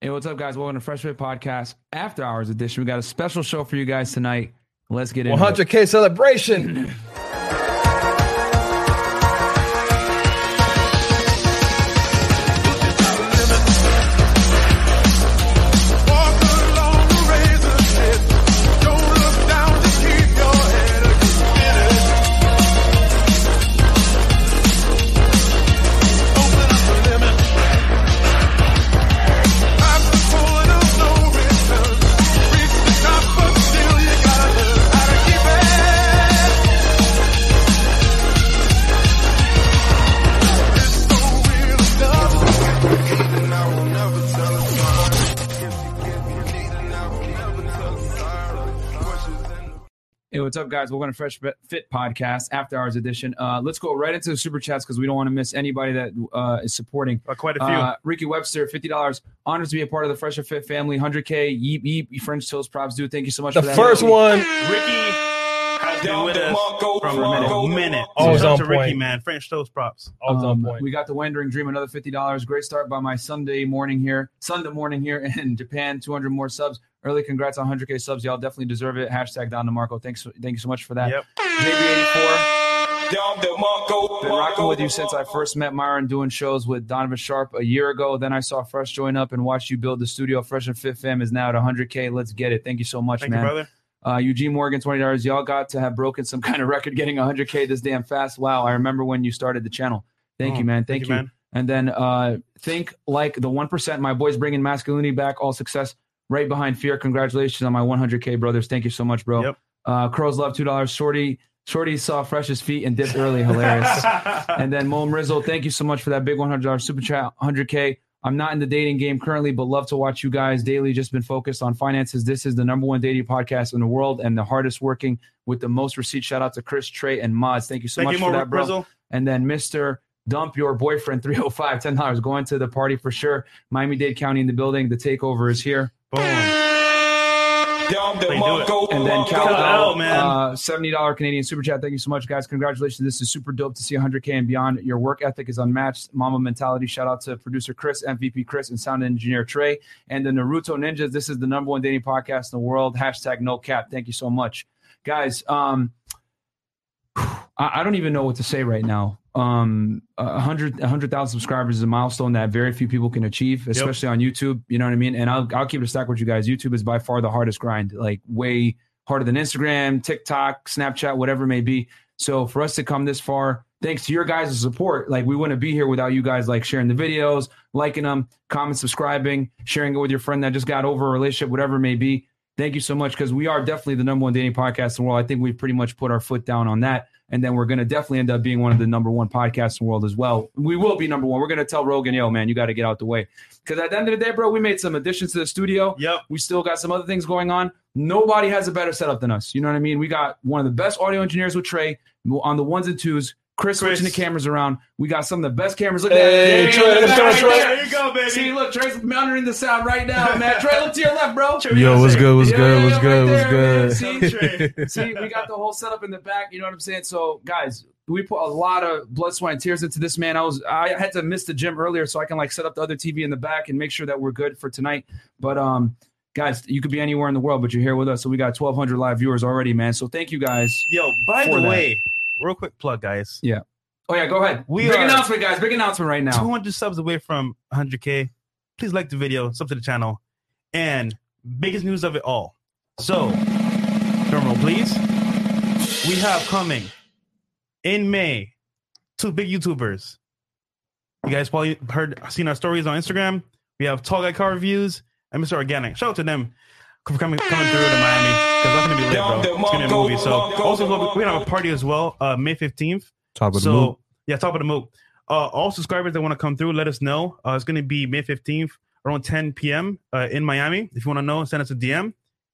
Hey, what's up, guys? Welcome to Fresh Fit Podcast After Hours Edition. We got a special show for you guys tonight. Let's get into 100K celebration. What's up, guys? Welcome to Fresh Fit Podcast After Hours Edition. Let's go right into the super chats because we don't want to miss anybody that is supporting. Quite a few. Ricky Webster, $50. Honors to be a part of the Fresh Fit family. 100K. Yeep, yeep. French Toast props, dude. Thank you so much for that. The first one. Ricky. With us from a minute. Always on point. Ricky, man. French toast props. Always on point. We got the Wandering Dream, another $50. Great start by my Sunday morning here in Japan. 200 more subs. Early congrats on 100K subs. Y'all definitely deserve it. # Don DeMarco. Thank you so much for that. Yep. JB84. Been rocking with you since I first met Myron doing shows with Donovan Sharp a year ago. Then I saw Fresh join up and watched you build the studio. Fresh and Fit Fam is now at 100K. Let's get it. Thank you so much, man. Thank you, brother. Eugene Morgan, $20. Y'all got to have broken some kind of record getting 100K this damn fast. Wow, I remember when you started the channel. Thank you, man. Thank you. Man. And then think like the 1%. My boys bringing masculinity back. All success right behind fear. Congratulations on my 100K, brothers. Thank you so much, bro. Yep. Crows Love, $2. Shorty saw Fresh's feet and dipped early. Hilarious. And then Mom Rizzle, thank you so much for that big $100 super chat. 100K. I'm not in the dating game currently, but love to watch you guys daily. Just been focused on finances. This is the #1 dating podcast in the world and the hardest working with the most receipts. Shout out to Chris, Trey, and Mods. Thank you so much for that, bro. Brazil. And then Mr. Dump Your Boyfriend, 305, $10. Going to the party for sure. Miami-Dade County in the building. The takeover is here. Boom. And then Cal, man. $70 Canadian super chat. Thank you so much, guys. Congratulations. This is super dope to see 100K and beyond. Your work ethic is unmatched. Mama mentality. Shout out to producer Chris, MVP Chris, and sound engineer Trey. And the Naruto Ninjas. This is the #1 dating podcast in the world. # no cap. Thank you so much, guys. I don't even know what to say right now. 100,000 subscribers is a milestone that very few people can achieve, especially on YouTube. You know what I mean? And I'll keep it a stack with you guys. YouTube is by far the hardest grind, like way harder than Instagram, TikTok, Snapchat, whatever it may be. So for us to come this far, thanks to your guys' support, like we wouldn't be here without you guys, like sharing the videos, liking them, comment, subscribing, sharing it with your friend that just got over a relationship, whatever it may be. Thank you so much, because we are definitely the #1 dating podcast in the world. I think we've pretty much put our foot down on that. And then we're going to definitely end up being one of the #1 podcasts in the world as well. We will be #1. We're going to tell Rogan, yo, man, you got to get out the way. Because at the end of the day, bro, we made some additions to the studio. Yep. We still got some other things going on. Nobody has a better setup than us. You know what I mean? We got one of the best audio engineers with Trey on the ones and twos. Chris switching the cameras around. We got some of the best cameras. Look at that. There you go, baby. See, look, Trey's monitoring the sound right now, man. Trey, look to your left, bro. Yo, what's good? See, we got the whole setup in the back. You know what I'm saying? So, guys, we put a lot of blood, sweat, and tears into this, man. I had to miss the gym earlier so I can, like, set up the other TV in the back and make sure that we're good for tonight. But, guys, you could be anywhere in the world, but you're here with us. So we got 1,200 live viewers already, man. So thank you, guys. Yo, by the way. Real quick plug, guys. Yeah. Oh, yeah, go ahead. Big announcement, guys. Big announcement right now. 200 subs away from 100K. Please like the video, sub to the channel. And biggest news of it all. So, drumroll, please. We have coming in May 2 big YouTubers. You guys probably seen our stories on Instagram. We have Tall Guy Car Reviews and Mr. Organic. Shout out to them. Coming through to Miami, because I'm gonna be lit, bro. It's gonna be a movie. So also we have a party as well, May 15th. Top of the moat. All subscribers that want to come through, let us know. It's gonna be May 15th around 10 p.m. In Miami. If you want to know, send us a DM.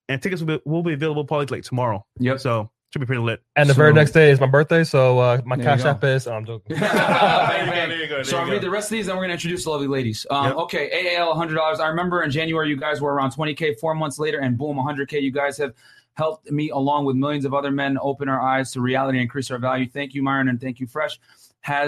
And tickets will be available probably like tomorrow. Yep. So should be pretty lit. And the very next day is my birthday, so my cash app is. I'm joking. There you go. So I'll read the rest of these, and we're gonna introduce the lovely ladies. Okay, AAL $100. I remember in January you guys were around 20K. 4 months later, and boom, 100K. You guys have helped me along with millions of other men open our eyes to reality and increase our value. Thank you, Myron, and thank you, Fresh.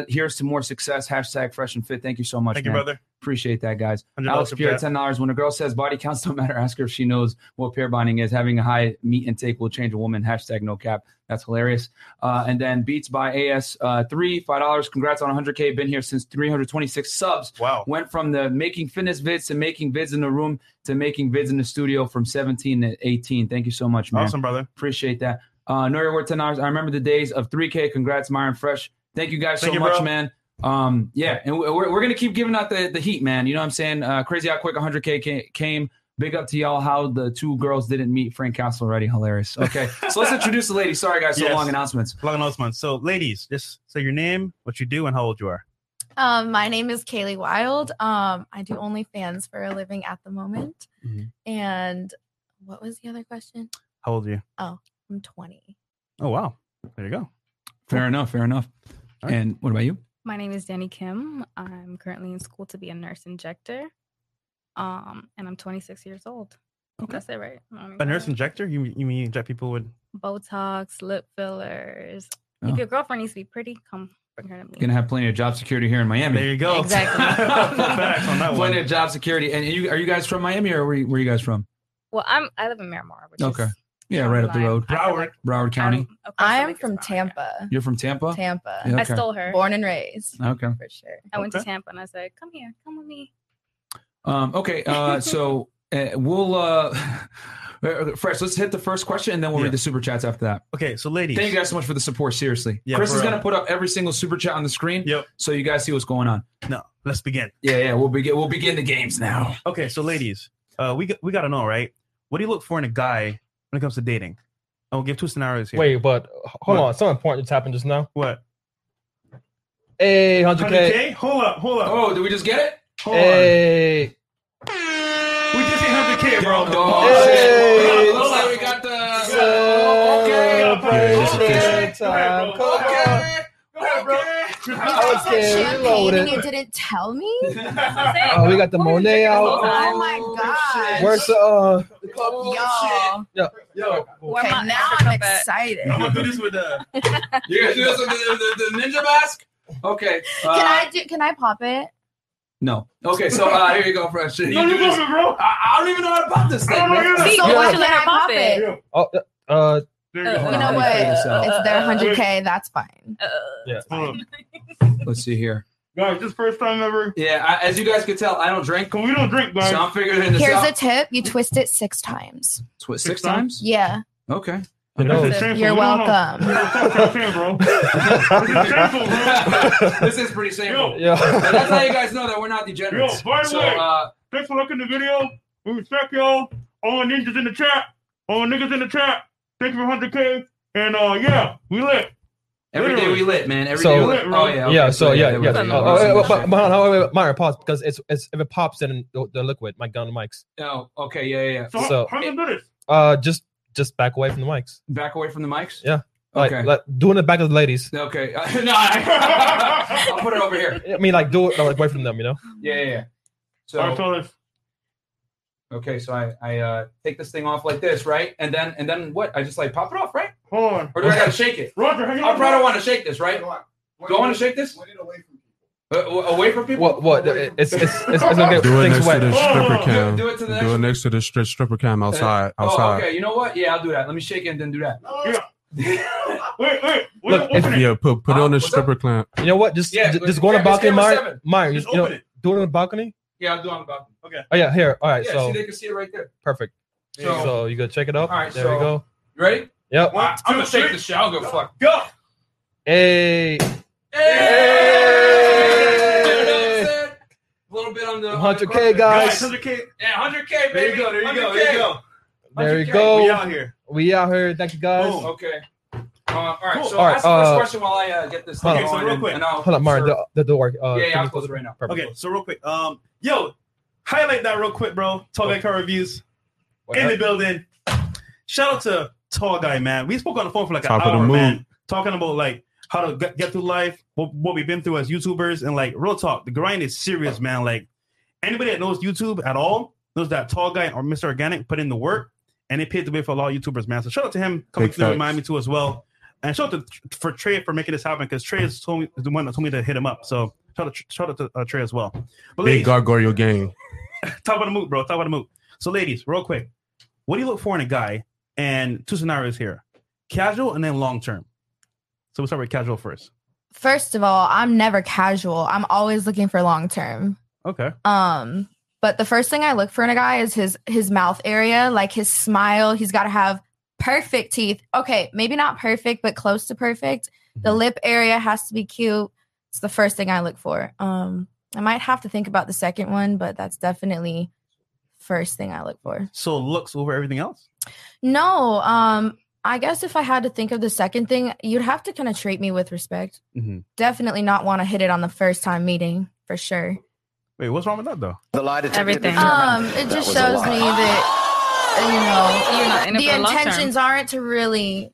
Here's to more success. # Fresh and Fit. Thank you so much. Thank you, brother. Appreciate that, guys. Alex Pierre, $10. When a girl says body counts don't matter, ask her if she knows what pair binding is. Having a high meat intake will change a woman. Hashtag no cap. That's hilarious. And then Beats by AS3, $5. Congrats on 100K. Been here since 326 subs. Wow. Went from the making fitness vids to making vids in the room to making vids in the studio from 17 to 18. Thank you so much, man. Awesome, brother. Appreciate that. Know Your Worth, $10. I remember the days of 3K. Congrats, Myron Fresh. Thank you guys so much, bro. Man. Yeah, and we're gonna keep giving out the heat, man. You know what I'm saying? Crazy how quick 100K came. Big up to y'all. How the two girls didn't meet Frank Castle already. Hilarious. Okay, so let's introduce the ladies. Sorry, guys. Long announcements. Long announcements. So, ladies, just say your name, what you do, and how old you are. My name is Kaylee Wild. I do OnlyFans for a living at the moment. Mm-hmm. And what was the other question? How old are you? Oh, I'm 20. Oh wow, there you go. Fair enough. Right. And what about you? My name is Danny Kim. I'm currently in school to be a nurse injector, and I'm 26 years old. Okay. That's it, right? A nurse injector? You mean you inject people with Botox, lip fillers? Oh. If your girlfriend needs to be pretty, come bring her to me. You're gonna have plenty of job security here in Miami. There you go. Exactly. Facts on that one. Plenty of job security. And are you guys from Miami, or where are you guys from? Well, I live in Miramar. Which is yeah, right up the road. Broward County. I am from Tampa. You're from Tampa? Tampa. Yeah, okay. I stole her. Born and raised. Okay. For sure. I went to Tampa and I said, come here. Come with me. Okay. So we'll... Fresh, let's hit the first question and then we'll read the super chats after that. Okay, so ladies, thank you guys so much for the support. Seriously, Chris is gonna put up every single super chat on the screen. Yep. So you guys see what's going on. No, let's begin. Yeah. We'll begin the games now. Okay, so ladies, we gotta know, right? What do you look for in a guy when it comes to dating? I'll give two scenarios here. Wait, but hold on. Something important that's happened just now. What? Hey, 100K. Hold up. Oh, did we just get it? We just hit 100K, bro. Looks like we got the... Okay, you didn't tell me? Oh, we got the Monet out. Oh my gosh. Where's the club? Yo. Okay, now I'm excited. I'm going to do this with you guys do this with the ninja mask? Okay. Can I pop it? No. Okay, so here you go, Fresh. I don't even know how to pop this thing. So why should I pop it? You know what? It's their 100K. That's fine. Let's see here. Guys, this first time ever. Yeah, as you guys can tell, I don't drink. We don't drink, guys. So I'm figuring this out. Here's a tip. You twist it 6 times. Six times? Yeah. Okay. You're welcome. This is pretty shameful. That's how you guys know that we're not degenerates. Yo, by the way, thanks for looking at the video. We respect y'all. All ninjas in the chat. All niggas in the chat. Thank you for 100K. And we lit. Every day we lit, man. Every day we lit. Bro. Oh, yeah. Okay. Yeah, But Myron, pause, because it's if it pops in the liquid, my gun mics. Oh, okay. Yeah. So how do you do this? Just back away from the mics. Back away from the mics? Yeah. Okay. Like, doing it back of the ladies. Okay. No, I'll put it over here. I mean, like, do it away from them, you know? Yeah. So, okay, so I take this thing off like this, right? And then what? I just like pop it off, right? Hold on. Or do I gotta shake it? Roger, hang on. I probably want to shake this, right? Do I want to shake this? Wait away from people. Away from people? What? It's gonna get things wet. Do it next to the stripper cam. Do it next to the stripper cam outside. Oh, okay. You know what? Yeah, I'll do that. Let me shake it and then do that. Yeah. Wait. Look, put it on the stripper clamp. You know what? Just go on the balcony, Myron. Just open it. Do it on the balcony. Yeah, I'll do it on the balcony. Okay. Oh, yeah, here. All right. Yeah, so they can see it right there. Perfect. So you go check it out. All right. There we go. You ready? Yep. I'm going to shake the shit. I'll go fuck. Go. Hey. A little bit on the 100K, guys. 100K. Yeah, 100K, baby. There you go. There you go. We out here. Thank you, guys. Boom. Okay. All right. Cool. So ask the first question while I get this thing on. Real quick. Hold on, Martin. The door. Yeah, I'll close it right now. Perfect. Okay. So real quick. Yo, highlight that real quick, bro. Tall Guy Car Reviews in the building. Shout out to Tall Guy, man. We spoke on the phone for like an hour, man, talking about like how to get through life, what we've been through as YouTubers, and like real talk. The grind is serious, man. Like anybody that knows YouTube at all knows that Tall Guy or Mr. Organic put in the work, and it paved the way for a lot of YouTubers, man. So shout out to him coming through in Miami too as well, and shout out for Trey for making this happen because Trey is the one that told me to hit him up. So Shout out to Trey as well. But big ladies, gargoyle gang. Talk about the mood, bro. Talk about the mood. So, ladies, real quick, what do you look for in a guy? And two scenarios here: casual and then long term. So we'll start with casual first. First of all, I'm never casual. I'm always looking for long term. Okay. But the first thing I look for in a guy is his mouth area, like his smile. He's got to have perfect teeth. Okay, maybe not perfect, but close to perfect. The lip area has to be cute. It's the first thing I look for. I might have to think about the second one, but that's definitely first thing I look for. So looks over everything else? No. I guess if I had to think of the second thing, you'd have to kind of treat me with respect. Mm-hmm. Definitely not want to hit it on the first time meeting, for sure. Wait, what's wrong with that, though? The lie detector. Everything. It just shows me that, you know, the intentions aren't to really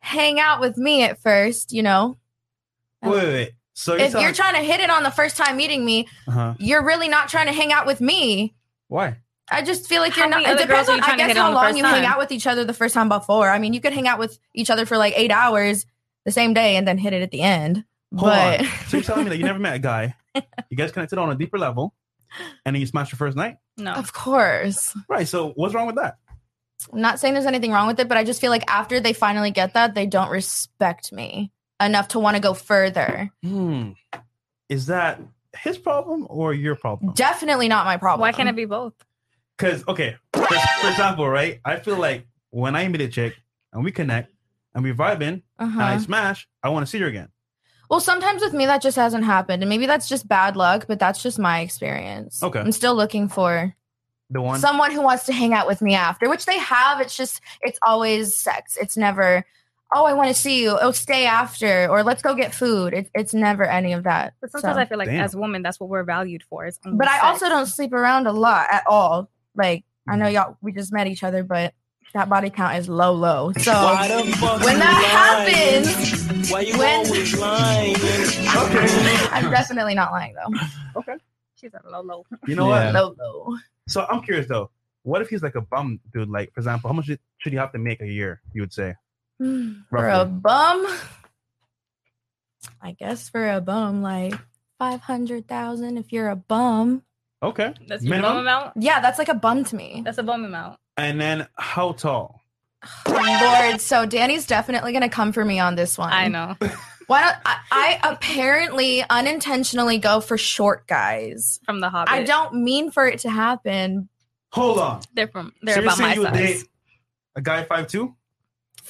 hang out with me at first, you know. Wait. So if you're trying to hit it on the first time meeting me, you're really not trying to hang out with me. Why? I just feel like you're not. It depends on, I guess, how long you hang out with each other the first time before. I mean, you could hang out with each other for like 8 hours the same day and then hit it at the end. Hold on. So you're telling me that you never met a guy. You guys connected on a deeper level and then you smashed your first night? No. Of course. Right. So what's wrong with that? I'm not saying there's anything wrong with it, but I just feel like after they finally get that, they don't respect me enough to want to go further. Is that his problem or your problem? Definitely not my problem. Why can't it be both? Because, okay, for example, right? I feel like when I meet a chick and we connect and we vibing and I smash, I want to see her again. Well, sometimes with me, that just hasn't happened. And maybe that's just bad luck, but that's just my experience. Okay. I'm still looking for the one, someone who wants to hang out with me after, which they have. It's just, it's always sex. It's never, oh, I want to see you. Oh, stay after. Or let's go get food. It's never any of that. But sometimes I feel like as women, that's what we're valued for. But I also don't sleep around a lot at all. Like, I know y'all, we just met each other, but that body count is low. So when that happens, lying? Okay. I'm definitely not lying though. Okay. She's a low. You know what? Low. So I'm curious though. What if he's like a bum dude? Like, for example, how much should he have to make a year, you would say? For a bum? I guess for a bum, like 500,000 if you're a bum. Okay. That's your bum amount? Yeah, that's like a bum to me. That's a bum amount. And then how tall? Oh, Lord, so Danny's definitely going to come for me on this one. I know. Why don't I apparently unintentionally go for short guys. From The Hobbit. I don't mean for it to happen. Hold on. They're about my size. Date a guy 5'2"?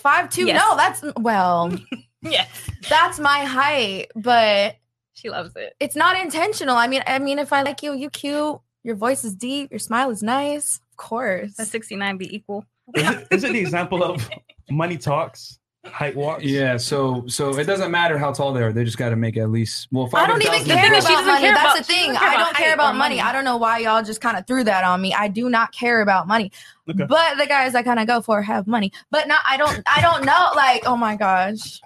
5'2"? Yes. No, that's, well. Yes. That's my height, but. She loves it. It's not intentional. I mean, if I like you, you cute. Your voice is deep. Your smile is nice. Of course. A 69 be equal. Is it the example of money talks, height walks? Yeah. So it doesn't matter how tall they are. They just got to make at least. Well, I don't even care about money. That's the thing. I don't care about money. I don't know why y'all just kind of threw that on me. I do not care about money. Okay. But the guys I kind of go for have money. But not. I don't know. Like, oh my gosh.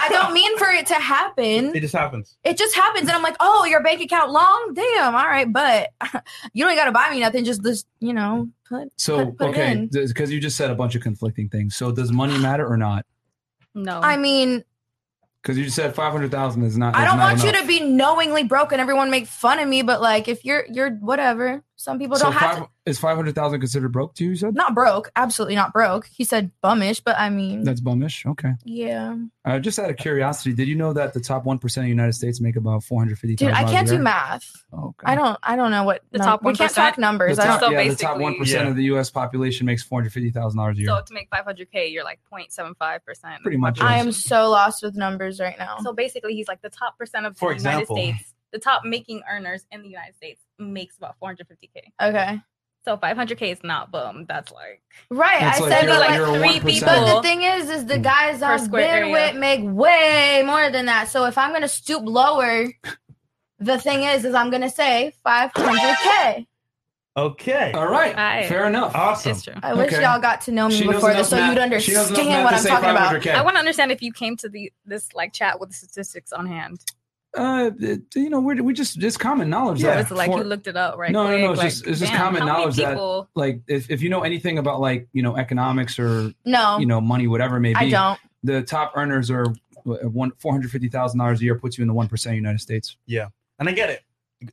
I don't mean for it to happen. It just happens. And I'm like, oh, your bank account long? Damn. All right. But you don't got to buy me nothing. Just you know, put it in. Because you just said a bunch of conflicting things. So does money matter or not? No. I mean. Because you just said 500,000 is not. I don't want you to be knowingly broke and everyone make fun of me. But like if you're whatever. Some people don't have to. Is 500,000 considered broke to you? You said not broke. Absolutely not broke. He said bummish, but I mean. That's bummish. Okay. Yeah. Just out of curiosity, did you know that the top 1% of the United States make about $450,000? Dude, I can't do math. Okay. I don't know what the top 1%. We can't talk numbers. The top 1% of the U.S. population makes $450,000 a year. So to make $500K, you're like 0.75%. Pretty much. I am so lost with numbers right now. So basically, he's like the top percent of the United States. The top making earners in the United States makes about $450K. Okay. So $500K is not bum. That's like. Right. That's like three people. But the thing is the guys I've been with make way more than that. So if I'm going to stoop lower, the thing is I'm going to say $500K. Okay. All right. Fair enough. Awesome. It's true. I wish y'all got to know me before this so you'd understand what I'm talking about. I want to understand if you came to this like chat with statistics on hand. You know, we it's common knowledge. Yeah, that it's like you looked it up, right? No, it's just common knowledge that like if you know anything about like you know economics or you know money whatever it may be, I don't. The top earners are $450,000 a year puts you in the 1% United States. Yeah, And I get it.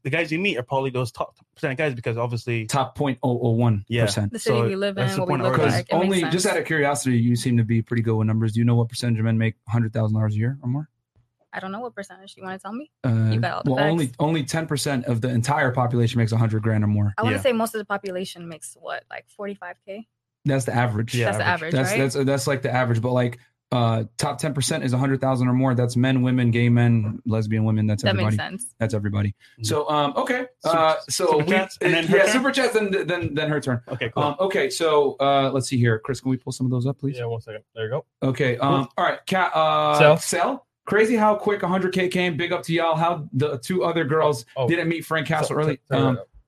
The guys you meet are probably those top percent of guys because obviously top 0.001%. Yeah. The city we live in, what we look like. Only just out of curiosity, you seem to be pretty good with numbers. Do you know what percentage of men make $100,000 a year or more? I don't know what percentage. You want to tell me? You got all the facts. Only 10% of the entire population makes $100,000 or more. I want to say most of the population makes what, like 45K? That's the average. Yeah, that's the average. Right? That's like the average, but like top 10% is 100,000 or more. That's men, women, gay men, lesbian women. That's everybody. That makes sense. That's everybody. So okay. So we, chats, and then super chats, then her turn. Okay, cool. Okay, so let's see here, Chris. Can we pull some of those up, please? Yeah, 1 second. There you go. Okay. All right. Cat. Sell. Crazy how quick 100K came. Big up to y'all. How the two other girls didn't meet Frank Castle early.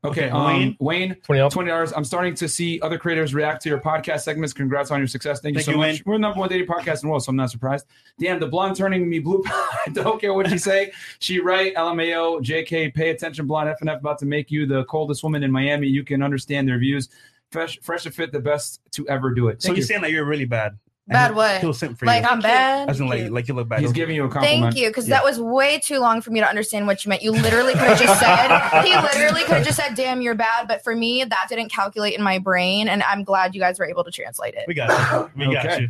Okay, Wayne, $20. I'm starting to see other creators react to your podcast segments. Congrats on your success. Thank you so much. Wayne. We're the number one dating podcast in the world, so I'm not surprised. Damn, the blonde turning me blue. I don't care what you say. She right, LMAO, JK, pay attention, blonde FNF about to make you the coldest woman in Miami. You can understand their views. Fresh and Fit, the best to ever do it. So you're saying that you're really bad. Bad what? He'll simp for you. I'm bad? As in, like you look bad. He's giving you a compliment. Thank you, because that was way too long for me to understand what you meant. You literally could have just said, he literally could have just said, damn, you're bad. But for me, that didn't calculate in my brain, and I'm glad you guys were able to translate it. We got you.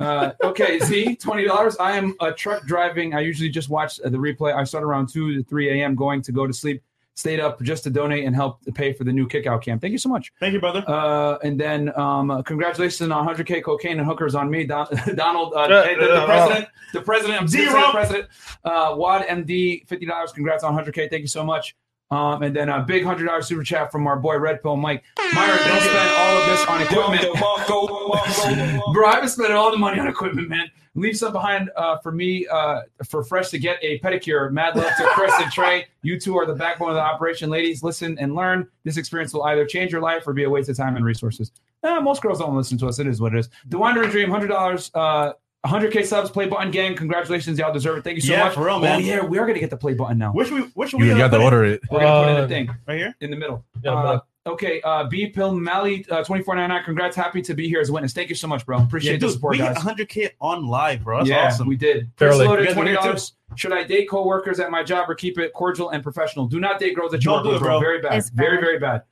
Okay, Z, $20. I am a truck driving. I usually just watch the replay. I start around 2 to 3 a.m. going to go to sleep. Stayed up just to donate and help pay for the new kick-out camp. Thank you so much. Thank you, brother. And then congratulations on 100K cocaine and hookers on me, Donald, the president. The president. I'm zero. President. Wad MD, $50. Congrats on 100K. Thank you so much. And then a big $100 super chat from our boy Red Pill Mike. Myron, don't spend all of this on equipment. Bro, I've been spending all the money on equipment, man. Leave some behind for me, for Fresh to get a pedicure. Mad love to Chris and Trey. You two are the backbone of the operation. Ladies, listen and learn. This experience will either change your life or be a waste of time and resources. Most girls don't listen to us. It is what it is. The Wandering Dream, $100. 100K subs, play button gang. Congratulations, y'all deserve it. Thank you so much. For real, man. Oh, yeah, we are gonna get the play button now. Which we got to order it. We're gonna put in the thing right here in the middle. Okay, B Pill Mally, 2499. Congrats, happy to be here as a witness. Thank you so much, bro. Appreciate the support, we guys. 100K on live, bro. That's awesome. We did. Fairly. $20. Should I date coworkers at my job or keep it cordial and professional? Do not date girls that you work with, bro. Very bad. Very, very bad.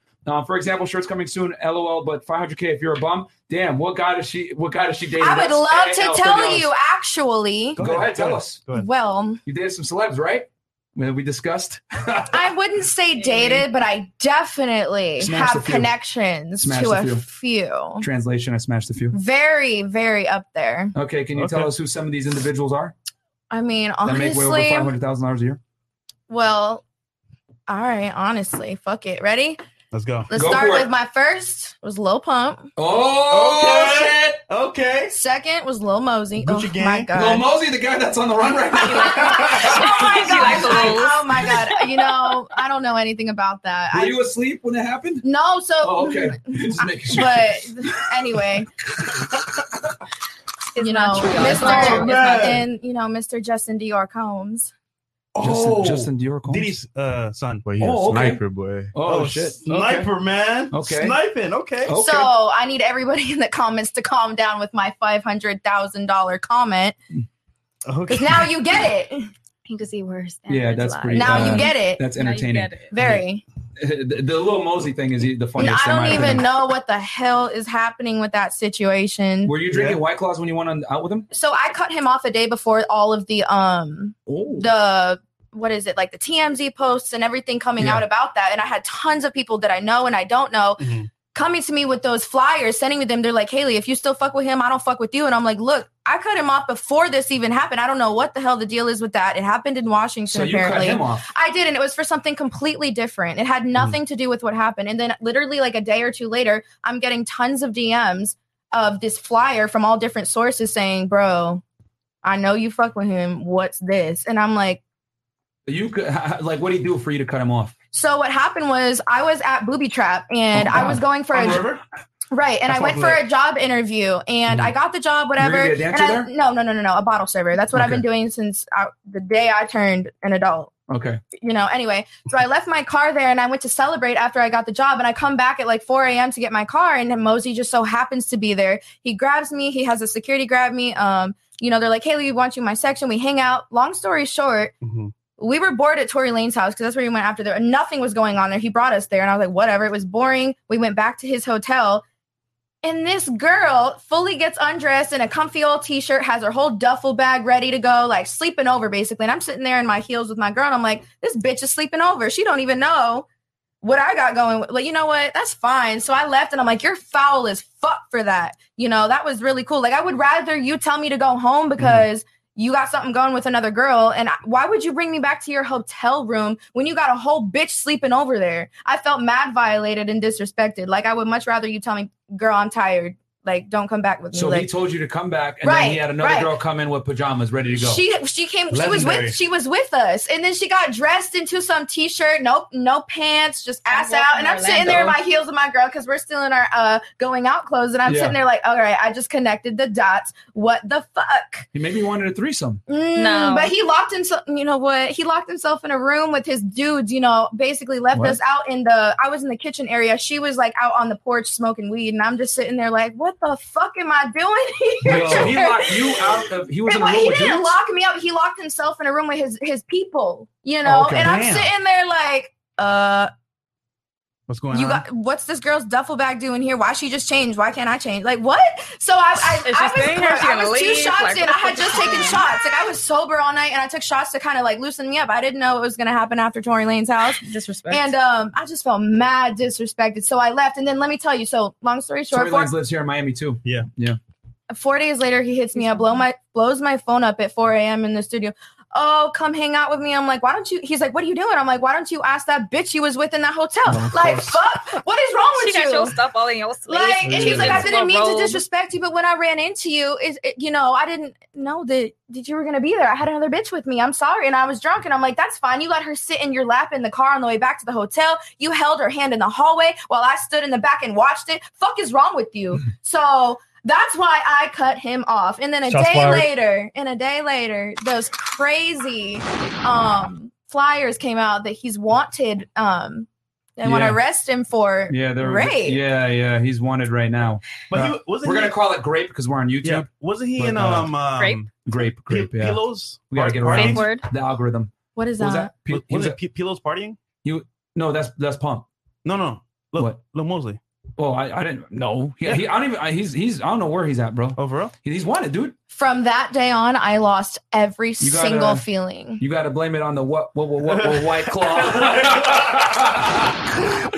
For example, shirts coming soon. LOL, but 500K if you're a bum. Damn, what guy does she date? I would love to tell you, actually. Go ahead, tell us. Well, you dated some celebs, right? We discussed. I wouldn't say dated, but I definitely have connections to a few. Translation, I smashed a few. Very, very up there. Okay, can you tell us who some of these individuals are? I mean, honestly. That make way over $500,000 a year? Well, all right, honestly. Fuck it. Ready? Let's go. Let's start with my first was Lil Pump. Oh, okay. Second was Lil Mosey. Gucci gang. My God. Lil Mosey, the guy that's on the run right now. Oh my God. You know, I don't know anything about that. Were you asleep when it happened? No. So. Oh, okay. Just making sure. But anyway. Mr. Justin Dior Combs. Justin Dior Combs. Diddy's son. But he's a sniper, boy. Oh, shit. Sniper, man. Okay. Sniping. Okay. So I need everybody in the comments to calm down with my $500,000 comment. Okay. Now you get it. You can see worse. Yeah, that's pretty. Now you get it. That's entertaining. Very. The Lil Mosey thing is the funniest. I don't even know what the hell is happening with that situation. Were you drinking White Claws when you went out with him? So I cut him off a day before all of the the TMZ posts and everything coming out about that, and I had tons of people that I know and I don't know coming to me with those flyers, sending me them. They're like, Kaylee, if you still fuck with him, I don't fuck with you. And I'm like, look, I cut him off before this even happened. I don't know what the hell the deal is with that. It happened in Washington, so apparently. You cut him off. I did, and it was for something completely different. It had nothing to do with what happened. And then literally like a day or two later, I'm getting tons of DMs of this flyer from all different sources saying, bro, I know you fuck with him. What's this? And I'm like, what do you do for you to cut him off? So what happened was I was at Booby Trap and I was going for a job interview and I got the job, whatever. You're gonna be a dancer there? No, a bottle server. That's what I've been doing since the day I turned an adult. Okay. You know, anyway, so I left my car there and I went to celebrate after I got the job, and I come back at like 4 a.m. to get my car, and then Mosey just so happens to be there. He grabs me. He has a security grab me. You know, they're like, Kaylee, we want you in my section. We hang out. Long story short, We were bored at Tory Lane's house because that's where we went after there. Nothing was going on there. He brought us there and I was like, whatever. It was boring. We went back to his hotel and this girl fully gets undressed in a comfy old t-shirt, has her whole duffel bag ready to go, like sleeping over basically. And I'm sitting there in my heels with my girl and I'm like, this bitch is sleeping over. She don't even know what I got going. Like, you know what? That's fine. So I left and I'm like, you're foul as fuck for that. You know, that was really cool. Like, I would rather you tell me to go home because you got something going with another girl. And why would you bring me back to your hotel room when you got a whole bitch sleeping over there? I felt mad violated and disrespected. Like, I would much rather you tell me, girl, I'm tired. Like, don't come back with me. So like, he told you to come back, and then he had another girl come in with pajamas ready to go. She came. She was with us, and then she got dressed into some t-shirt, no pants, just ass out. And I'm sitting there in my heels with my girl because we're still in our going out clothes, and I'm sitting there like, all right, I just connected the dots. What the fuck? He maybe wanted a threesome. No, but he locked himself. You know what? He locked himself in a room with his dudes. You know, basically left us out in the. I was in the kitchen area. She was like out on the porch smoking weed, and I'm just sitting there like, what the fuck am I doing here? Yo, he locked you out of, he didn't lock me up. He locked himself in a room with his people, you know? Okay. And I'm sitting there like, what's going on? What's this girl's duffel bag doing here? Why she just changed? Why can't I change? Like, what? So I was 2 shots like, in. I had just taken shots. Like, I was sober all night and I took shots to kind of like loosen me up. I didn't know what was going to happen after Tory Lane's house. Disrespect. And I just felt mad disrespected. So I left. And then let me tell you, so long story short. Tory Lanez lives here in Miami too. Yeah. Yeah. 4 days later, he hits me up, blows my phone up at 4 a.m. in the studio. Oh, come hang out with me. I'm like, why don't you? He's like, what are you doing? I'm like, why don't you ask that bitch you was with in that hotel? Oh, like, fuck, what is wrong with you? Got your stuff all in your sleeve. Like, and he's like, I didn't mean to disrespect you, but when I ran into you, you know, I didn't know that you were going to be there. I had another bitch with me. I'm sorry. And I was drunk. And I'm like, that's fine. You let her sit in your lap in the car on the way back to the hotel. You held her hand in the hallway while I stood in the back and watched it. Fuck is wrong with you? So... that's why I cut him off. And then a day later, those crazy flyers came out that he's wanted. They want to arrest him for rape. He's wanted right now. But we're going to call it grape because we're on YouTube. Yeah. Wasn't he in grape? Pilos? We got to get around the algorithm. What is that? Was it Pilos partying? No, that's Pump. No. Look, Lil Mosey. Oh, I didn't know. I don't know where he's at, bro. Overall, he's wanted, dude. From that day on, I lost every single feeling. You gotta blame it on the what White Claw.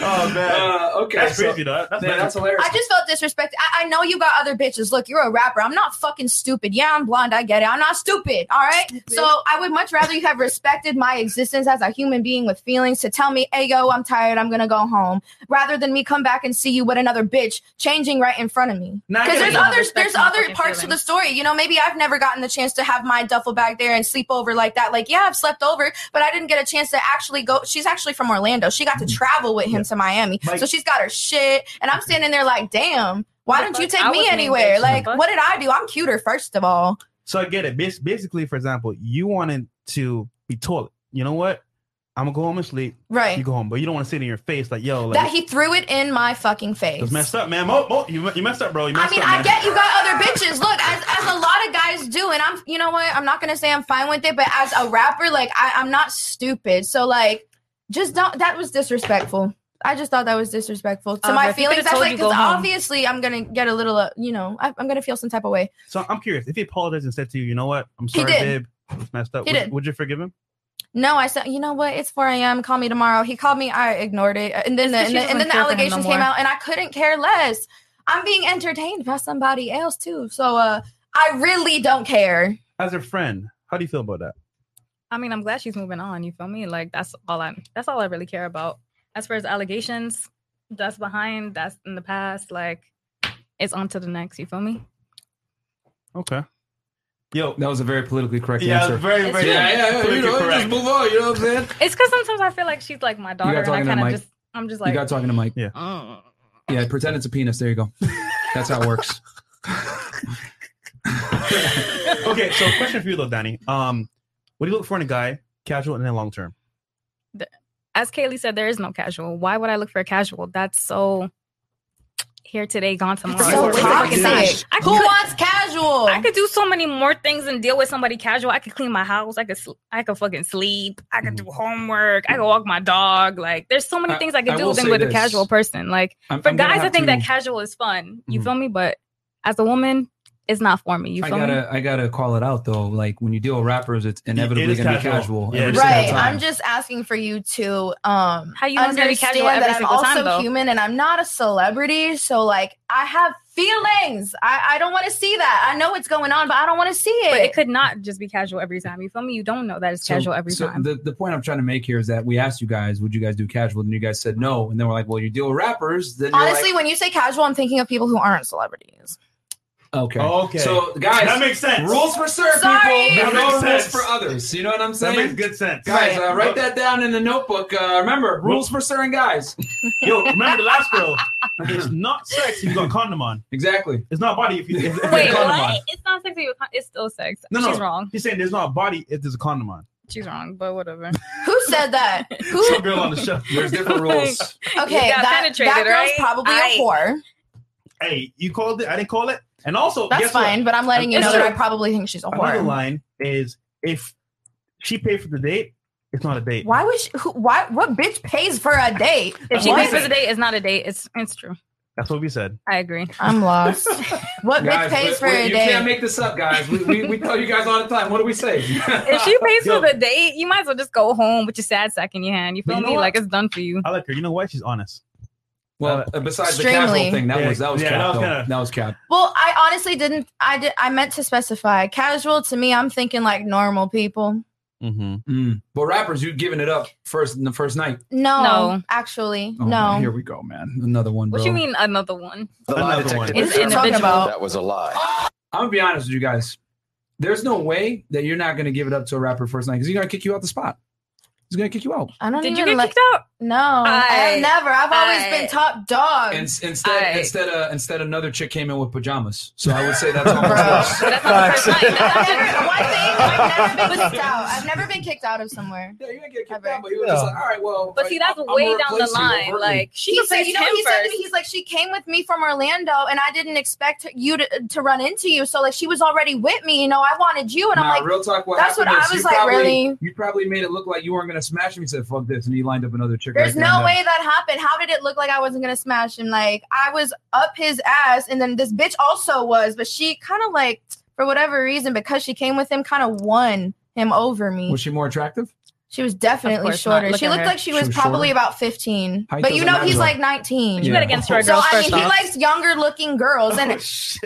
Oh man. Okay, that's crazy, though. That's hilarious. I just felt disrespected. I know you got other bitches. Look, you're a rapper. I'm not fucking stupid. Yeah, I'm blonde. I get it. I'm not stupid. All right. So I would much rather you have respected my existence as a human being with feelings to tell me, hey, yo, I'm tired. I'm gonna go home, rather than me come back and see you with another bitch changing right in front of me. Because there's other parts to the story. You know, maybe I've never gotten the chance to have my duffel bag there and sleep over like that. Like, yeah, I've slept over, but I didn't get a chance to actually go. She's actually from Orlando. She got to travel with him to Miami. So she's got her shit. And I'm standing there like, damn, why don't you take me anywhere? Like, what did I do? I'm cuter, first of all. So I get it. Basically, for example, you wanted to be toilet. You know what? I'm going to go home and sleep. Right. You go home, but you don't want to sit in your face like, yo. Like, that he threw it in my fucking face. It's messed up, man. You messed up, bro. I get you got other bitches. Look, as a lot of guys do, and I'm, you know what? I'm not going to say I'm fine with it, but as a rapper, like, I'm not stupid. So, like, just don't. That was disrespectful. I just thought that was disrespectful to my feelings. That's like, because obviously I'm going to get a little, I'm going to feel some type of way. So I'm curious. If he apologized and said to you, you know what? I'm sorry, babe. It's messed up. Would you forgive him? No, I said, you know what? It's 4 a.m. Call me tomorrow. He called me. I ignored it. And then the allegations came out and I couldn't care less. I'm being entertained by somebody else too. So I really don't care. As a friend, how do you feel about that? I mean, I'm glad she's moving on. You feel me? Like, that's all I really care about. As far as allegations, that's behind, that's in the past. Like, it's on to the next. You feel me? Okay. Yo, that was a very politically correct answer. Very, very, you know, just move on. You know what I'm saying? It's because sometimes I feel like she's like my daughter, and I kind of I'm just like. You got talking to Mike. Yeah. Yeah. Pretend it's a penis. There you go. That's how it works. Okay, so question for you though, Danny. What do you look for in a guy, casual and then long term? As Kaylee said, there is no casual. Why would I look for a casual? That's so here today, gone tomorrow. So who wants casual? casual. I could do so many more things and deal with somebody casual. I could clean my house. I could fucking sleep. I could do homework. I could walk my dog. Like, there's so many things I could do than with a casual person. Like, for guys, I think that casual is fun. You feel me? But as a woman, it's not for me. You feel me? I gotta call it out though. Like, when you deal with rappers, it's inevitably gonna be casual. Yeah, right. I'm just asking for you to how you understand that I'm also human and I'm not a celebrity. So like, I have feelings. I don't want to see that. I know what's going on, but I don't want to see it. But it could not just be casual every time. You feel me? You don't know that it's casual every time. The point I'm trying to make here is that we asked you guys, would you guys do casual? And you guys said no. And then we're like, well, you deal with rappers. Then honestly, when you say casual, I'm thinking of people who aren't celebrities. Okay. Okay. So, guys, that makes sense. Rules for certain people, no rules for others. You know what I'm saying? That makes good sense. Guys, write that down in the notebook. Remember, rules for certain guys. Yo, remember the last girl. It's not sex if you got a condom on. Exactly. It's not body if you got a condom on. It's not sex if you it's still sex. No, she's wrong. He's saying there's not a body if there's a condom on. She's wrong, but whatever. Who said that? Some girl on the show. There's different rules. Okay, that girl's probably a whore. Hey, you called it. I didn't call it. And also, that's fine, what? But I'm letting you know that I probably think she's a whore. Another line is, if she paid for the date, it's not a date. Why would she, what bitch pays for a date? If she pays for the date, it's not a date. It's true. That's what we said. I agree. I'm lost. What guys, bitch pays for a date? You can't make this up, guys. We tell you guys all the time. What do we say? If she pays for the date, you might as well just go home with your sad sack in your hand. You feel me? What? Like, it's done for you. I like her. You know why? She's honest. Well, besides the casual thing, that was cap. Well, I honestly didn't. I meant to specify casual. To me, I'm thinking like normal people. Mm-hmm. Mm. Well, rappers, you've given it up the first night. No, actually, no. Man, here we go, man. Another one. Bro. What do you mean another one? Another one. It's individual. That was a lie. I'm gonna be honest with you guys. There's no way that you're not gonna give it up to a rapper first night because he's gonna kick you out the spot. He's gonna kick you out. I don't. Did you get kicked out? No, I never. I've always been top dog. Instead, another chick came in with pajamas. So I would say that's almost worse. But that's not the first night. I've never been kicked out. I've never been kicked out of somewhere. Yeah, you didn't get kicked out, but you were just like, all right, well. But see, that's way down the line. Like, she said, you know, he said to me, he's like, she came with me from Orlando, and I didn't expect you to run into you. So like, she was already with me. You know, I wanted you, and I'm like, real talk. That's what I was like. Really? You probably made it look like you weren't gonna smash him. He said, "Fuck this," and he lined up another chick. There's no way that happened. How did it look like I wasn't gonna smash him? Like, I was up his ass, and then this bitch also was, but she kind of like, for whatever reason, because she came with him, kind of won him over me. Was she more attractive? She was definitely shorter. She looked like she was probably about 15, but you know he's like 19. You bet against her girls. So I mean, he likes younger looking girls, and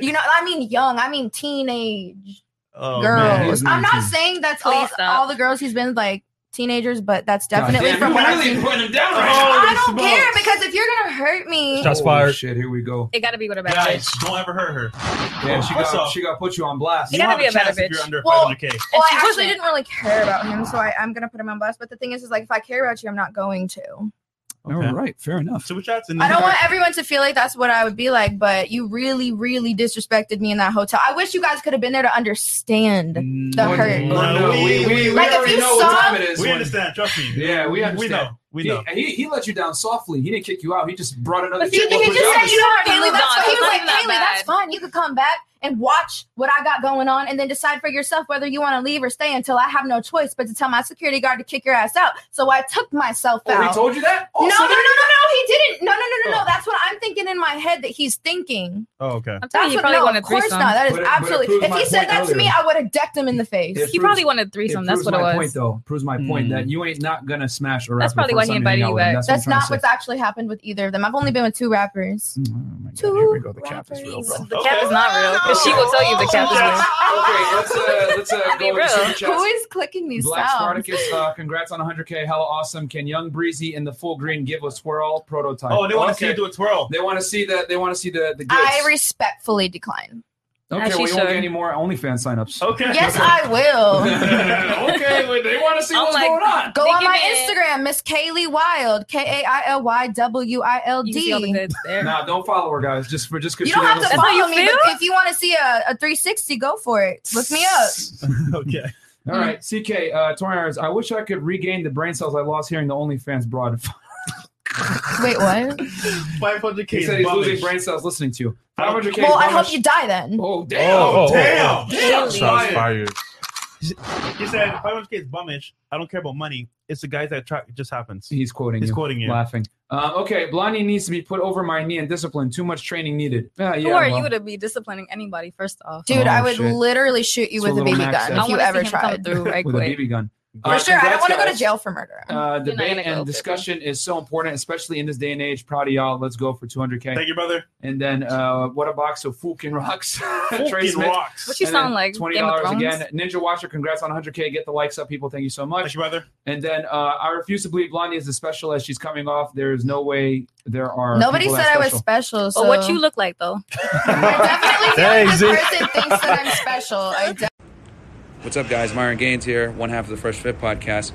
you know, I mean, young, I mean, teenage girls. I'm not saying that's all the girls he's been like. Teenagers, but that's definitely from what I've seen. I don't care, because if you're gonna hurt me, shots fired. Shit, here we go. It gotta be with a better bitch. Don't ever hurt her. Yeah, she got put you on blast. It gotta be a better bitch. You're under 500K. Well, I actually didn't really care about him, so I'm gonna put him on blast. But the thing is like, if I care about you, I'm not going to. Okay. All right, fair enough. So I don't want everyone to feel like that's what I would be like, but you really, really disrespected me in that hotel. I wish you guys could have been there to understand the hurt. No, we like, already know what time it is. We understand, trust me. Yeah, we understand. We know. He let you down softly. He didn't kick you out. He just brought another chick. He just said, you know what, Kaylee, he was like, Kaylee, that's fine. You could come back and watch what I got going on and then decide for yourself whether you want to leave or stay until I have no choice but to tell my security guard to kick your ass out. So I took myself out. He told you that? Oh, no, he didn't. No. That's what I'm thinking in my head that he's thinking. Oh, okay. I'm telling you, he probably wanted a threesome. Of course not. That is absolutely. If he said that to me, I would have decked him in the face. He probably wanted a threesome. That's what it was. Proves my point that you ain't not going to smash a rapper. That's probably why he invited you back. That's not what's actually happened with either of them. I've only been with two rappers. Here we go. The cap is real, bro. The cap is not real. Because she will tell you the cap is real. Okay, let's go with some. Who is clicking these sounds? Black Spartacus, congrats on 100K. Hella awesome. Can Young Breezy in the full green give a swirl prototype? Oh, they want to see you do a twirl. They want to see that. They want to see the goods. I respectfully decline. Okay, we won't get any more OnlyFans signups. Okay. Yes, I will. Okay, well, they want to see what's going on. Go on my Instagram, Miss Kaylee Wild, KAILYWILD. Nah, don't follow her, guys. Just because you don't have to follow me. But if you want to see a 360, go for it. Look me up. Okay. All right, CK, Tori Irons, I wish I could regain the brain cells I lost hearing the OnlyFans broad. Wait, what? 500K. He said he's losing brain cells listening to you. 500K. Well, I hope you die then. Oh, damn. Oh, damn. Damn. Shots fired. He said 500K is bummish. I don't care about money. It's the guys that try. It just happens. He's quoting you. Laughing. Okay, Blondie needs to be put over my knee and disciplined. Too much training needed. Who are you to be disciplining anybody? First off, dude, I would literally shoot you with a BB gun if you ever tried. With a BB gun. For sure, I don't want to go to jail for murder. Debate and discussion is so important, especially in this day and age. Proud of y'all. Let's go for 200K. Thank you, brother. And then what a box of fucking rocks. What you and sound like? $20 again. Ninja Watcher, congrats on 100K. Get the likes up, people. Thank you so much. Thank you, brother. And then I refuse to believe Blondie is as special as she's coming off. There is no way there are. Nobody said I was special. So what you look like though? I definitely feel like this person thinks that I'm special. What's up, guys? Myron Gaines here, one half of the Fresh Fit Podcast.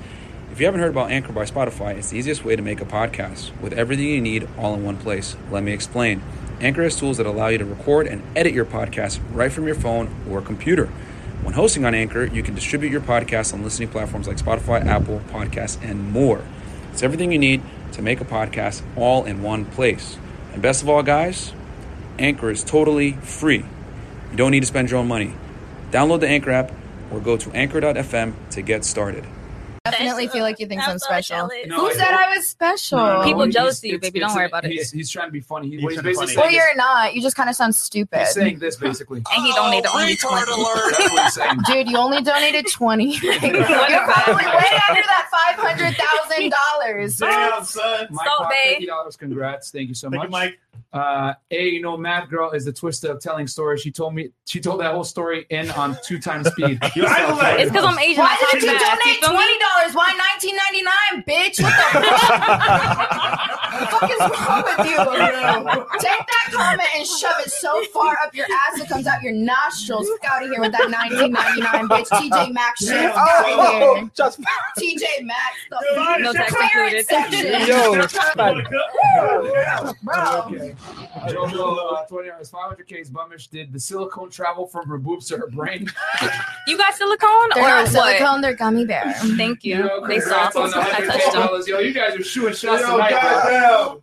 If you haven't heard about Anchor by Spotify, it's the easiest way to make a podcast with everything you need all in one place. Let me explain. Anchor has tools that allow you to record and edit your podcast right from your phone or computer. When hosting on Anchor, you can distribute your podcast on listening platforms like Spotify, Apple Podcasts, and more. It's everything you need to make a podcast all in one place. And best of all, guys, Anchor is totally free. You don't need to spend your own money. Download the Anchor app or go to anchor.fm to get started. Definitely feel like you think I'm special. No, who said I was special? No. People jealous of you, baby. Don't worry about it. He's trying to be funny. Well, you're not. You just kind of sound stupid. He's saying this, basically. And he donated only 20. That's what he's saying. Dude, you only donated 20. You're probably way under that $500,000. Damn, son. $50. Congrats. Thank you so much. Thank you, Mike. You know, Mad Girl is the twist of telling stories. She told that whole story on 2x speed. It's because I'm Asian. Why did you donate $20? Why $19.99, bitch? What the fuck? What the fuck is wrong with you? Take that comment and shove it so far up your ass it comes out your nostrils. Fuck out of here with that $19.99, bitch. TJ Maxx shit. Oh, TJ Maxx. No tax included. Bro. Jojo, 20 hours, 500K's bummish. Did the silicone travel from her boobs to her brain? You got silicone? They're not silicone, they're gummy bears. Thank you. They soft. I touched them. Yo, you guys are shooting shots tonight.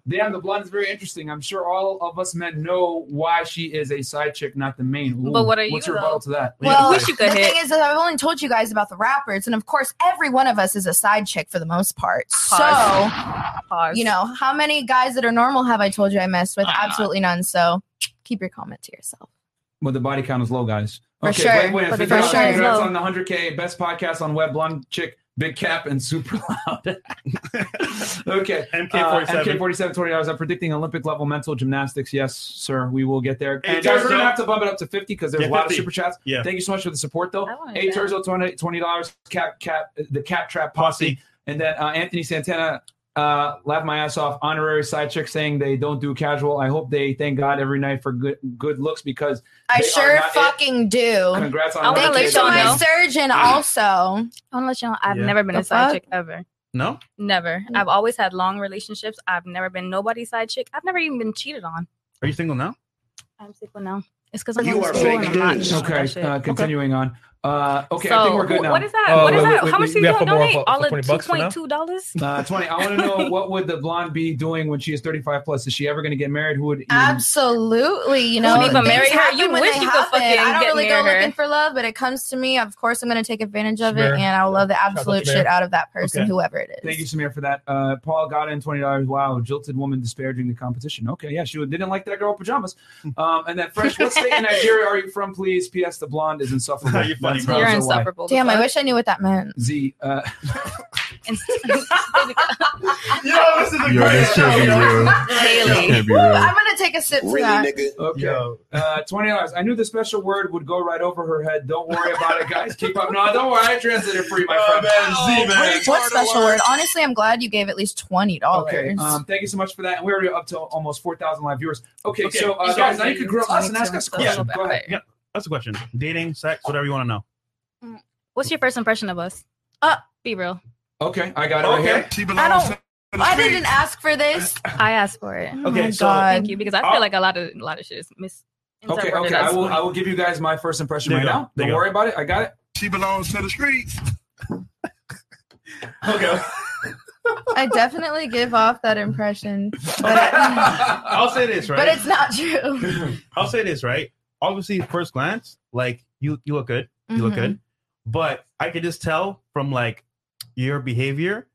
Damn, the blonde is very interesting. I'm sure all of us men know why she is a side chick, not the main. Ooh, but what are you? What's your rebuttal to that? Well, the thing is that I've only told you guys about the rappers, and of course, every one of us is a side chick for the most part. Pause. You know, how many guys that are normal have I told you I messed with? Absolutely none. So keep your comment to yourself. Well, the body count is low, guys. Congrats on the 100K. Best podcast on web. Blonde chick, big cap, and super loud. Okay. MK47, $20. I'm predicting Olympic level mental gymnastics. Yes, sir. We will get there. And guys, we're going to have to bump it up to 50 because there's a lot of super chats. Yeah. Thank you so much for the support, though. Hey, Turzo, $20. The Cat Trap Posse. And then Anthony Santana. Laugh my ass off. Honorary side chick saying they don't do casual. I hope they thank God every night for good looks because I sure fucking do. Congrats on that. Thank you to my surgeon also. I want to let you know I've never been a side chick ever. No? Never. I've always had long relationships. I've never been nobody's side chick. I've never even been cheated on. Are you single now? I'm single now. It's because I'm single. Okay, continuing on. Okay, so, I think we're good now. What is that? How much do you donate? All of $2.2? $20. I want to know, what would the blonde be doing when she is 35 plus? Is she ever going to get married? Who would even... Absolutely. You know, even marry her. You wish you could fucking get married. I don't really go looking for love, but it comes to me. Of course, I'm going to take advantage of it, and I will love the absolute shit out of that person, whoever it is. Thank you, Samir, for that. Paul got in $20. Wow, jilted woman disparaging the competition. Okay, yeah, she didn't like that girl pajamas. And then Fresh, what state in Nigeria are you from, please? P.S. The blonde is insufferable. You're insufferable. Damn, I wish I knew what that meant. I'm gonna take a sip for that. Nigga. Okay. $20. I knew the special word would go right over her head. Don't worry about it, guys. Keep up. No, don't worry. I translated it for you, my friend. What special word? Honestly, I'm glad you gave at least $20. Okay. Thank you so much for that. And we are up to almost 4,000 live viewers. Okay. So guys, now you can grill us and ask us questions. Go ahead. Yeah. That's a question. Dating, sex, whatever you want to know. What's your first impression of us? Be real. Okay, I got it right here. I didn't ask for this. I asked for it. Oh my God. Thank you, because I feel like a lot of shit is misinterpreted. Okay. I will give you guys my first impression right now. Don't worry about it. I got it. She belongs to the streets. Okay. I definitely give off that impression. But I'll say this, right? But it's not true. I'll say this, right? Obviously, first glance, like, you look good. You look good. But I could just tell from, like, your behavior,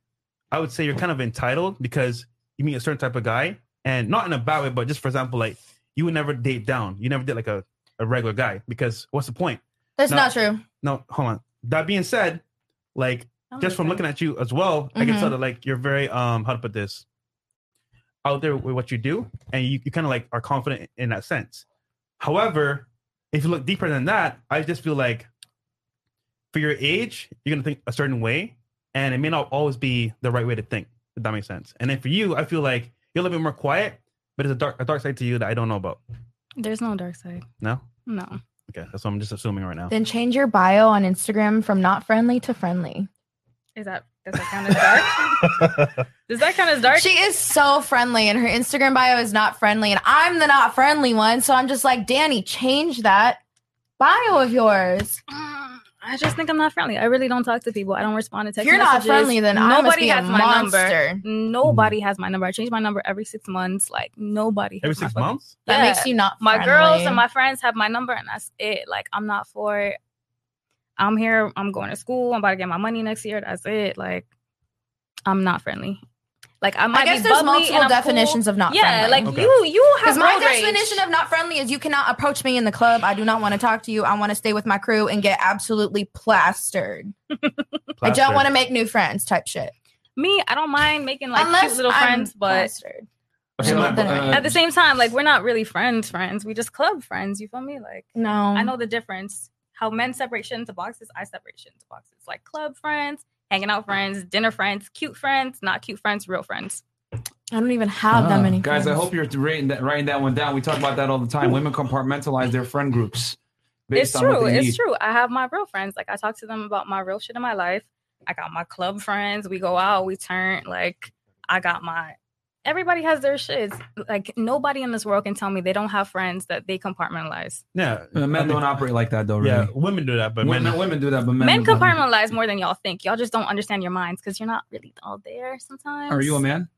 I would say you're kind of entitled because you meet a certain type of guy. And not in a bad way, but just, for example, like, you would never date down. You never did, like, a regular guy because what's the point? That's not true. No, hold on. That being said, like, just from looking at you as well, I can tell that, like, you're very, how to put this, out there with what you do. And you kind of, like, are confident in that sense. However, if you look deeper than that, I just feel like for your age, you're going to think a certain way. And it may not always be the right way to think, if that makes sense. And then for you, I feel like you're a little bit more quiet, but there's a dark side to you that I don't know about. There's no dark side. No? No. Okay, that's what I'm just assuming right now. Then change your bio on Instagram from not friendly to friendly. Does that count as dark? Does that count as dark? She is so friendly, and her Instagram bio is not friendly, and I'm the not friendly one, so I'm just like, Danny, change that bio of yours. I just think I'm not friendly. I really don't talk to people. I don't respond to text messages. If you're not friendly, then nobody has my number. Nobody has my number. I change my number every 6 months. Like, nobody. Every 6 months? That makes you not friendly. My girls and my friends have my number, and that's it. Like, I'm not for it. I'm here. I'm going to school. I'm about to get my money next year. That's it. Like, I'm not friendly. Like, I guess there's multiple definitions of not friendly. Yeah, like, you have my definition of not friendly is you cannot approach me in the club. I do not want to talk to you. I want to stay with my crew and get absolutely plastered. I don't want to make new friends type shit. Me, I don't mind making, like, cute little friends, but at the same time, like, we're not really friends. We just club friends. You feel me? Like, no, I know the difference. How men separate shit into boxes, I separate shit into boxes. Like, club friends, hanging out friends, dinner friends, cute friends, not cute friends, real friends. I don't even have that many guys, friends. I hope you're writing that one down. We talk about that all the time. Women compartmentalize their friend groups. It's true. It's true. I have my real friends. Like, I talk to them about my real shit in my life. I got my club friends. We go out. We turn. Like, I got my... Everybody has their shits. Like, nobody in this world can tell me they don't have friends that they compartmentalize. Yeah. Men don't operate like that, though, really. Yeah, women do that, but women do that, but men compartmentalize more than y'all think. Y'all just don't understand your minds because you're not really all there sometimes. Are you a man?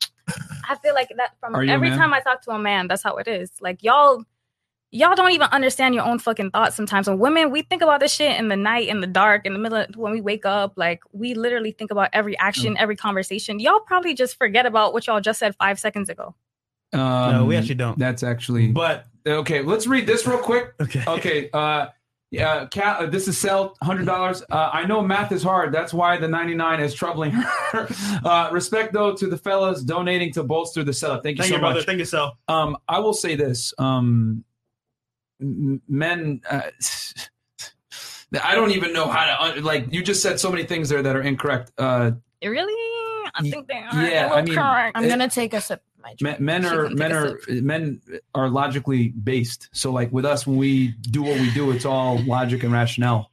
I feel like that from every time I talk to a man, that's how it is. Like, y'all don't even understand your own fucking thoughts sometimes. And women, we think about this shit in the night, in the dark, in the middle of when we wake up. Like, we literally think about every action, every conversation. Y'all probably just forget about what y'all just said 5 seconds ago. No, we actually don't. That's actually... But, okay, let's read this real quick. Okay. Yeah, this is sell $100. I know math is hard. That's why the 99 is troubling her. Respect, though, to the fellas donating to bolster the setup. Thank you so much, brother. Thank you, Sel. I will say this. Men, I don't even know how to, like, you just said so many things there that are incorrect. Really? I think they are. Yeah, I mean, correct. I'm going to take a sip. Men are logically based. So, like, with us, when we do what we do, it's all logic and rationale.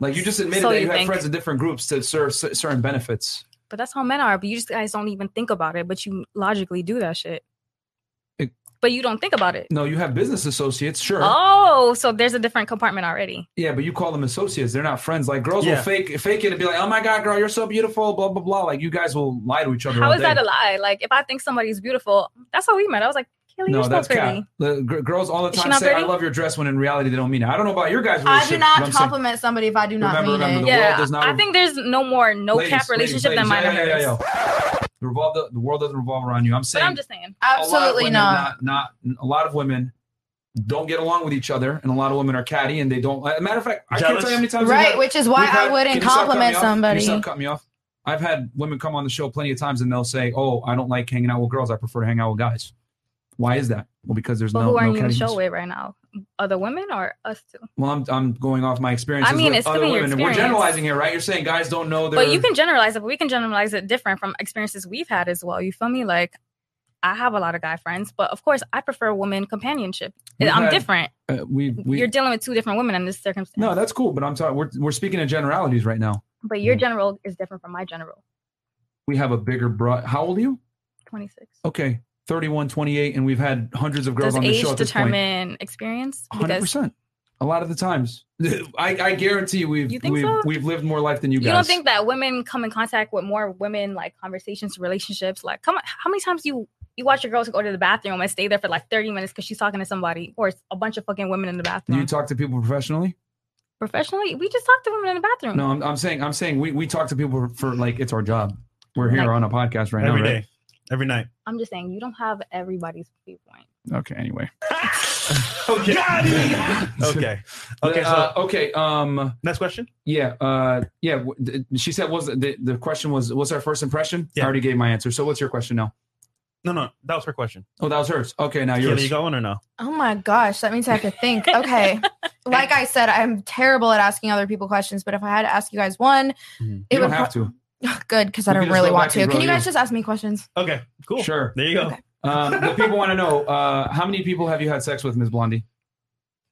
Like, you just admitted that you have friends in different groups to serve certain benefits. But that's how men are. But you just guys don't even think about it. But you logically do that shit. But you don't think about it. No, you have business associates, sure. Oh, so there's a different compartment already. Yeah, but you call them associates. They're not friends. Like, girls will fake it and be like, oh my God, girl, you're so beautiful, blah, blah, blah. Like, you guys will lie to each other. How is that a lie? Like, if I think somebody's beautiful, that's how we met. I was like, Kaylee, you're so pretty. The girls all the time say, I love your dress, when in reality, they don't mean it. I don't know about your guys' relationship. I do not compliment somebody if I do not mean it. Yeah, I think there's no cap relationship than mine. Yeah. The world doesn't revolve around you. I'm just saying. Absolutely not. Not a lot of women don't get along with each other, and a lot of women are catty, and they don't. As a matter of fact, I can't tell you how many times. Right, which is why I wouldn't compliment somebody. You cut me off. I've had women come on the show plenty of times, and they'll say, "Oh, I don't like hanging out with girls. I prefer to hang out with guys." Why is that? Well, because there's no. Who are you in the show with right now? Other women or us too? Well, I'm going off my experiences. I mean, with it's other women. And we're generalizing here, right? You're saying guys don't know their... But you can generalize it, but we can generalize it different from experiences we've had as well. You feel me? Like, I have a lot of guy friends, but of course, I prefer women companionship. I'm different. You're dealing with two different women in this circumstance. No, that's cool, but I'm talking. We're speaking in generalities right now. But your general is different from my general. We have a bigger broad. How old are you? 26. Okay. 31, 28, and we've had hundreds of girls on the show at this point. Does age determine experience? 100%. A lot of the times. I guarantee you we've lived more life than you guys. You don't think that women come in contact with more women, like conversations, relationships? Like, come on, how many times you watch your girl go to the bathroom and stay there for like 30 minutes because she's talking to somebody or a bunch of fucking women in the bathroom? Do you talk to people professionally? Professionally? We just talk to women in the bathroom. No, I'm saying we talk to people for like, it's our job. We're here like, on a podcast right every now. Every day. Right? Every night. I'm just saying, you don't have everybody's viewpoint. Okay, anyway. Okay. Got it. Okay. Okay. Next question. Yeah. She said, "Was the question was what's our first impression?" Yeah. I already gave my answer. So, what's your question now? No, that was her question. Oh, that was hers. Okay, now yours. Are you going or no? Oh my gosh, that means I have to think. Okay. Like I said, I'm terrible at asking other people questions, but if I had to ask you guys one, it would have to. Good, because I don't really want to. Can you guys just ask me questions? Okay, cool. Sure. There you go. Okay. The people want to know, how many people have you had sex with, Ms. Blondie?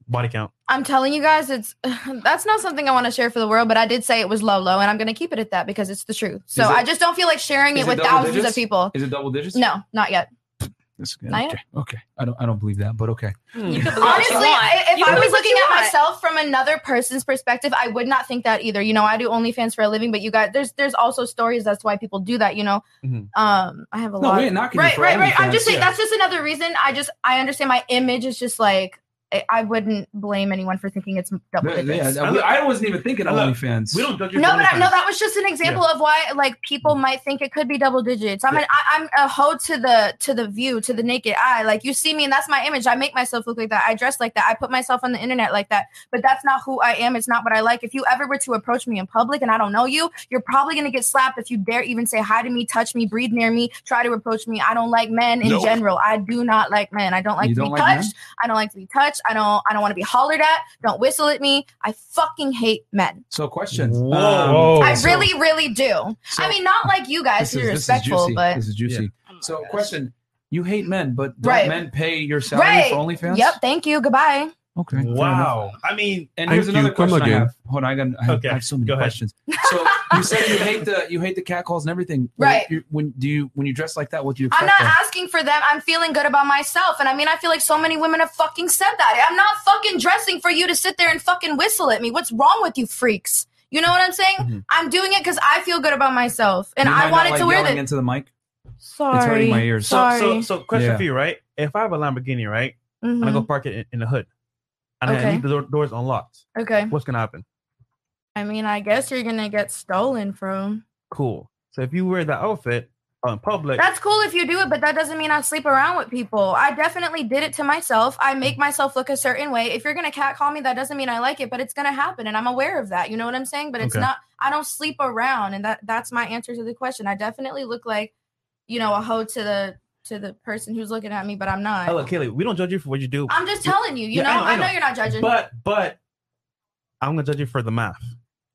Body count. I'm telling you guys, that's not something I want to share for the world, but I did say it was low, and I'm going to keep it at that because it's the truth. So I just don't feel like sharing it with thousands of people. Is it double digits? No, not yet. Okay. I don't believe that, but okay. Honestly, if I was looking at myself from another person's perspective, I would not think that either. You know, I do OnlyFans for a living, but you guys, there's also stories. That's why people do that. You know, I have a lot. Right. I'm just saying that's just another reason. I understand my image is just like I wouldn't blame anyone for thinking it's double digits. Yeah, I wasn't even thinking of OnlyFans. We don't judge. No, but that was just an example of why like people might think it could be double digits. I'm a hoe to the view, to the naked eye. Like you see me, and that's my image. I make myself look like that. I dress like that. I put myself on the internet like that. But that's not who I am. It's not what I like. If you ever were to approach me in public and I don't know you, you're probably gonna get slapped if you dare even say hi to me, touch me, breathe near me, try to approach me. I don't like men in general. I do not like men. I don't like to be touched. I don't like to be touched. I don't want to be hollered at. Don't whistle at me. I fucking hate men. So questions. Whoa. I really, really do. So, I mean, not like you guys. You're respectful, but this is juicy. Yeah. Oh my gosh. Question. You hate men, but do men pay your salary for OnlyFans? Yep. Thank you. Goodbye. Okay. Wow. I mean, and here's another question I have. Hold on. I have so many questions. So you said you hate the catcalls and everything. Right. When you dress like that, what do you expect? I'm not asking for them. I'm feeling good about myself. And I mean, I feel like so many women have fucking said that. I'm not fucking dressing for you to sit there and fucking whistle at me. What's wrong with you freaks? You know what I'm saying? Mm-hmm. I'm doing it because I feel good about myself. And I wanted to wear that. Into the mic? Sorry. It's hurting my ears. So question for you, right? If I have a Lamborghini, right? Mm-hmm. And I go park it in the hood. I need the doors unlocked. Okay. What's going to happen? I mean, I guess you're going to get stolen from. Cool. So if you wear that outfit in public. That's cool if you do it, but that doesn't mean I sleep around with people. I definitely did it to myself. I make myself look a certain way. If you're going to catcall me, that doesn't mean I like it, but it's going to happen. And I'm aware of that. You know what I'm saying? But it's not, I don't sleep around. And that's my answer to the question. I definitely look like, you know, a hoe to the person who's looking at me, but I'm not. Hello, Kaylee, we don't judge you for what you do. I'm just telling you, I know you're not judging. But I'm going to judge you for the math.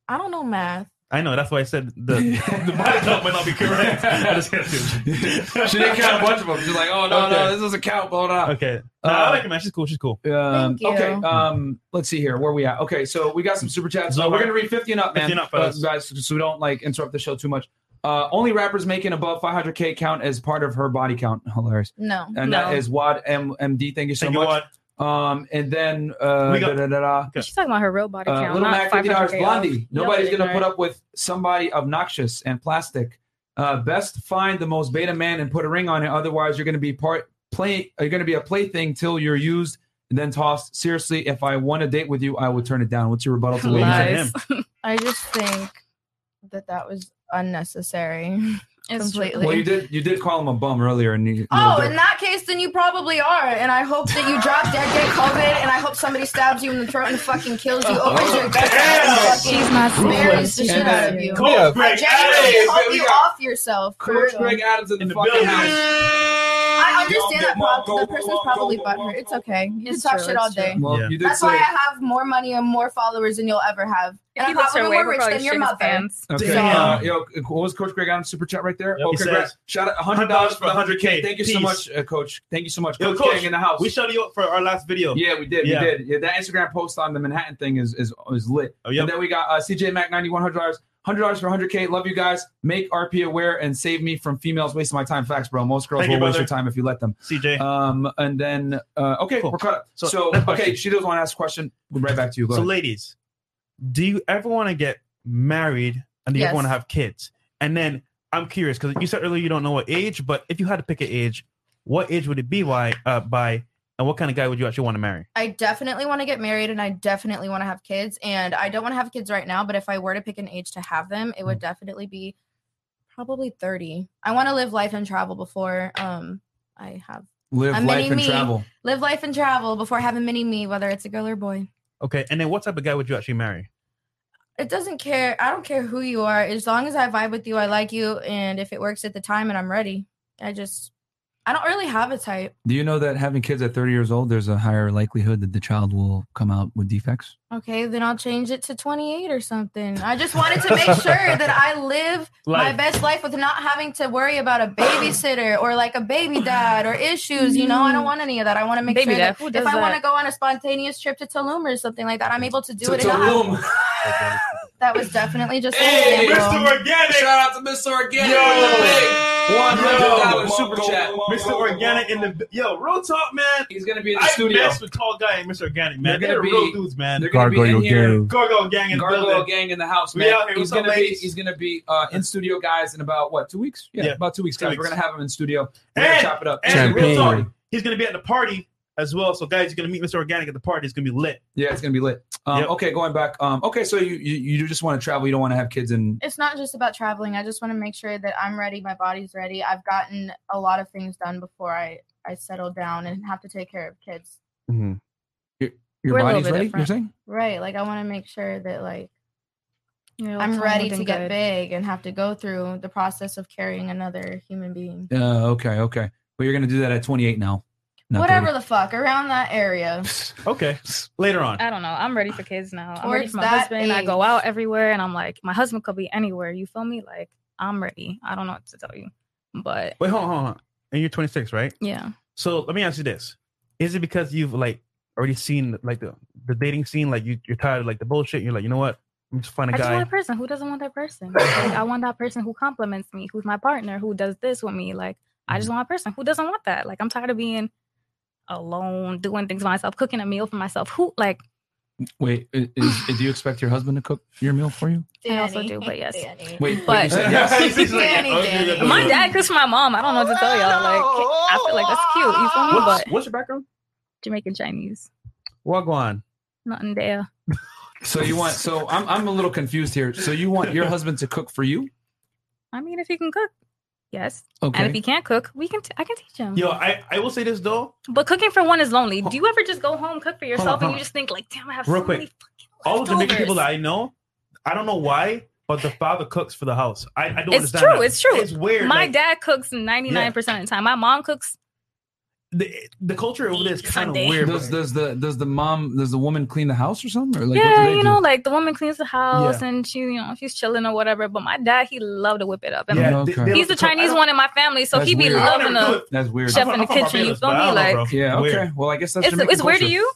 I don't know math. I know. That's why I said the body count might not be correct. I just can't do it. She didn't count a bunch of them. She's like, no, this doesn't count. Hold on. Okay. I like her, man. She's cool. Thank you. Okay. Let's see here. Where are we at? Okay. So we got some super chats. So we're going to read 50 and up, man. 50 and up, guys, so we don't like interrupt the show too much. Only rappers making above 500K count as part of her body count. Hilarious. No. And that is Wad MD. Thank you so much. And then she's talking about her real body count. Little Mac, $50. Blondie. Nobody's gonna put up with somebody obnoxious and plastic. Best find the most beta man and put a ring on it. Otherwise, you're gonna be You're gonna be a plaything till you're used and then tossed. Seriously, if I want a date with you, I would turn it down. What's your rebuttal to him? I just think that was unnecessary. It's completely. Well, you did call him a bum earlier, and in that case, then you probably are. And I hope that you drop dead, get COVID, and I hope somebody stabs you in the throat and fucking kills you. Opens your gut and fucking marries the shit out of you. Cool, Greg Adams, help you off yourself. Greg Adams in the fucking house. I understand that the person's probably butthurt. It's okay. You can talk shit all day. That's why I have more money and more followers than you'll ever have. And if a lot of women were rich than your mother. Okay. So, yo, what was Coach Greg on super chat right there? Yep, okay, Greg, shout out $100 for 100K. Thank you so much, Coach. Thank you so much, Coach. Coach in the house. We showed you up for our last video. Yeah, we did. Yeah. We did. Yeah, that Instagram post on the Manhattan thing is lit. Oh, yep. And then we got CJ Mac $9,100. $100 for 100K. Love you guys. Make RP aware and save me from females wasting my time. Facts, bro. Most girls will waste your time if you let them. CJ. And then, okay, cool. We're caught up. So okay, she doesn't want to ask a question. We'll right back to you. Go ahead. Ladies, do you ever want to get married and do you ever want to have kids? And then I'm curious because you said earlier you don't know what age, but if you had to pick an age, what age would it be by? And what kind of guy would you actually want to marry? I definitely want to get married and I definitely want to have kids. And I don't want to have kids right now, but if I were to pick an age to have them, it would definitely be probably 30. I want to live life and travel before I have live life and travel. Live life and travel before having mini me, whether it's a girl or boy. Okay. And then what type of guy would you actually marry? It doesn't care. I don't care who you are. As long as I vibe with you, I like you. And if it works at the time and I'm ready, I don't really have a type. Do you know that having kids at 30 years old, there's a higher likelihood that the child will come out with defects? Okay, then I'll change it to 28 or something. I just wanted to make sure that I live my best life with not having to worry about a babysitter or like a baby dad or issues. You know, I don't want any of that. I want to make sure that if I want to go on a spontaneous trip to Tulum or something like that, I'm able to do it. Tulum. That was definitely just an example. Mr. Organic. Shout out to Mr. Organic. $100 super chat. Mr. Organic in the real talk, man. He's gonna be in the studio. I mess with Tall Guy and Mr. Organic, man. They're real dudes, man. They're gonna be in here. Gargoyle gang in the building. Gargoyle gang in the house, man. He's gonna be in studio, guys, in about 2 weeks? Yeah, about 2 weeks, guys. We're gonna have him in studio. We're gonna chop it up. And real talk, he's gonna be at the party as well. So guys, you're gonna meet Mr. Organic at the party. It's gonna be lit. Yeah, it's gonna be lit. Okay, going back. Okay, so you just want to travel. You don't want to have kids. And it's not just about traveling. I just want to make sure that I'm ready. My body's ready. I've gotten a lot of things done before I settle down and have to take care of kids. Mm-hmm. Your body's ready. Different. You're saying right? Like I want to make sure that I'm ready to get big and have to go through the process of carrying another human being. Okay. But you're gonna do that at 28 now. Not whatever 30. The fuck, around that area. Okay, later on. I don't know. I'm ready for kids now. I'm ready for my husband. Age. I go out everywhere, and I'm like, my husband could be anywhere. You feel me? Like, I'm ready. I don't know what to tell you. But wait, hold on. And you're 26, right? Yeah. So let me ask you this: is it because you've already seen the dating scene? Like you're tired of the bullshit. You're like, you know what? I'm just find a guy. I just want a person. Who doesn't want that person? I want that person who compliments me, who's my partner, who does this with me. I just want a person who doesn't want that. I'm tired of being alone, doing things by myself, cooking a meal for myself. Wait, do you expect your husband to cook your meal for you? Danny. I also do, but yes. Danny. Wait, you said yes. Danny. My dad cooks for my mom. I don't know what to tell y'all. I feel like that's cute. You feel me? What's your background? Jamaican Chinese. Wagwan. Nothing there. So I'm a little confused here. So you want your husband to cook for you? I mean, if he can cook. Yes. Okay. And if he can't cook, I can teach him. Yo, I will say this though. But cooking for one is lonely. Do you ever just go home, cook for yourself, and you just think damn, I have real so quick. Many fucking all of the big people that I don't know why, but the father cooks for the house. I don't understand. True, it's true. It's weird. My dad cooks 99% of the time. My mom cooks. The culture over there is kind of weird. Does the woman clean the house or something? Or what do they do? The woman cleans the house and she, she's chilling or whatever. But my dad, he loved to whip it up. I mean, he's the Chinese one in my family, so he be loving a chef in the kitchen. You feel me? Yeah, okay. Well, I guess that's it's weird to you.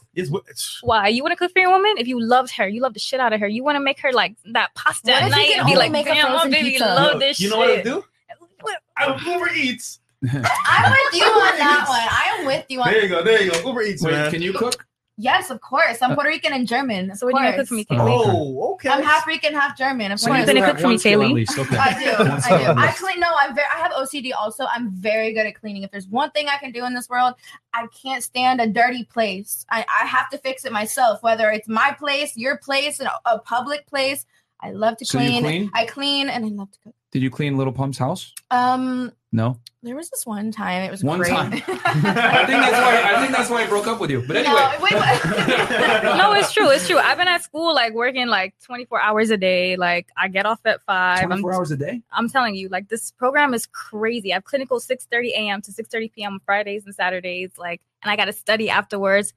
Why you want to cook for your woman? If you loved her, you love the shit out of her. You want to make her like that pasta at night and be like, damn, my baby love this shit. You know what I do? I overeat. I'm with you on that one. I am with you on that. There you go. Uber Eats, man. Can you cook? Yes, of course. I'm Puerto Rican and German. So what do you cook for me, Kaylee? Oh, okay. I'm half Rican, half German. So you're going to cook for me, Kaylee? Okay. I do. I clean. No, I have OCD also. I'm very good at cleaning. If there's one thing I can do in this world, I can't stand a dirty place. I have to fix it myself, whether it's my place, your place, and a public place. I love to clean. So you clean? I clean and I love to cook. Did you clean Lil Pump's house? No. There was this one time. It was one great. Time. I think that's why I broke up with you. But anyway. No, it's true. It's true. I've been at school working 24 hours a day. I get off at 5. 24 hours a day? I'm telling you, this program is crazy. I have clinical 6:30 a.m. to 6:30 p.m. Fridays and Saturdays. And I got to study afterwards.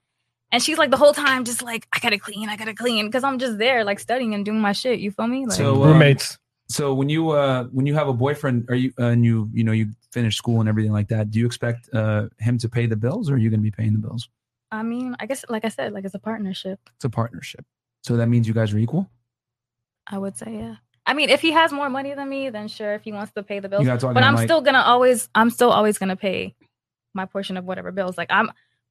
And she's like the whole time just like, I gotta clean because I'm just there like studying and doing my shit. You feel me? Like, so roommates. So when you have a boyfriend, are you and you know you finish school and everything like that, do you expect him to pay the bills, or are you gonna be paying the bills? I mean, I guess like I said, like it's a partnership. So that means you guys are equal? I would say, yeah. I mean, if he has more money than me, then sure, if he wants to pay the bills. But I'm still always gonna pay my portion of whatever bills. Like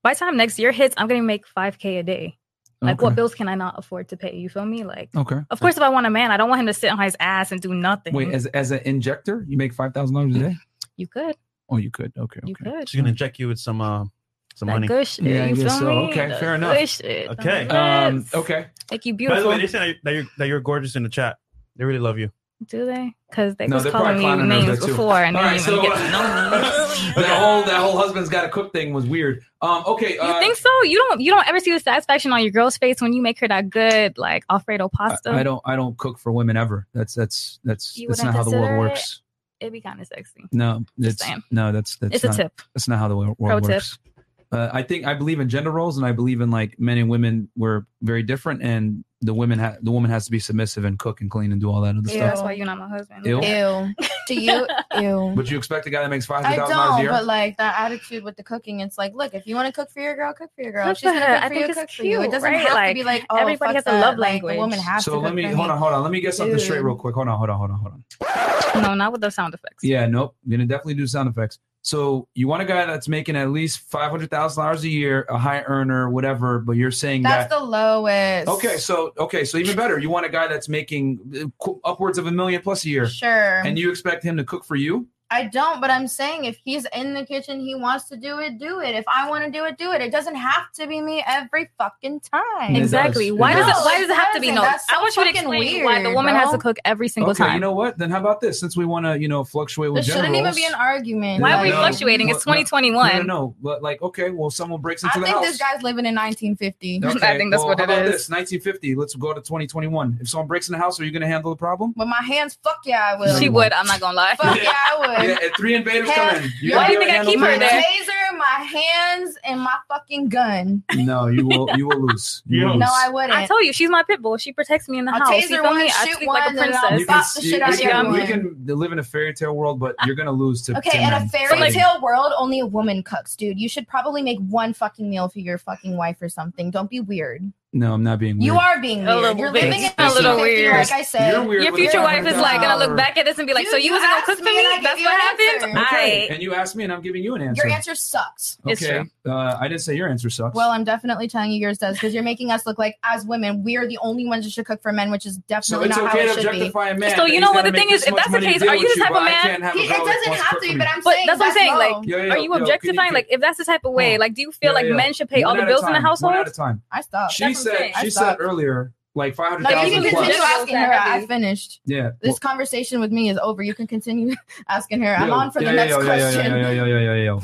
by the time next year hits, I'm gonna make $5,000 a day. Like, okay. What bills can I not afford to pay? You feel me? Like, okay. Of course, if I want a man, I don't want him to sit on his ass and do nothing. Wait, as an injector, you make $5,000 a day? You could. Oh, you could. Okay. You could. She's gonna inject you with some money. Good shit. Yeah, you feel so. Me? Okay, the fair enough. Shit. Okay. Okay. Make you beautiful. By the way, they said that you're gorgeous in the chat. They really love you. Do they? Because they was calling me names before, and they didn't even get to know me. That whole husband's got a cook thing was weird. Okay, you think so? You don't ever see the satisfaction on your girl's face when you make her that good like Alfredo pasta? I don't cook for women ever. That's not how the world works. It'd be kind of sexy. No, it's not a tip. That's not how the world works. Pro tip. I believe in gender roles, and I believe in like men and women were very different, and the woman has to be submissive and cook and clean and do all that other stuff. That's why you're not my husband. Ew. To you, ew. But you expect a guy that makes $500,000 a year? I don't, but like that attitude with the cooking, it's like, look, if you want to cook for your girl, cook for your girl. If she's gonna cook for you, cook for you. It doesn't have to be like, oh, everybody has a love language. Like, the woman has to. So let me hold on. Let me get something straight real quick. Hold on. No, not with those sound effects. Yeah, nope. I'm gonna definitely do sound effects. So you want a guy that's making at least $500,000 a year, a high earner, whatever. But you're saying that's the lowest. Okay, so even better. You want a guy that's making upwards of $1 million+ a year. Sure. And you expect him to cook for you? I don't, but I'm saying if he's in the kitchen, he wants to do it, do it. If I want to do it, do it. It doesn't have to be me every fucking time. Exactly. Why does it have to be? No, that's so I want you to explain why the woman has to cook every single time. You know what? Then how about this? Since we want to, fluctuate with gender roles. There shouldn't even be an argument. Why are we fluctuating? It's 2021. No. But like, okay, well, someone breaks into the house. I think this guy's living in 1950. Okay, I think that's what it is. How about this? 1950. Let's go to 2021. If someone breaks in the house, are you going to handle the problem? With my hands, fuck yeah, I will. She would. I'm not going to lie. Fuck yeah, I would. Yeah, three invaders come in. Why do you think I keep her there? Taser, my hands, and my fucking gun. No, you will lose. No, I wouldn't. I told you, she's my pit bull. She protects me in the house. Taser you one, me? Shoot I one, like a princess. You can, we can live in a fairy tale world, but you're gonna lose to. Okay, in a fairy tale world, only a woman cooks, dude. You should probably make one fucking meal for your fucking wife or something. Don't be weird. No, I'm not being weird. You are being weird. You're living in a little weird. Like I said, your future wife is like going to look back at this and be like, dude, so you wasn't going to cook for me? That's what happened? Okay. And you asked me and I'm giving you an answer. Your answer sucks. Okay. I didn't say your answer sucks. Well, I'm definitely telling you yours does because you're making us look like as women, we are the only ones that should cook for men, which is definitely not how it should be. So it's okay to objectify a man. So you know what the thing is? If that's the case, are you the type of man? It doesn't have to be, but I'm saying that's what I'm saying. Like, are you objectifying? Like, if that's the type of way, like, do you feel like men should pay all the bills in the household? One at a time. I stopped. She said earlier, like 500,000. You can continue asking her. I finished. Yeah. This conversation with me is over. You can continue asking her. I'm on for the next question.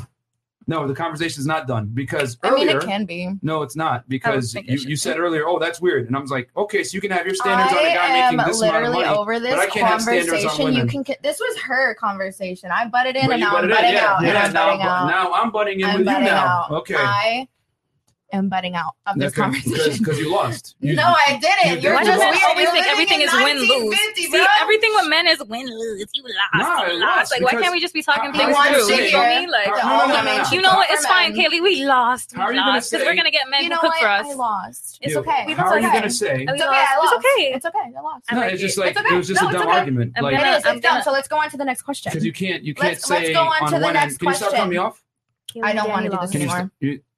No, the conversation is not done because earlier. I mean, it can be. No, it's not because you said earlier, oh, that's weird. And I was like, okay, so you can have your standards on a guy making this amount of money. I am literally over this conversation. This was her conversation. I butted in and now I'm butting out. Now I'm butting in with you now. Okay. And butting out of this conversation because you lost. No, I didn't. You're just weird. Always think everything is win lose. See, everything with men is win lose. You lost. No, you lost. Like, why can't we just be talking things through? You know what? It's fine, Kaylee. We lost. We lost because we're gonna get men to cook for us. I lost. It's okay. How are you gonna say? It's okay. It's okay. I lost. No, it's just like it was just a dumb argument. I'm done. So let's go on to the next question. Because you can't say. Let's go on to the next question. Can you stop cutting me off? I don't want to do this anymore.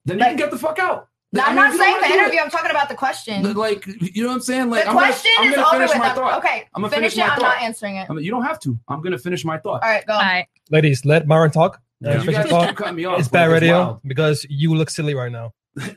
Then you can get the fuck out. I'm not saying the interview. I'm talking about the question. Like, you know what I'm saying? Like, the question is over with. Okay, I'm gonna finish it. I'm not answering it. You don't have to. I'm gonna finish my thought. All right, go. All right, ladies, let Myron talk. Yeah. You guys keep cutting me off. It's bad radio because you look silly right now. Like,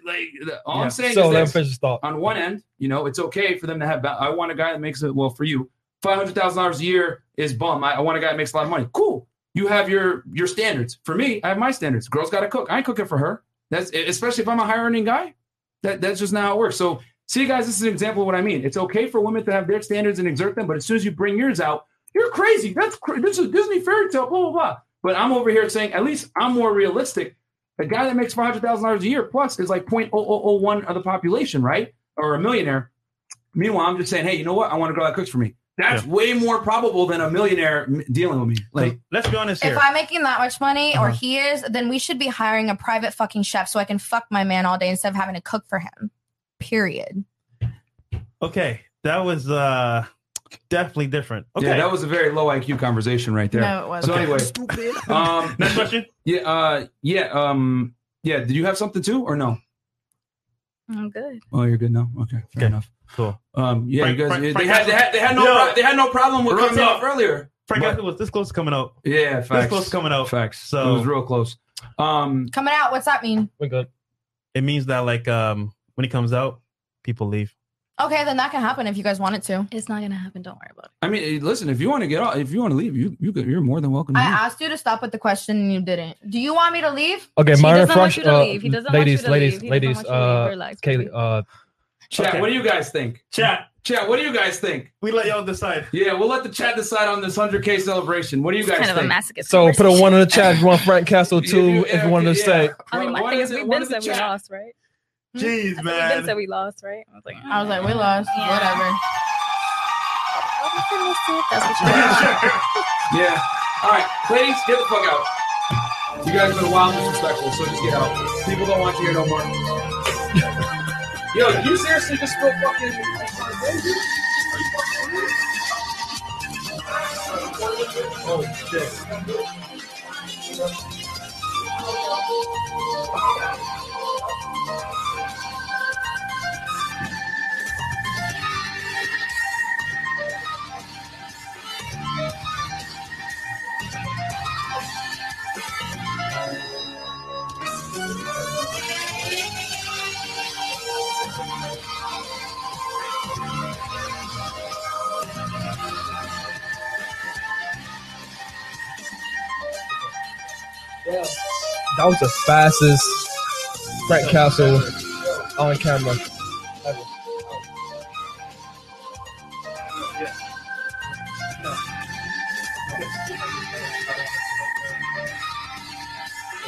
all I'm saying is that on one end, it's okay for them to have. I want a guy that makes it. Well, for you, $500,000 a year is bum. I want a guy that makes a lot of money. Cool. You have your standards. For me, I have my standards. Girl's got to cook. I ain't cooking for her. That's especially if I'm a high earning guy. That's just not how it works. So see, guys, this is an example of what I mean. It's okay for women to have their standards and exert them, but as soon as you bring yours out, you're crazy. This is Disney fairy tale, blah blah blah. But I'm over here saying at least I'm more realistic. The guy that makes $400,000 a year plus is like 0.0001 of the population, right? Or a millionaire. Meanwhile, I'm just saying, hey, you know what? I want a girl that cooks for me. That's way more probable than a millionaire dealing with me. Like, let's be honest here. If I'm making that much money or he is, then we should be hiring a private fucking chef so I can fuck my man all day instead of having to cook for him. Period. Okay. That was definitely different. Okay. Yeah, that was a very low IQ conversation right there. No, it wasn't. So anyway. Stupid. Next question? Yeah. Did you have something too or no? I'm good. Oh, you're good now? Okay. Fair enough. Cool. Yeah, Frank, you guys, they had no problem with coming up earlier. Frank, it was this close to coming out. Yeah, facts. This close to coming out. Facts. So it was real close. Coming out, what's that mean? We're good. It means that like when it comes out, people leave. Okay, then that can happen if you guys want it to. It's not gonna happen. Don't worry about it. I mean, listen, if you want to get out, if you want to leave, you're more than welcome to leave. I asked you to stop with the question and you didn't. Do you want me to leave? Okay, Myron, Fresh, he doesn't want you to leave. Ladies, Kaylee, chat, okay. What do you guys think? Chat, what do you guys think? We let y'all decide. Yeah, we'll let the chat decide on this 100K celebration. What do you guys think? It's kind of a masochist. So put a one in the chat if you want Frank Castle 2, if you want to say. I mean, my thing is we've been said we lost, right? Jeez, man. We've been said we lost, right? I was like, we lost. Yeah. Whatever. That's what you yeah. All right, ladies, get the fuck out. You guys have been wild and disrespectful, so just get out. People don't want you here no more. Yo, you seriously just go fucking... Oh, shit. Yeah. That was the fastest Frank Castle on camera ever.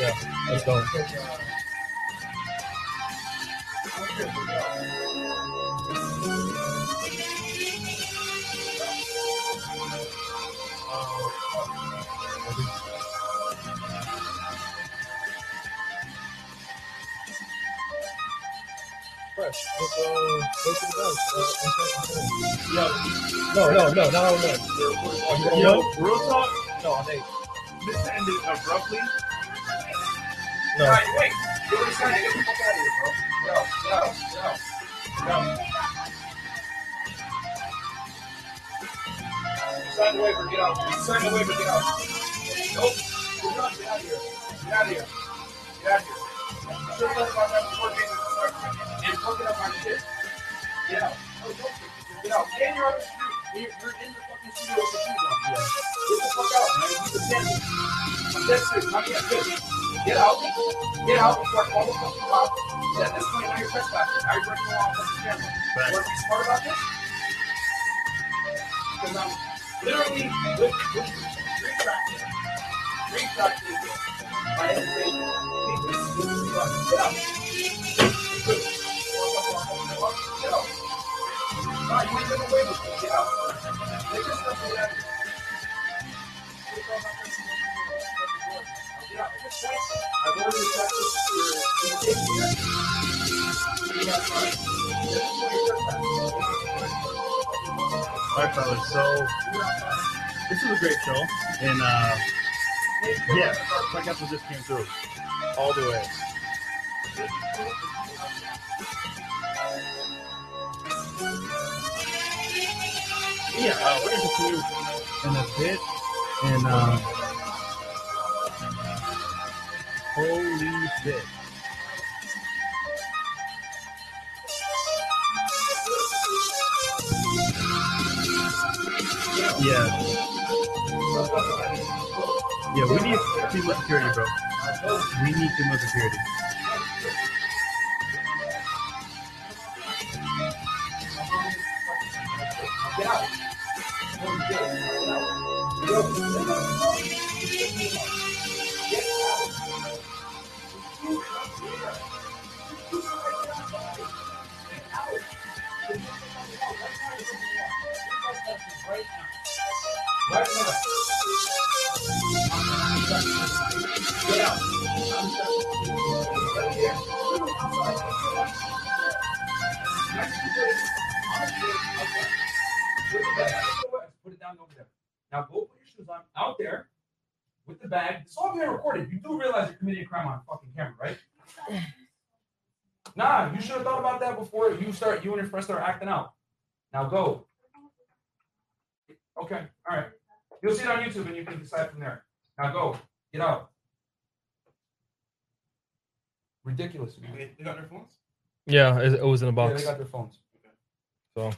Yeah, let's go. No. Real talk? No, I hate. This ended abruptly. No. All right, wait. You're just trying to get the fuck out of here, bro. No. Sign the waiver, get out. Nope. Get out of here. You should have left my man before getting to start and fucking up my shit. Get out. No, don't get out. And you're on the street. You're in the fucking studio with the shoes on. Yeah. Get the fuck out, man. You're defending. I'm dead sick. I'm getting pissed. Get out before I call the fucking cop. At this point, now you're trespassing. Now you're breaking the law on the camera. You want to be smart about this? Because I'm literally retracting this. I had to say, get out. Nah, you ain't getting away with it. Get out. Take your stuff away. Get out. At this point, I've already established your invitation here. All right, fellas. So, this is a great show. And, yeah, my guess just came through. All the way. Yeah, we're going to do in a bit, and, holy shit. Yeah, we need female security, bro. We need female security. Get out. Get out. Put it down over there. Now go put your shoes on out there with the bag. It's all being recorded. You do realize you're committing a crime on fucking camera, right? Nah, you should have thought about that before you and your friends start acting out. Now go. Okay, all right. You'll see it on YouTube and you can decide from there. Now go. Get out. Ridiculous, man. They got their phones? Yeah, it was in a box. Yeah, they got their phones. Okay. So.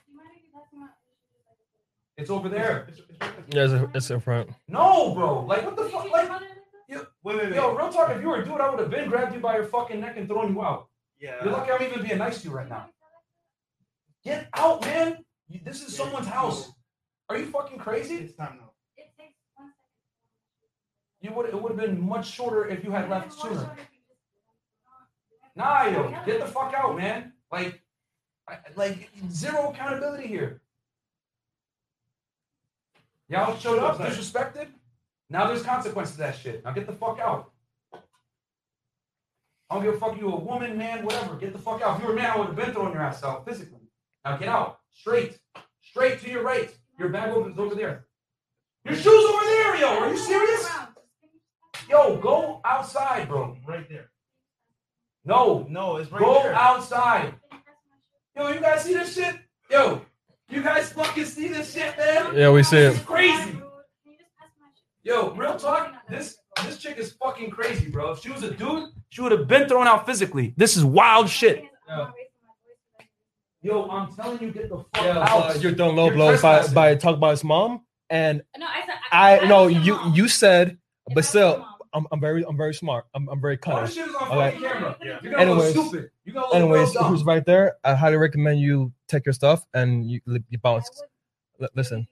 It's over there. Yeah, it's in front. No, bro. Like, what the fuck? Like, yo, real talk, if you were a dude, I would have been grabbed you by your fucking neck and thrown you out. Yeah. You're lucky I'm even being nice to you right now. Get out, man. This is someone's house. Are you fucking crazy? It's time now. It would have been much shorter if you had left sooner. Nah, yo, get the fuck out, man. Like zero accountability here. Y'all showed up, disrespected. Now there's consequences to that shit. Now get the fuck out. I don't give a fuck you a woman, man, whatever. Get the fuck out. If you were a man, I would have been throwing your ass out physically. Now get out. Straight to your right. Your bag opens over there. Your shoes over there, yo. Are you serious? Yo, go outside, bro. Right there. No, it's right there. Go outside. Yo, you guys see this shit? Yo, you guys fucking see this shit, man? Yeah, we see it. It's crazy. Yo, real talk, this chick is fucking crazy, bro. If she was a dude, she would have been thrown out physically. This is wild shit. Yeah. Yo, I'm telling you, get the fuck out. You're done low blows by talk about his mom, and no, you said, but still, I'm very smart. I'm very cunning. Anyways, who's right there? I highly recommend you take your stuff and you bounce. Listen.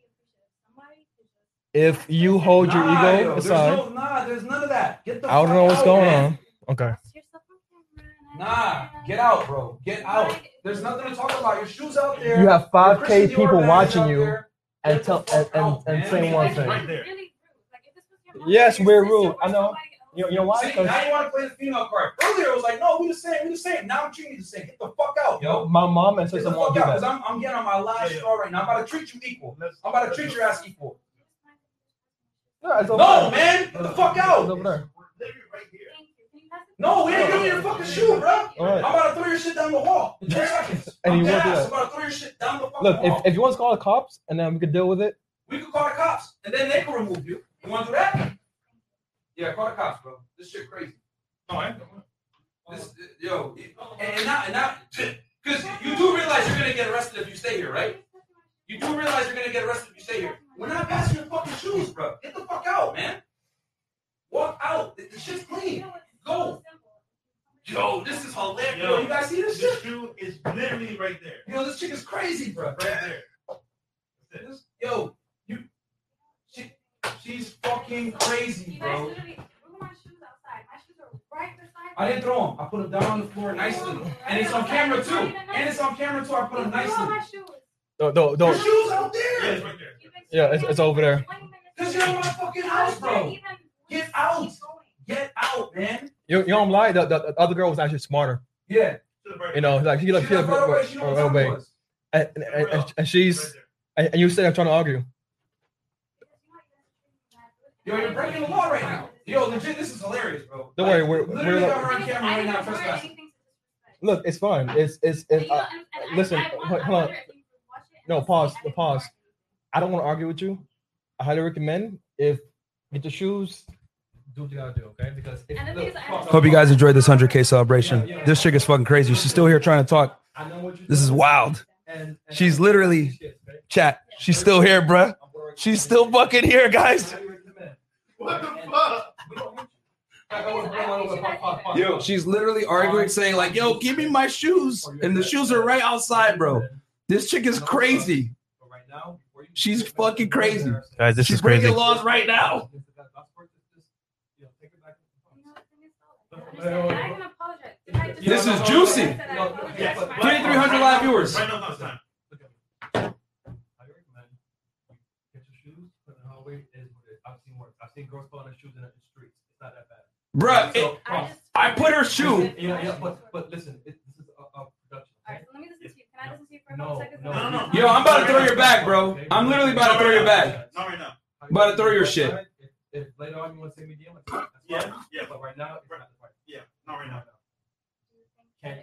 If you hold your ego aside, there's none of that. Get the fuck out. I don't know what's going on. Okay. Nah, get out, bro. Get out. There's nothing to talk about. Your shoes out there. You have 5K people watching you and saying one thing. Right there. Yes, we're rude. I know. You know why? See, now you want to play the female card. Earlier, it was like, no, we the same. Now I'm treating you the same. Get the fuck out, yo. My mom and sister won't do that. Because I'm getting on my live star right now. I'm about to treat you equal. I'm about to treat your ass equal. No, man. Get the fuck out. It's over there. No, we ain't giving you your fucking shoe, bro. Right. I'm about to throw your shit down the wall in 2 seconds. And you won't do that. I'm about to throw your shit down the fucking wall. Look, if you want to call the cops and then we could deal with it. We could call the cops and then they can remove you. You want to do that? Yeah, call the cops, bro. This shit crazy. No, I ain't doing it. Yo, because you do realize you're going to get arrested if you stay here, right? You do realize you're going to get arrested if you stay here. We're not passing your fucking shoes, bro. Get the fuck out, man. Walk out. This shit's clean. Go. Yo, this is hilarious. Yo, you guys see this shit? This shoe is literally right there. Yo, this chick is crazy, bro. Right there. Yo, she's fucking crazy, bro. My shoes outside. My shoes are right beside. I didn't throw them. I put them down on the floor nicely, and it's on camera too. I put them nicely. Don't. Your shoes out there. Yeah, it's right there. Yeah, it's over there. Cause you're in my fucking house, bro. Get out. Get out, man. You don't lie. The other girl was actually smarter. Yeah. You know, like she looked away. And she's right and you said I'm trying to argue. Yo, you're breaking the law right now. Yo, legit, this is hilarious, bro. Don't worry, we're got her on camera right now. Look, it's fine. Listen, hold on. No, pause. I don't want to argue with you. I highly recommend if get your shoes. Do what you gotta do, okay? Because hope you guys enjoyed this 100K celebration. Yeah. This chick is fucking crazy. She's still here trying to talk. This is wild. She's literally chat. She's still here, bruh. She's still fucking here, guys. What the fuck? Yo, she's literally arguing, saying like, "Yo, give me my shoes," and the shoes are right outside, bro. This chick is crazy. She's fucking crazy. Guys, this is crazy. She's breaking laws right now. This is juicy. 3,300 live viewers. Right now, it's time. I recommend get your shoes, put them in the hallway, seen girls calling her shoes in the streets. It's not that bad. Bruh, so, I put her shoe. Yeah, but listen, this is a production. All right, so let me listen to you. Can I listen to you for a second? No. Yo, I'm about to throw your back, bro. I'm literally about to throw your back. Not right now. I'm about to throw your shit. If later on you want to send me DM, that's fine. Yeah. But right now, it's not the right. Yeah, not right now.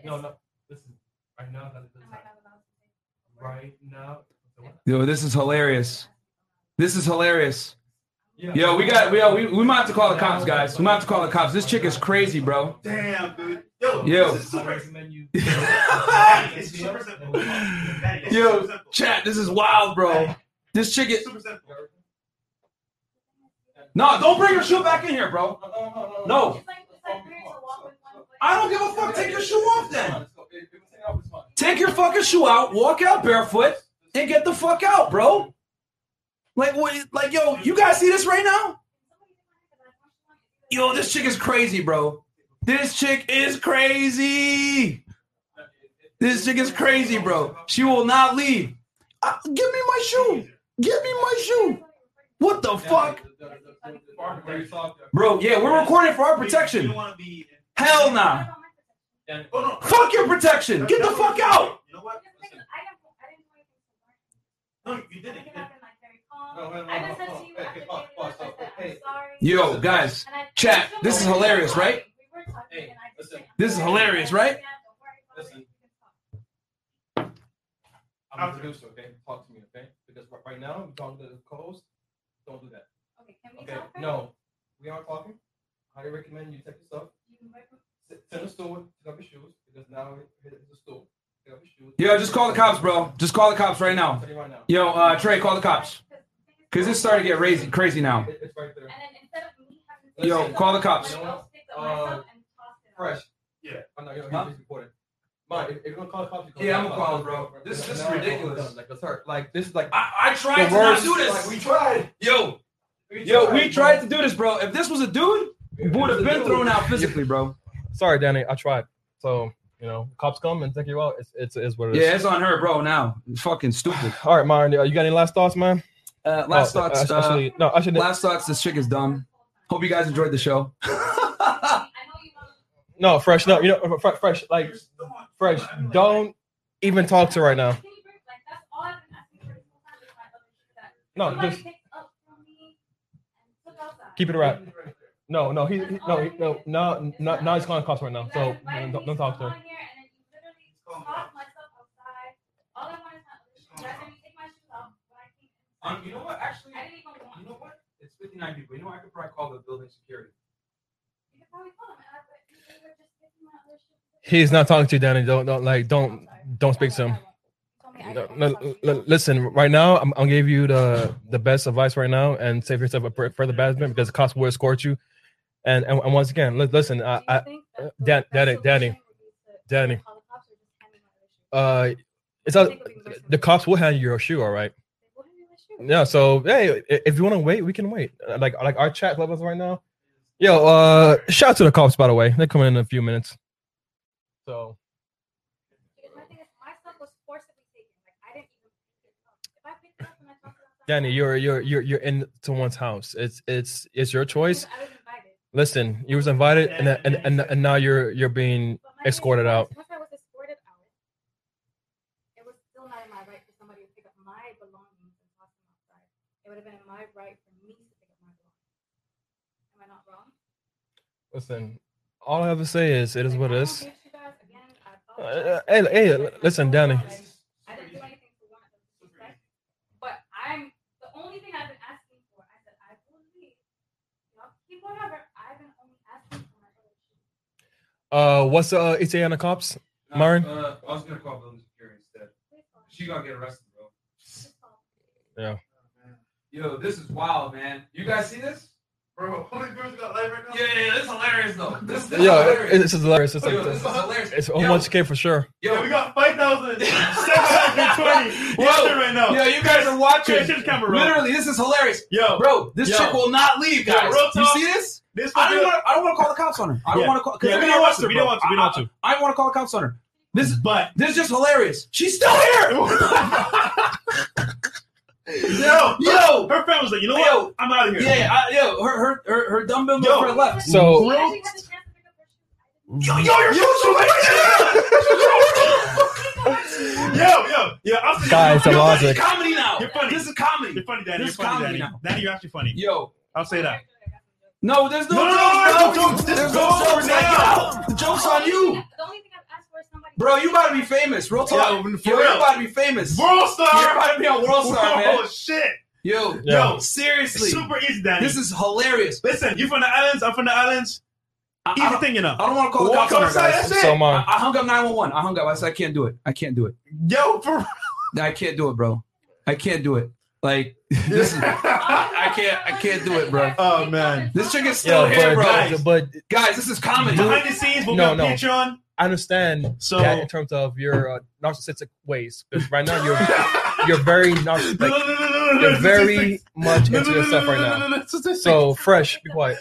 No. Listen, right now, that's the time. Right now. Yo, this is hilarious. Yeah. Yo, we might have to call the cops, guys. We might have to call the cops. This chick is crazy, bro. Damn, dude. Yo. This is super. Yo, chat, this is wild, bro. This chick is... No, don't bring your shoe back in here, bro. No. I don't give a fuck. Take your shoe off, then. Take your fucking shoe out, walk out barefoot, and get the fuck out, bro. Like, yo, you guys see this right now? Yo, this chick is crazy, bro. This chick is crazy, bro. She will not leave. Give me my shoe. What the fuck? Bro, yeah, we're recording for our protection. Hell nah. Fuck your protection. Get the fuck out. You know what? No, you didn't. Yo, guys, chat, this is hilarious, right? Listen. I'm a producer, okay? Talk to me, okay? Because right now, I'm talking to the co-host. Don't do that. Okay, can we talk? No, we aren't talking. I highly recommend you take this up. Sit in the stool, pick up your shoes, because now it's the stool. Pick up your shoes. Yo, just call the cops, bro. Just call the cops right now. Yo, Trey, call the cops. Because it's starting to get crazy now. It's right there. And then instead of me having... Yo, call the cops. You know Fresh. Yeah. Oh, no, you're not recording. Mom, if you're going to call the cops, yeah, I'm going to call them, bro. This is ridiculous. Like, this is like... I tried to not do this. Like, we tried. Yo, we tried to do this, bro. If this was a dude, we would have been thrown out physically, bro. Sorry, Danny. I tried. So... You know, cops come and take you out. It's what it is. Yeah, it's on her, bro. Now, it's fucking stupid. All right, Myron, you got any last thoughts, man? Last thoughts. This chick is dumb. Hope you guys enjoyed the show. Fresh. Don't even talk to her right now. No, just keep it wrapped. No, he's calling cops right now. So don't talk to her. You know what? Actually, you know what? It's 59 people. You know what? I could probably call the building security. He's not talking to you, Danny. Don't speak to him. No, listen, right now, I'm gonna give you the best advice right now, and save yourself a further basement because the cops will escort you. And once again, listen, Danny. The cops will hand you your shoe, all right? Yeah. So hey, if you want to wait, we can wait. Like our chat levels right now. Yo, shout out to the cops, by the way. They're coming in a few minutes. So. Danny, you're in someone's house. It's your choice. I was invited. Listen, you was invited, and now you're being escorted out. Once I was escorted out, it was still not in my right for somebody to pick up my belongings and toss them outside. It would have been in my right for me to pick up my belongings. Am I not wrong? Listen, all I have to say is it is what it is. Hey, listen, Danny. What's ETA on the cops, Myron? I was gonna call building security instead. She gonna get arrested, bro. Yeah. Yo, this is wild, man. You guys see this? Bro, all these girls got live right now. Yeah, this is hilarious though. This is hilarious. It's hilarious. It's almost K for sure. Yo, we got 5,720 watching right now. Yo, you guys are watching. Literally, this is hilarious. Yo, bro, this chick will not leave, guys. You see this? I don't want to call the cops on her. We don't want to. I don't want to call the cops on her. This is just hilarious. She's still here. Yo! Her friend was like, you know what? Yo, I'm out of here. Yeah, her dumbbell for her left. So, yo, your shoes are right there! Yo, I'm guys, the logic. This is comedy now. You're funny. This is comedy. You're funny, Danny. Danny, you're actually funny. Yo. I'll say that. No, there's no jokes. There's no jokes now. The joke's on you. Bro, you about to be famous. Real talk. Yo, you about to be famous. World Star. You're about to be on World Star, man. Oh, shit. Yo, seriously. It's super easy, Danny. This is hilarious. Listen, you from the islands. I'm from the islands. Easy thing enough. I don't want to call the cops on her, guys. So I hung up 911. I said, I can't do it. Yo, for real. I can't do it, bro. Like, this is, I can't do it, bro. Oh, man. This chick is still here, bro. Guys, this is comedy. Behind the scenes, we'll be on Patreon. I understand that in terms of your narcissistic ways, because right now you're very narcissistic. You're very much into yourself right now. So Fresh, be quiet.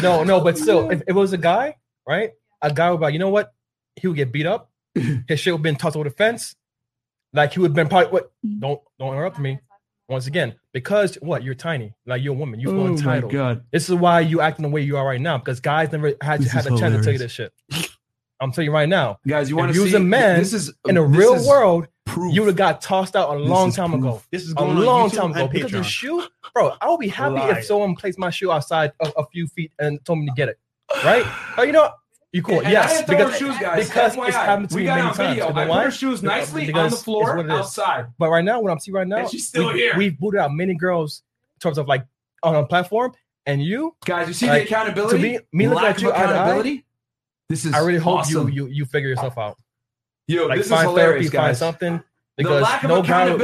No, but still, if it was a guy, right? A guy would be like, you know what? He would get beat up. His shit would have been tossed over the fence. Like he would have been probably what? Don't interrupt me. Once again, because what? You're tiny. Like you're a woman. You're entitled. God. This is why you acting the way you are right now, because guys never had a chance to tell you this shit. I'm telling you right now, guys. You want to see a man? This is in the real world. Proof. You would have got tossed out a long time ago. This is going a long time ago. Because your shoe, bro. I would be happy if someone placed my shoe outside a few feet and told me to get it. Right? Oh, you know what? You cool? And yes. Because shoes, guys. Because FYI, it's happened to me many times. You know I put her shoes nicely on the floor outside. But right now, what I'm seeing right now, and she's still here. We've booted out many girls in terms of like on a platform, and you guys. You see the accountability. To me looking at you, accountability. This is I really hope awesome. you figure yourself out. Yo, like, this find is hilarious, therapy, guys. Find something. Because no guy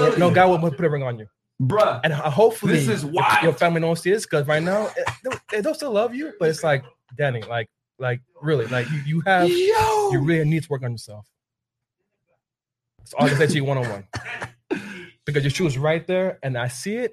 will put a ring on you. Bruh. And hopefully this is wild. Your family don't see this, because right now, they'll still love you, but it's like, Danny, like really, like you really need to work on yourself. It's all I can say to you one-on-one. Because your shoe is right there, and I see it,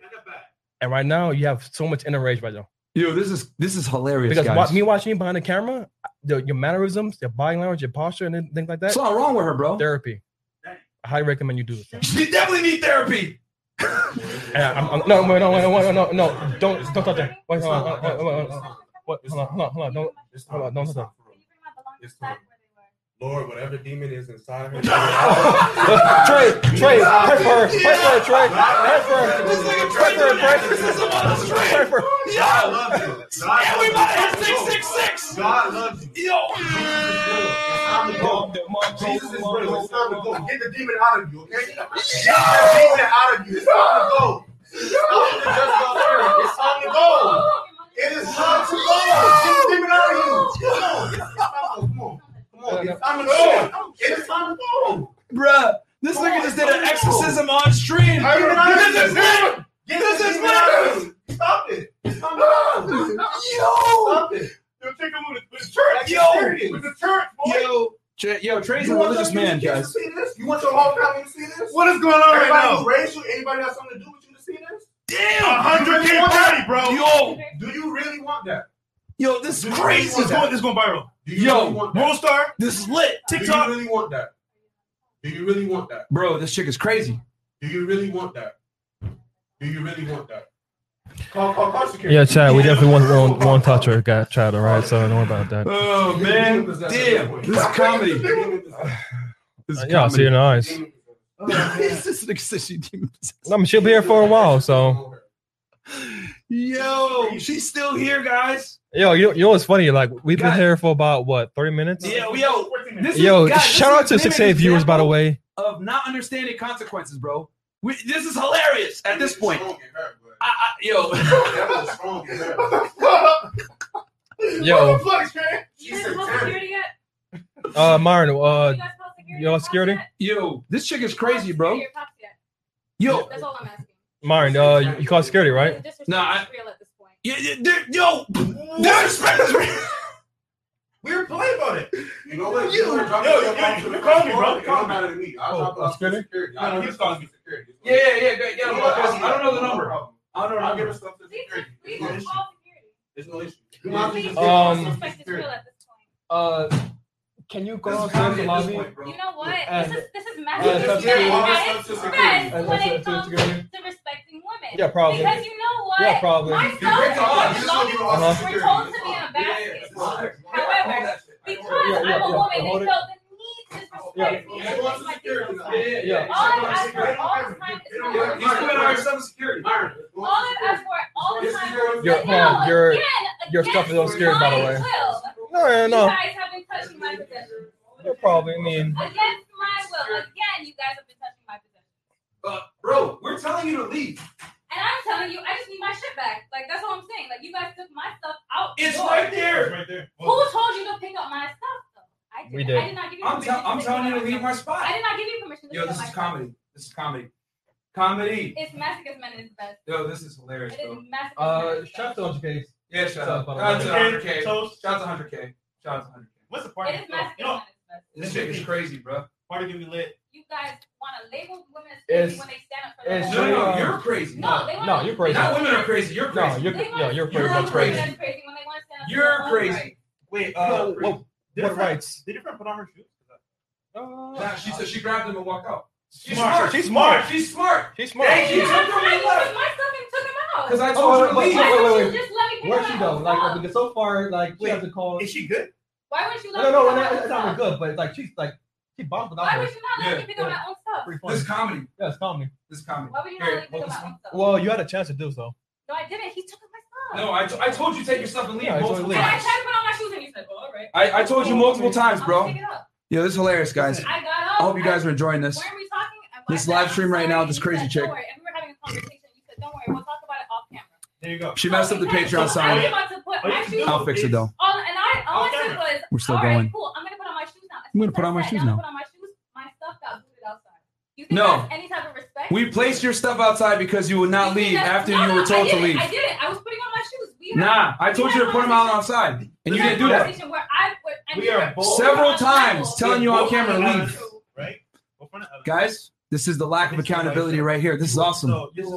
and right now, you have so much inner rage right now. Yo, this is hilarious, because guys. Me watching you behind the camera, your mannerisms, your body language, your posture, and things like that. What's wrong with her, bro? Therapy. I highly recommend you do this. You definitely need therapy. No, don't touch that. Wait, hold on, don't touch that. Lord, whatever demon is inside her. Trey, pray for her. God loves you. Everybody has 666. God loves you. Yo. Jesus is real. It's time to go. Get the demon out of you, okay? Get the demon out of you. It's time to go. It's time to go. It is time to go. Get the demon out of you. Come on. It's time to go. Bruh, this nigga just did an exorcism on stream. This is stop it. Stop it. Yo, take a look with the church. With the church, boy. Yo, Trey's a religious man, guys. You want your whole family to see this? What is going on right now? Everybody who's racial, anybody have something to do with you to see this? Damn, 100K bro. Yo, do you really want that? Yo, this is crazy. It's going viral. Yo, World Star, this is lit. TikTok. Do you really want that? Bro, this chick is crazy. Do you really want that? Call security. Yeah, Chad, we definitely won't touch her, Chad, all right? So don't worry about that. Oh, man. Damn. This is comedy. Yeah, I'll see you in the eyes. I mean, she'll be here for a while, so... Yo, she's still here, guys. Yo, you know what's funny? Like, we've been here for about, 30 minutes? Yeah, shout out to 6A viewers, by the way. Of not understanding consequences, bro. This is hilarious at this point. Yo. You didn't post security yet? Myron, you all security? Yo, this chick is crazy, bro. Yo. That's all I'm asking. Myron, you call security, right? No, I... Yo, disrespect is real. We were playing about it. You know what? You call me, bro. It doesn't matter to me. I'll security. I don't know me security. Yeah. I don't know the number. I don't know. I'll give her stuff to security. We can call security. There's no issue. Can you go to the lobby? You know what? This is massive disrespect. Guys, when it comes to respecting women. women. Yeah, probably. Because you know what? Yeah, probably. My stomach, we're told to be in a basket. However, because I'm a woman, they felt the need to respect me. Yeah. All I've asked for all the time. Your stuff is so scary, by the way. No. You guys have been touching my possessions. You're probably mean. Against my will. Again, you guys have been touching my possessions. Bro, we're telling you to leave. And I'm telling you, I just need my shit back. Like, that's all I'm saying. Like, you guys took my stuff out. It's right there. Who told you to pick up my stuff, though? I did. I did not give you permission. I'm telling you to leave my spot. I did not give you permission to leave my spot. Yo, this is comedy. Comedy. It's Masochist Men is the best. Yo, this is hilarious, bro. Shout out to 100K. Yeah, Shout out to 100K. What's the party? It is Masochist Men is the best. This shit is crazy, bro. Party can be lit. You guys want to label women as crazy when they stand up for their own. No, you're crazy. No, you're crazy. Not women are crazy. You're crazy. You're crazy. You're crazy when they want to stand up. You're crazy. Wait, what rights? Did your friend put on her shoes? Nah, she said she grabbed them and walked out. She's smart. Hey, she took them and left. My stuff and took them out. Because I told her to leave. Wait. Where'd she go? Like, so far, like, she has to call. Is she good? Why would you let her? No, it's not good. But like, she's like, she bombed it. Why would you not let me pick up my own stuff? This is comedy. Yeah, it's comedy. Why would you not let me pick up my own stuff? Well, you had a chance to do so. No, I didn't. He took up my stuff. No, I told you to take your stuff and leave multiple times. I tried to put on my shoes and you said, "All right." I told you multiple times, bro. Yo, this is hilarious, guys. I hope you guys are enjoying this. Where are we talking? This live stream right now, this crazy chick. And we were having a conversation. You said, "Don't worry, we'll talk about it off camera." There you go. She messed up the Patreon sign. I'll fix it though. We're still going. Cool. I'm gonna put on my shoes now. I'm gonna put on my shoes now. My stuff got booted outside. You think that's any type of respect? We placed your stuff outside because you would not leave after you were told to leave. I did it. I was putting on my shoes. Nah, I told you to put them out outside, and you didn't do that. We are several times telling you on camera to leave. Right? Guys, this is the lack of accountability right here. This is awesome. This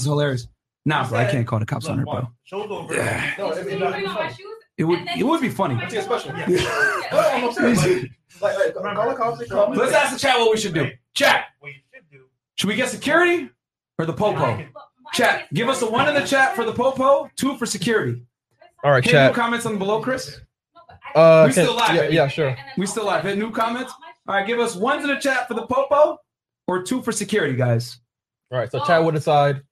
is hilarious. Nah, bro, I can't call the cops on her, bro. It would be funny. Let's ask the chat what we should do. Chat, should we get security or the popo? Chat, give us a 1 in the chat for the popo, 2 for security. All right, chat. New comments on below, Chris. We still live. Yeah, sure. We still live. Hit new comments. All right, give us 1 in the chat for the popo or 2 for security, guys. All right, so chat would decide.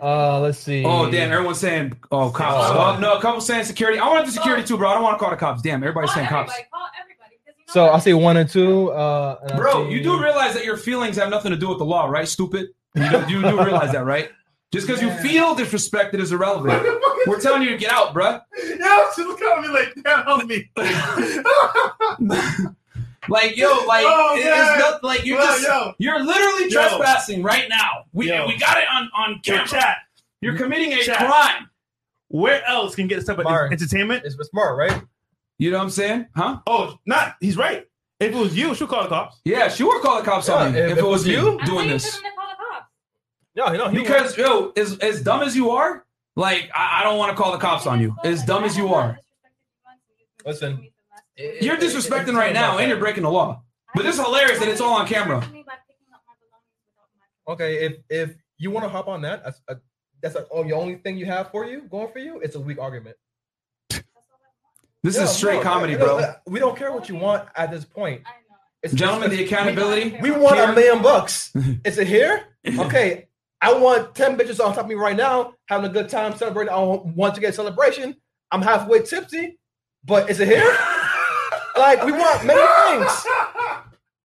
Let's see. Oh, damn, everyone's saying, cops. No, a couple saying security. I want the security too, bro. I don't want to call the cops. Damn, everybody's saying cops. So I'll say 1 and 2. Bro, you do realize that your feelings have nothing to do with the law, right, stupid? You do realize that, right? Just because you feel disrespected is irrelevant. We're telling you to get out, bro. Yeah, she's looking at me like, damn, help me. Like, yo, like, it's not, like, you're you're literally trespassing right now. We got it on camera. Chat. You're committing a crime. Where else can you get this type of entertainment? It's smart, right? You know what I'm saying? Huh? Oh, he's right. If it was you, she'll call the cops. Yeah, she would call the cops on me. If it was you doing this. No, because, yo, as dumb as you are, like, I don't want to call the cops on you. As dumb as you are. Listen. You're disrespecting right now, and you're breaking the law. But this is hilarious that it's all on camera. Okay, if you want to hop on that, that's the only thing you have for you, it's a weak argument. This is straight comedy, bro. We don't care what you want at this point. It's gentlemen, the accountability. We want $1 million bucks. Is it here? Okay, I want 10 bitches on top of me right now, having a good time celebrating. I want to get a celebration. I'm halfway tipsy, but is it here? Like, we want many things,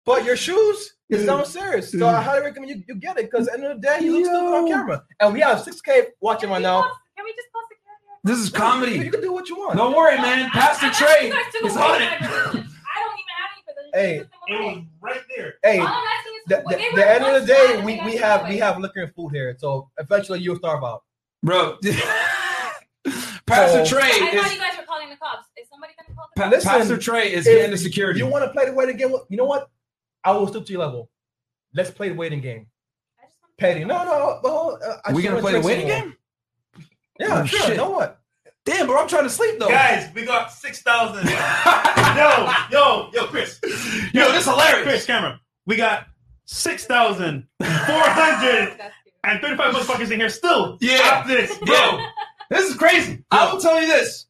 but your shoes is not serious. So I highly recommend you get it, because at the end of the day, you look stupid on camera. And we have 6K watching right now. Can we just post the camera? This is comedy. You can do what you want. Don't worry, man. Pass the tray. It's on it. I don't even have any. Hey, it was right there. Hey, the end of the day, we have liquor and food here. So eventually you'll starve out. Bro. Pass the tray. I thought you guys were calling the cops. Is somebody going to call the cops? Pastor Trey is getting the security. You want to play the waiting game? You know what? I will stoop to your level. Let's play the waiting game. Petty. No. Are we going to play the waiting game? Yeah, oh, sure. You know what? Damn, bro, I'm trying to sleep, though. Guys, we got 6,000. Yo, Chris. Yo, this is hilarious. Chris, camera. We got 6,400. and 35 motherfuckers in here still. Yeah. After this, bro. Yeah. This is crazy. Yo. I will tell you this.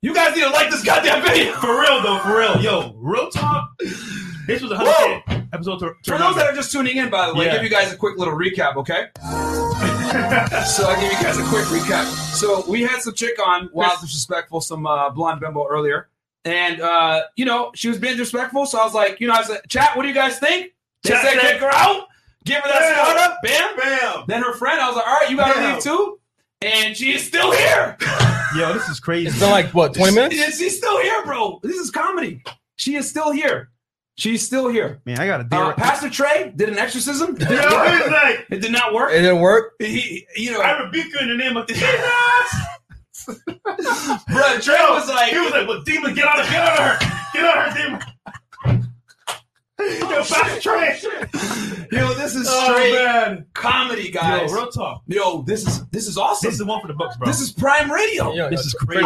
You guys need to like this goddamn video. For real, though. For real. Yo, real talk. This was 100K episode. For those that are just tuning in, by the way, give you guys a quick little recap, okay? So I'll give you guys a quick recap. So we had some chick on, Wild Disrespectful, some blonde bimbo earlier. And, you know, she was being disrespectful. So I was like, you know, I was like, chat, what do you guys think? They said kick her out. Give her that startup. Bam. Bam. Then her friend, I was like, all right, you got to leave too. And she is still here. Yo, this is crazy. It's been like, what, 20 minutes? She's still here, bro. This is comedy. She is still here. She's still here. Man, I got to deal with Pastor Trey did an exorcism. It did not work. It didn't work. You know, I rebuke you in the name of Jesus. Bro, Trey was like. He was like, well, demon, get out of her. Get out of her, demon. Yo, Pastor Trey. Yo, this is straight comedy, guys. Yo, real talk. Yo, this is awesome. This is the one for the books, bro. This is prime radio. Yo, this is crazy.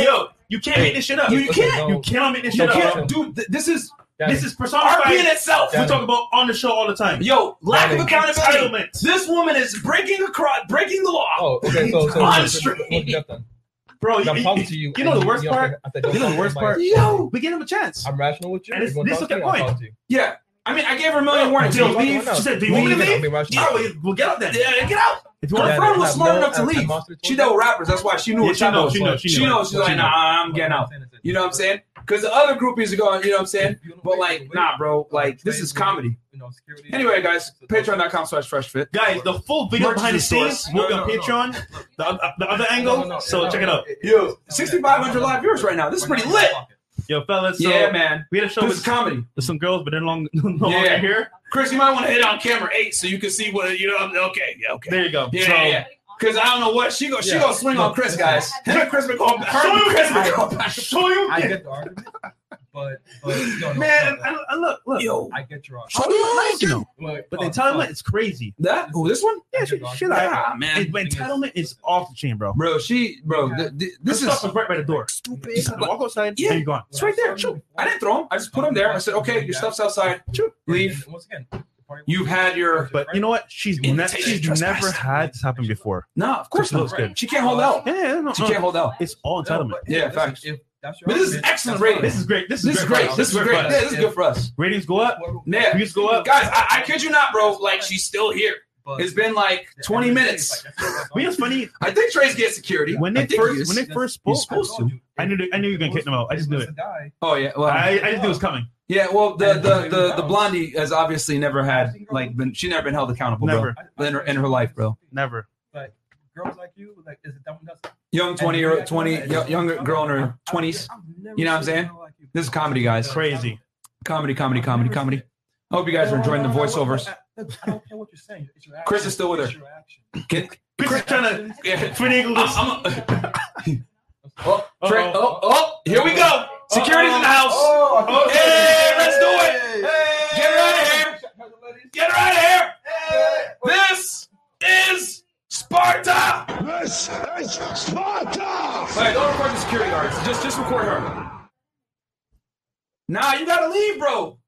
Yo, you can't make this shit up. You can't. You cannot make this shit up. Dude, this is personified RP in itself. We talk about on the show all the time. Yo, lack of accountability. This woman is breaking the law. Oh, okay. So on street. Bro, I'm talking to you. You know the worst part? Yo, we gave him a chance. I'm rational with you. And this is the point. Yeah. I mean, I gave her a million warnings. She leave. She said, do you want me to leave? Yeah, well, get out then. Yeah, get out. Her friend was smart enough to leave. She dealt with rappers. That's why she knew what she knows. She knows. She's like, nah, I'm getting out. You know what I'm saying? Because the other groupies are going, you know what I'm saying? But like, nah, bro. Like, this is comedy. Anyway, guys, patreon.com/freshfit. Guys, the full video behind the scenes will be on Patreon. The other angle. So check it out. Yo, 6,500 live viewers right now. This is pretty lit. Yo, fellas. So yeah, man. We had a show with comedy with some girls, but they're no longer here. Chris, you might want to hit on camera 8 so you can see what, you know. Okay, yeah, okay. There you go. Yeah. Because I don't know what she goes. Yeah. She gonna swing on Chris, guys. Show you. I get the argument, but man, look. Yo, I get your argument. But entitlement is crazy. That? Oh, this one? Yeah, she like, man. Entitlement is off the chain, bro. This is right by the door. Stupid. Walk outside. Yeah, you gone. It's right there. Shoot. I didn't throw him. I just put him there. I said, okay, your stuff's outside. Shoot. Leave. Once again. You've had your, but you know what? She's never had this happen before. No, of course not. Right. She can't hold out. She can't hold out. It's all entitlement. Facts. This is excellent rating. This is great. This is great. Yeah, this is good for us. Ratings go up. Yeah, views go up. Guys, I kid you not, bro. Like she's still here. It's been like 20 minutes. You know what's funny? I think Trey's getting security. When they first spoke, I knew you were gonna kick them out. I just knew it. Oh yeah. Well, I just knew it was coming. Yeah, well, the blondie has obviously never had never been held accountable, never. Bro, in her life, bro. Never. But girls like you, like is it that one does? Young 20 younger girl in her 20s. You know what I'm saying? This is comedy, guys. Crazy. Comedy. I hope you guys are enjoying the voiceovers. I don't care what you're saying. It's your action. Chris is still with her. Chris is trying to finagle this. Here we go. Security's in the house. Okay. Hey, let's do it. Hey. Get her out of here. Get her out of here. Hey. This is Sparta. All right, don't record the security guards. Just record her. Nah, you got to leave, bro.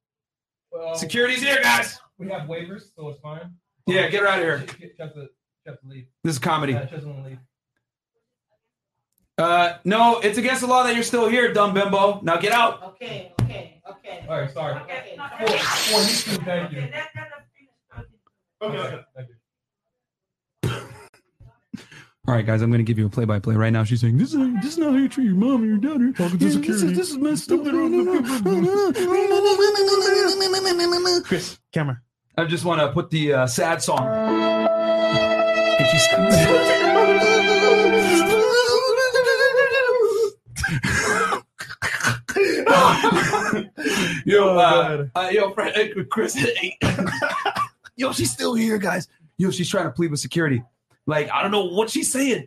Well, security's here, guys. We have waivers, so it's fine. Yeah, get her out of here. She has to leave. This is comedy. Yeah, she doesn't want to leave. No, it's against the law that you're still here, dumb bimbo. Now get out. Okay. All right, sorry. Okay. Thank you. Okay. Thank you. All right, guys, I'm going to give you a play-by-play right now. She's saying, this is not how you treat your mom or your daughter. Talking to security. This is messed up. Chris, camera. I just want to put the sad song. And she's... Chris hit 8. Yo, she's still here, guys. Yo, she's trying to plead with security. Like, I don't know what she's saying.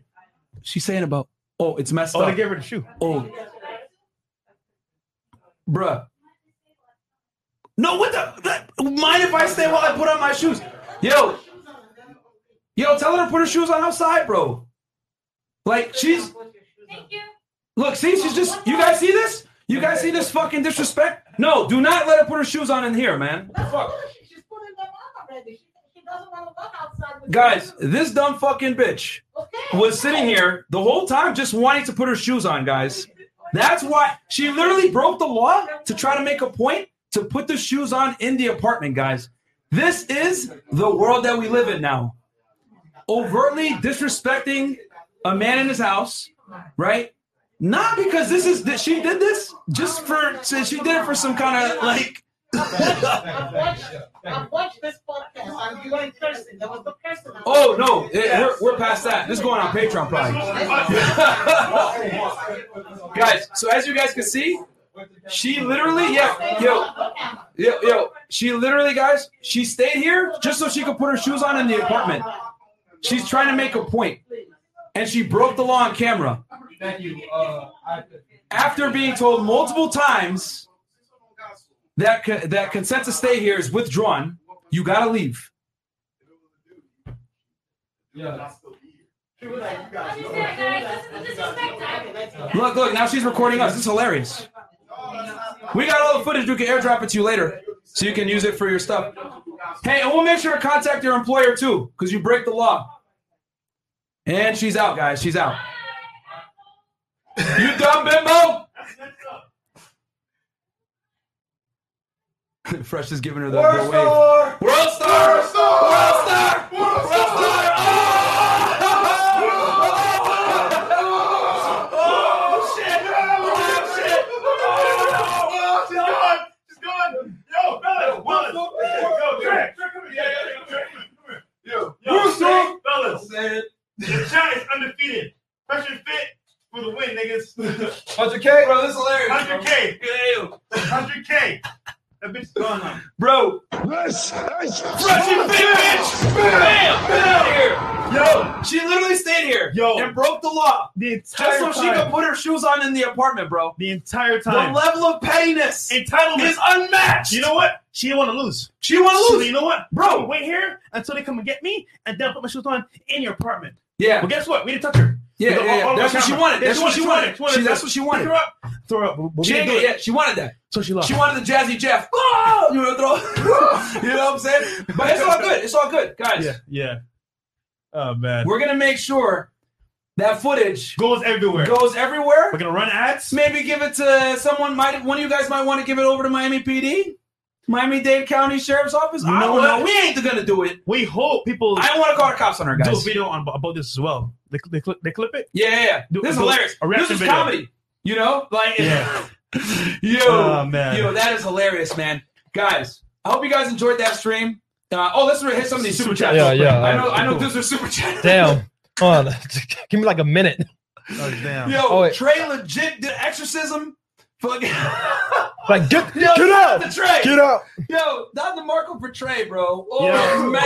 She's saying about, oh, it's messed up. Oh, they gave her the shoe. Oh. Bruh. No, what the? Mind if I stay while I put on my shoes? Yo, tell her to put her shoes on outside, bro. Like, she's... Thank you. Look, see, she's just... You guys see this? You guys see this fucking disrespect? No, do not let her put her shoes on in here, man. Fuck. She's putting them on already. She doesn't want to walk outside. Guys, this dumb fucking bitch was sitting here the whole time just wanting to put her shoes on, guys. That's why she literally broke the law to try to make a point to put the shoes on in the apartment, guys. This is the world that we live in now. Overtly disrespecting a man in his house, right? Not because this is that she did this just for she did it for some kind of like. I've watched this podcast on you and cursing. There was no cursing. Oh no, we're past that. This is going on Patreon probably. Guys, so as you guys can see, she literally, she literally, guys, she stayed here just so she could put her shoes on in the apartment. She's trying to make a point, and she broke the law on camera. After being told multiple times that that consent to stay here is withdrawn, you gotta leave. Yeah. Look, now she's recording us. This is hilarious. We got all the footage. We can airdrop it to you later, so you can use it for your stuff. Hey, and we'll make sure to contact your employer too, because you break the law. And she's out, guys. She's out. You dumb bimbo! Fresh is giving her the wave. World Star! World Star! World Star! World Star! Oh! Shit! Oh, shit! Oh, she's gone! She's gone! Yo, fellas! Yo, Drake! Come here! Yo, World Star! Fellas! The Chinese undefeated. Fresh and fit. For the win, niggas. 100K? Bro, this is hilarious. 100K. Bro. 100K. That bitch is gone now. Bro. Fresh and fit, bitch. Bam. Get out of here. Yo. She literally stayed here and broke the law. The entire time. Just so she could put her shoes on in the apartment, bro. The entire time. The level of pettiness. Entitlement. Is unmatched. You know what? She didn't want to lose. She didn't want to lose. So you know what? Bro, wait here until they come and get me and then put my shoes on in your apartment. Yeah. But guess what? We didn't touch her. Yeah. That's what she wanted. That's what she wanted. Throw her up. She wanted that. So she lost. She wanted the Jazzy Jeff. Oh, you know, you know what I'm saying? But it's all good. It's all good, guys. Yeah. Oh man. We're gonna make sure that footage goes everywhere. We're gonna run ads. Maybe give it to someone. One of you guys might want to give it over to Miami PD. Miami-Dade County Sheriff's Office? No. We ain't gonna do it. We hope people. I don't want to call the cops on her, guys. Do a video about this as well. They clip it? Yeah. This is hilarious. This is comedy. You know? Like, yeah. Yo, that is hilarious, man. Guys, I hope you guys enjoyed that stream. Let's hit some of these super chats. Yeah. I know these are super chats. Damn. Hold on. Give me like a minute. Oh, damn. Yo, Trey legit did exorcism. Like get out! Get out! Yo, that's the Marco for Trey, bro. Oh man!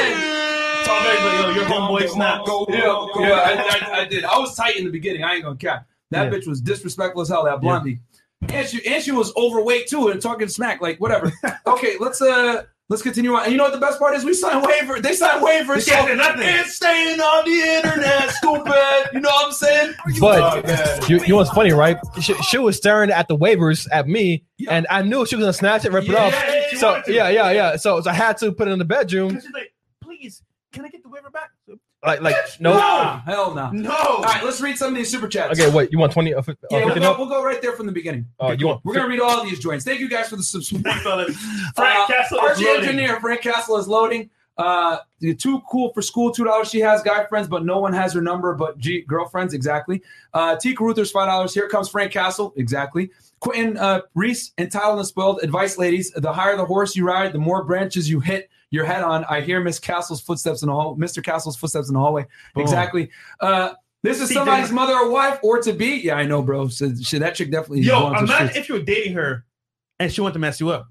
Tell everybody, your homeboy snap. I did. I was tight in the beginning. I ain't gonna cap. That bitch was disrespectful as hell. That blondie, and she was overweight too, and talking smack. Like whatever. Okay, let's continue on. And you know what the best part is? We signed waivers. They signed waivers. So it's staying on the internet, stupid. You know what I'm saying? But you know what's funny, right? She was staring at the waivers at me, and I knew she was gonna snatch it, rip it off. So I had to put it in the bedroom. She's like, "Please, can I get the waiver back?" Like no, hell no. No. All right, let's read some of these super chats. Okay, wait. You want 20? We'll go right there from the beginning. We're gonna read all of these joints. Thank you guys for the subscription. Frank Castle is loading. Engineer Frank Castle is loading. Too cool for school. $2. She has guy friends, but no one has her number. But girlfriends, exactly. Tika Ruther's $5. Here comes Frank Castle, exactly. Quentin Reese and Tyler Spoiled advice, ladies. The higher the horse you ride, the more branches you hit your head on. I hear Mr. Castle's footsteps in the hallway. Boom. Exactly. This is somebody's mother or wife or to be. Yeah, I know, bro. So that chick definitely. Yo, imagine if you were dating her and she wanted to mess you up.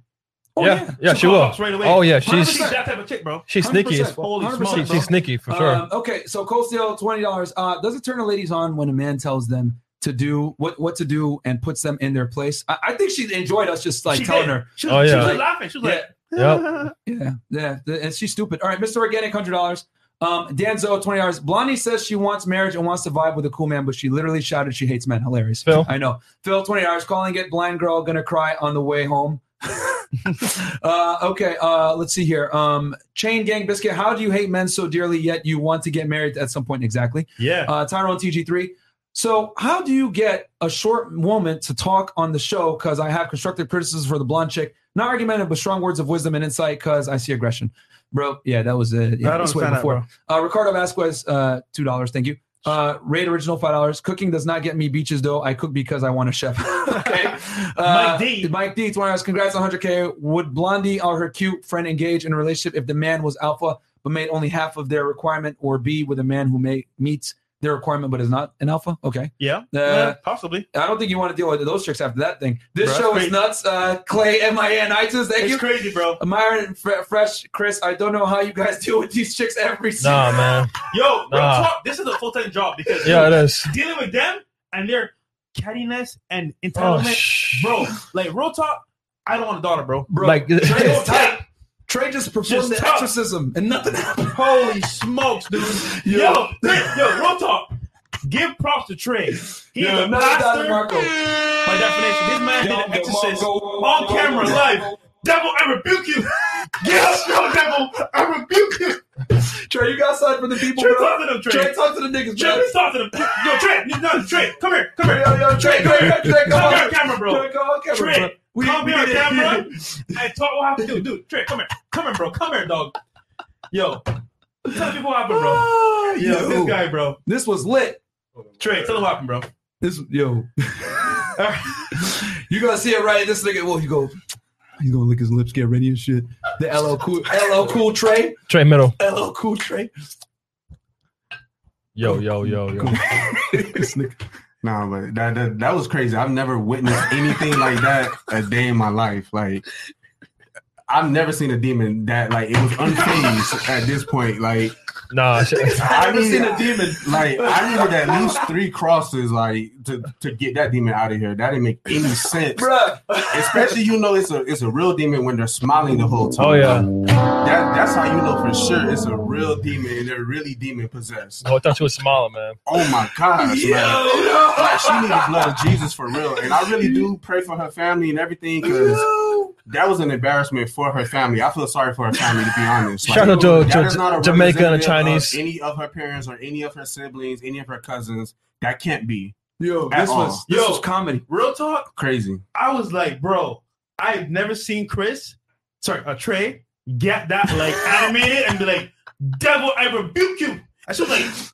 Oh, yeah, she will. Right away. Oh yeah, she's that type of chick, bro. She's sneaky. She's sneaky for sure. Okay, so Cold Steel, $20. Does it turn the ladies on when a man tells them to do what to do and puts them in their place? I think she enjoyed us just like telling her. She was like, laughing. She was like. Yep. Yeah. And she's stupid. All right, Mr. Organic, $100. Danzo, $20. Blondie says she wants marriage and wants to vibe with a cool man, but she literally shouted she hates men. Hilarious. Phil, I know. Phil, $20. Calling it blind girl, gonna cry on the way home. Okay, let's see here. Chain Gang Biscuit, how do you hate men so dearly yet you want to get married at some point? Exactly. Yeah. Tyrone TG3. So how do you get a short woman to talk on the show? Because I have constructive criticism for the blonde chick. Not argumentative, but strong words of wisdom and insight because I see aggression. Bro, yeah, that was it. Yeah, I don't understand that, bro. Ricardo Vasquez, $2. Thank you. Raid Original, $5. Cooking does not get me beaches, though. I cook because I want a chef. Okay. Mike D, $20. Congrats on 100K. Would Blondie or her cute friend engage in a relationship if the man was alpha but made only half of their requirement, or B, with a man who meets their requirement but is not an alpha? Okay. Yeah, yeah, possibly. I don't think you want to deal with those tricks after that thing. This bro, show is nuts. Clay, M-I-N, iTunes, thank you. It's crazy, bro. Myron, Fresh, Chris, I don't know how you guys deal with these chicks every season. Nah, man. Yo, real talk, this is a full-time job because yeah, it is. Dealing with them and their cattiness and entitlement, bro, like real talk, I don't want a daughter, bro. Like, it's tight. Trey just performed the exorcism and nothing happened. Holy smokes, dude. Yo, real talk. Give props to Trey. He's a master. By definition, this man did an exorcism on camera live. Devil, I rebuke you. Get up, yo, devil. I rebuke you. Trey, you got side for the people. Trey, talk to them, Trey. Trey, talk to the niggas, bro. Trey, talk to them. Yo, Trey, Trey, come here. Come here. Yo, Trey, come here. Trey, come on camera, bro. Trey, come on camera, bro. Come here, camera. I thought what happened, dude. Trey, come here. Come here, bro. Come here, dog. Yo, tell people what happened, bro. Yo, this guy, bro. This was lit. Trey, tell them what happened, bro. This, yo. You gonna see it right? This nigga, well, you go. He's gonna lick his lips, get ready and shit. The LL Cool Trey. Trey Middle. LL Cool Trey. Yo. This nigga. No, but that was crazy. I've never witnessed anything like that a day in my life. Like, I've never seen a demon that, like, it was unfazed at this point. Like, nah, I've never seen a demon. Like, I needed at least 3 crosses, like, to get that demon out of here. That didn't make any sense. Bruh. Especially, you know, it's a real demon when they're smiling the whole time. Oh, yeah. That's how you know for sure it's a real demon and they're really demon possessed. Oh, I thought you were smiling, man. Oh, my gosh, man. Like, she needs the blood of Jesus for real. And I really do pray for her family and everything because that was an embarrassment for her family. I feel sorry for her family, to be honest. Shout out to Jamaica and the Chinese. Any of her parents or any of her siblings, any of her cousins, that can't be. Yo, this was comedy. Real talk, crazy. I was like, bro, I've never seen Trey get that like animated and be like, devil, I rebuke you. And she was like.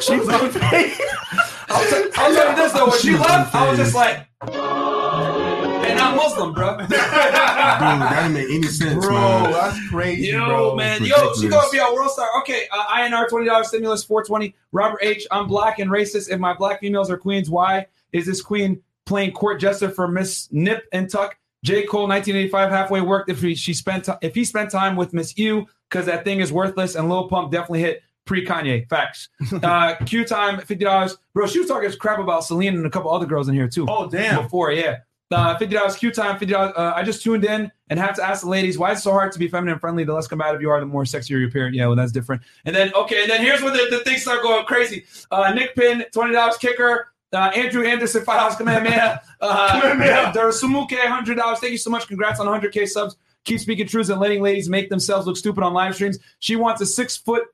She's on face. I'll tell you this though, when she left, I was just like. And I'm Muslim, bro. Dude, that didn't make any sense, bro. Man. That's crazy, yo, bro. Man. Yo, she's gonna be a World Star. Okay, INR $20 stimulus 420. Robert H. I'm black and racist. If my black females are queens, why is this queen playing court jester for Miss Nip and Tuck? J. Cole 1985 halfway worked. If he spent time with Miss U, because that thing is worthless. And Lil Pump definitely hit pre-Kanye. Facts. Q time $50. Bro, she was talking crap about Celine and a couple other girls in here too. Oh damn. Before, yeah. $50 Q time, $50. I just tuned in and have to ask the ladies, why is it so hard to be feminine friendly? The less combative you are, the more sexier you appear. Yeah, well, that's different. And then, okay, and then here's where the things start going crazy. Nick Pin, $20 kicker. Andrew Anderson, $5. Kamehameha. Darasumuke, $100. Thank you so much. Congrats on 100K subs. Keep speaking truths and letting ladies make themselves look stupid on live streams. She wants a 6 foot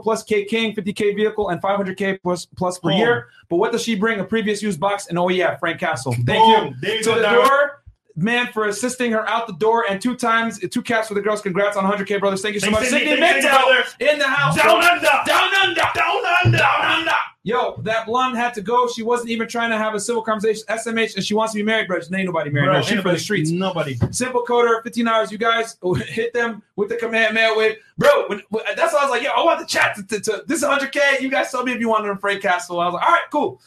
plus K King, 50K vehicle, and 500K plus per year. But what does she bring? A previous used box and, oh yeah, Frank Castle. Thank you to the door man for assisting her out the door and 2 caps for the girls. Congrats on 100K, brothers. Thank you so much. Sydney Mintel in the house. Down under. Down under. Down under. Down under. Yo, that blonde had to go. She wasn't even trying to have a civil conversation. SMH, and she wants to be married, bro. Ain't nobody married. Bro, she's from the streets. Nobody. Simple Coder, $15. You guys hit them with the Kamehameha wave. Bro, that's why I was like, yo, I want the chat to this is 100K. You guys tell me if you want to Frank Castle. I was like, all right, cool.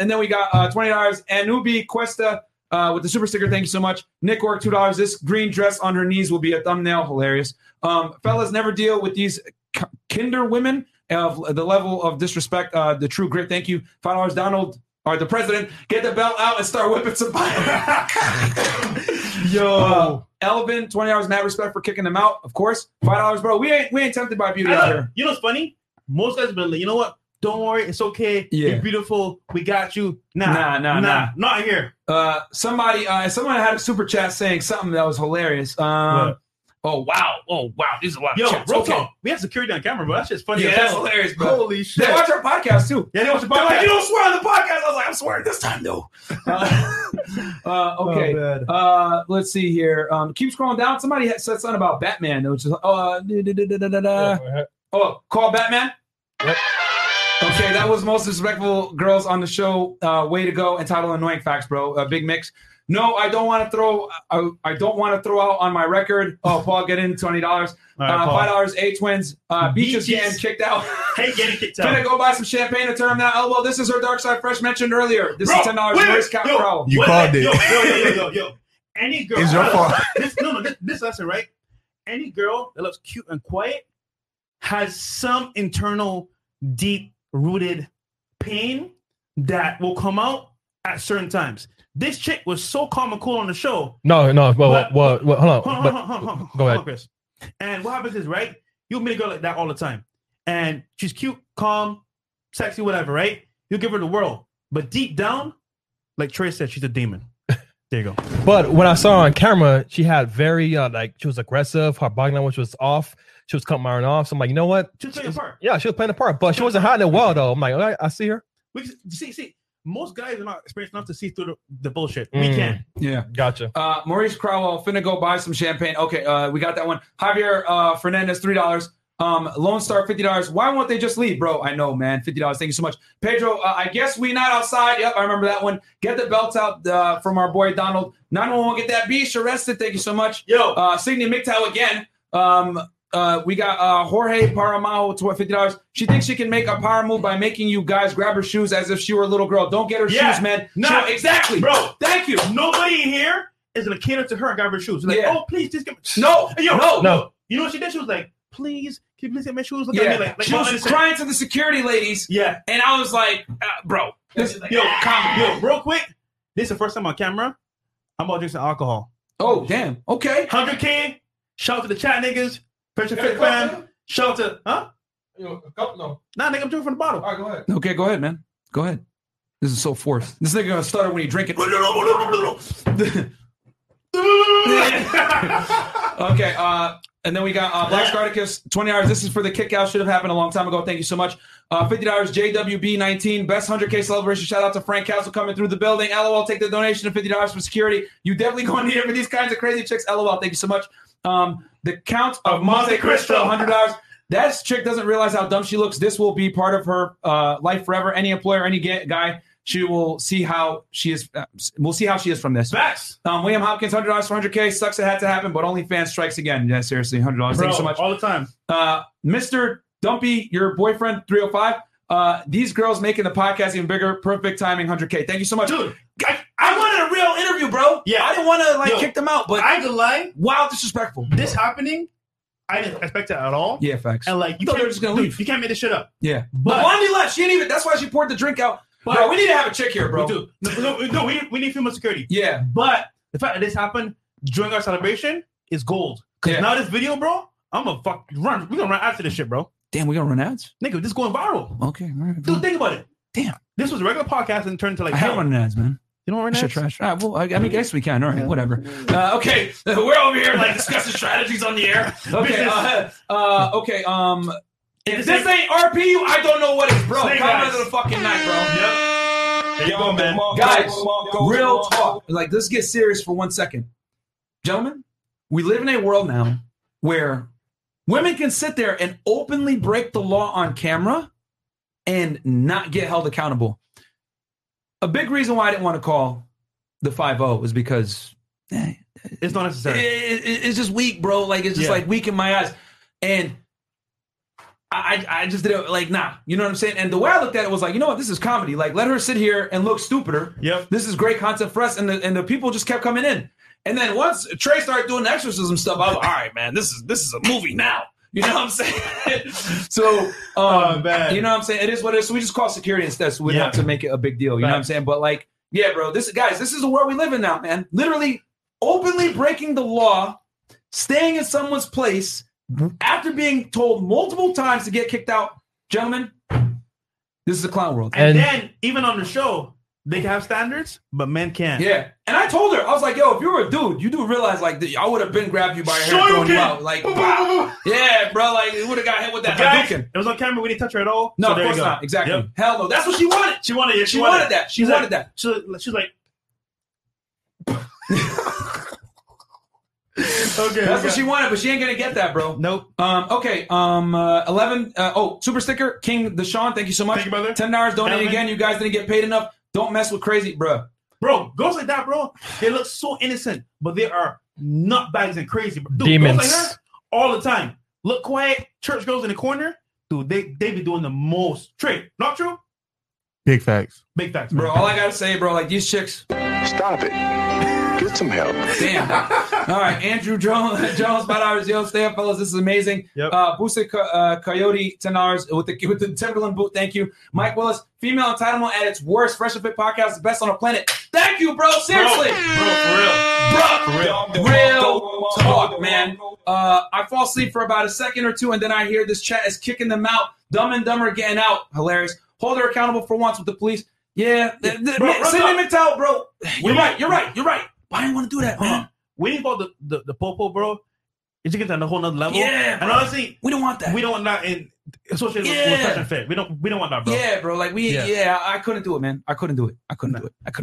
And then we got $20. Anubi Cuesta with the super sticker. Thank you so much. Nick Ork, $2. This green dress on her knees will be a thumbnail. Hilarious. Fellas, never deal with these kinder women. Of the level of disrespect, the true grit. Thank you. $5. Donald, or the president, get the belt out and start whipping some fire. Yo, Elvin, $20. Mad respect for kicking them out. Of course, $5, bro. We ain't tempted by beauty out here. You know what's funny? Most guys have been like, you know what? Don't worry, it's okay. Yeah. You're beautiful. We got you. Nah. Not here. Someone had a super chat saying something that was hilarious. Oh wow. These are a lot of chats. Real talk. We have security on camera, bro. That's just funny. Yeah, that's hilarious, bro. Holy shit. They watch our podcast too. Yeah, they watch the podcast. Like, you don't swear on the podcast. I was like, I'm swearing this time though. Okay. Oh, let's see here. Keep scrolling down. Somebody said something about Batman. It was just call Batman. Yep. Okay, that was most disrespectful girls on the show. Way to go! Entitled annoying facts, bro. Big Mix. No, I don't want to throw. I don't want to throw out on my record. Oh, Paul, get in $20. Right, $5. A Twins. Beach is getting kicked out. Hey, getting kicked out. Gonna go buy some champagne and turn now. Oh well, this is her dark side. Fresh mentioned earlier. This is $10. You called it. Yo. Any girl. It's your fault. This lesson, right? Any girl that looks cute and quiet has some internal deep-rooted pain that will come out at certain times. This chick was so calm and cool on the show. Hold on. Go ahead, Chris. And what happens is, right? You'll meet a girl like that all the time, and she's cute, calm, sexy, whatever, right? You'll give her the world, but deep down, like Trey said, she's a demon. There you go. But when I saw her on camera, she had very she was aggressive. Her body language was off. She was cutting Myron off. So I'm like, you know what? She was playing a part. Yeah, she was playing a part, but she wasn't hiding it well though. I'm like, all right, I see her. See, most guys are not experienced enough to see through the bullshit. We can. Yeah, gotcha. Maurice Crowell, finna go buy some champagne. Okay, we got that one. Javier Fernandez, $3. Lone Star, $50. Why won't they just leave, bro? I know, man. $50. Thank you so much, Pedro. I guess we not outside. Yep, I remember that one. Get the belt out from our boy Donald. 911, get that beast arrested. Thank you so much, yo. Sydney McTow again. We got Jorge Paramajo to $50. She thinks she can make a power move by making you guys grab her shoes as if she were a little girl. Don't get her shoes, man. No, exactly, bro. Thank you. Nobody in here is gonna cater to her and grab her shoes. Like, oh, please, just give me. No. You know what she did? She was like, please, can you please get my shoes? Look at me, like she was crying to the security ladies. Yeah, and I was like, bro, this is like, real quick. This is the first time on camera. I'm about to drink some alcohol. Oh damn. Okay. 100K. Shout out to the chat niggas. Fresh Fit Fam. Shout out to, Nah, nigga, I'm drinking from the bottle. All right, go ahead. Okay, go ahead, man. Go ahead. This is so forced. This nigga gonna stutter when he drink it. Okay, and then we got Black Spartacus, $20. This is for the kick out. Should have happened a long time ago. Thank you so much. $50. JWB19, best 100K celebration. Shout out to Frank Castle coming through the building. LOL, take the donation of $50 from security. You definitely gonna need it for these kinds of crazy chicks. LOL, thank you so much. The Count of Monte Cristo, $100. That chick doesn't realize how dumb she looks. This will be part of her life forever. Any employer, any guy, she will see how she is. We'll see how she is from this. Facts. William Hopkins, $100 for 100K. Sucks it had to happen, but OnlyFans strikes again. Yeah, seriously, $100. Thank you so much. All the time. Mr. Dumpy, your boyfriend, 305. These girls making the podcast even bigger. Perfect timing, 100K. Thank you so much, dude. I wanted a real interview, bro. Yeah, I didn't want to kick them out, but I could lie. Wow, disrespectful. This happening, I didn't expect it at all. Yeah, facts. And you thought they were just gonna leave. You can't make this shit up. Yeah, but Blondie left. She didn't even. That's why she poured the drink out. But bro, we need to have a chick here, bro. We need female security. Yeah, but the fact that this happened during our celebration is gold. Cause now this video, bro, I'm gonna run. We're gonna run after this shit, bro. Damn, we gonna run ads? Nigga, this is going viral. Okay, all right. Dude, think about it. Damn. This was a regular podcast and turned into I hate running ads, man. You don't run ads? Trash. All right, well, I mean, guess we can. All right, whatever. Okay, we're over here, discussing strategies on the air. Okay, if this ain't RPU, I don't know what it's, bro. Comment of the fucking night, bro. Yep. There you go, man. Guys, real talk. Let's get serious for 1 second. Gentlemen, we live in a world now where women can sit there and openly break the law on camera and not get held accountable. A big reason why I didn't want to call the 5-0 is because it's not necessary. It's just weak, bro. It's just weak in my eyes. And I just didn't nah. You know what I'm saying? And the way I looked at it was you know what? This is comedy. Let her sit here and look stupider. Yep. This is great content for us. And the people just kept coming in. And then once Trey started doing the exorcism stuff, I was like, all right, man, this is a movie now. You know what I'm saying? So, you know what I'm saying? It is what it is. So we just call security instead, so we don't have to make it a big deal. You know what I'm saying? But bro, this is the world we live in now, man. Literally openly breaking the law, staying in someone's place after being told multiple times to get kicked out. Gentlemen, This is a clown world. And then even on the show, they can have standards, but men can't. Yeah. And I told her, I was like, yo, if you were a dude, you do realize, like, I would have been grabbed you by your hair throwing you out. Like, wow. Yeah, bro. Like, we would have got hit with that. Guys, it was on camera. We didn't touch her at all. No, so of course not. Exactly. Yep. Hell no. That's what she wanted. She wanted it. She wanted that. She wanted that. She's like... Okay. That's what she wanted, but she ain't gonna get that, bro. Nope. Okay. 11. Super sticker King Deshaun. Thank you so much. Thank you, brother. $10 donated again. You guys didn't get paid enough. Don't mess with crazy, bro. Bro, girls like that, bro. They look so innocent, but they are nutbags and crazy. Dude, demons. Girls like her, all the time. Look quiet. Church girls in the corner, dude. They be doing the most. Trey, not true. Big facts. Big facts, bro. All I gotta say, bro, like these chicks. Stop it. Get some help. Damn. All right. Andrew Jones, $5. Yo, stay up, fellas. This is amazing. Yep. Boosted Coyote, $10 with the Timberland boot. Thank you. Mike Willis, female entitlement at its worst. Fresh Fit Podcast is the best on the planet. Thank you, bro. Seriously. Bro, for real. Real talk, man. I fall asleep for about a second or two, and then I hear this chat is kicking them out. Dumb and Dumber getting out. Hilarious. Hold her accountable for once with the police. Yeah. Cindy McDowell, bro. You're right. Why do you want to do that, man? Waiting for the popo, bro, it just gets on a whole nother level. Yeah, bro. And honestly, we don't want that. We don't want that in associated with touch and fit. We don't want that, bro. Yeah, bro. Like I couldn't do it, man. I couldn't do it. I called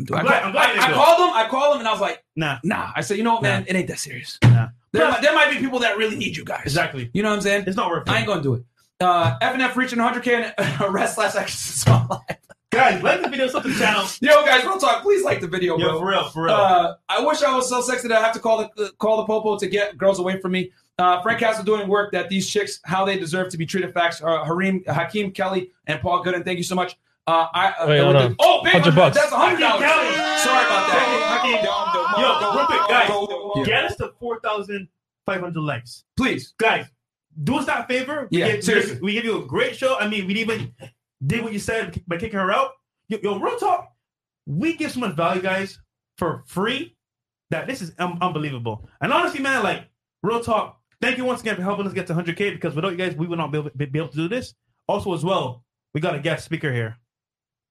them, and I was like, nah. I said, you know what, man, it ain't that serious. Nah. There might be people that really need you guys. Exactly. You know what I'm saying? It's not worth it. I ain't gonna do it. FNF reaching 100K and arrest last exercise on live. Guys, like the video, sub to the channel. Yo, guys, real talk. Please like the video, bro. Yo, for real. I wish I was so sexy that I have to call the popo to get girls away from me. Frank Castle doing work that these chicks, how they deserve to be treated. Facts. Hakeem Kelly and Paul Gooden. Thank you so much. $100. That's $100. Sorry about that. Yo, guys, get us to 4,500 likes, please. Guys, do us that favor. Seriously, we give you a great show. I mean, we even did what you said by kicking her out. Yo, real talk. We give so much value, guys, for free that this is unbelievable. And honestly, man, like, real talk. Thank you once again for helping us get to 100K, because without you guys, we would not be able to do this. Also, as well, we got a guest speaker here.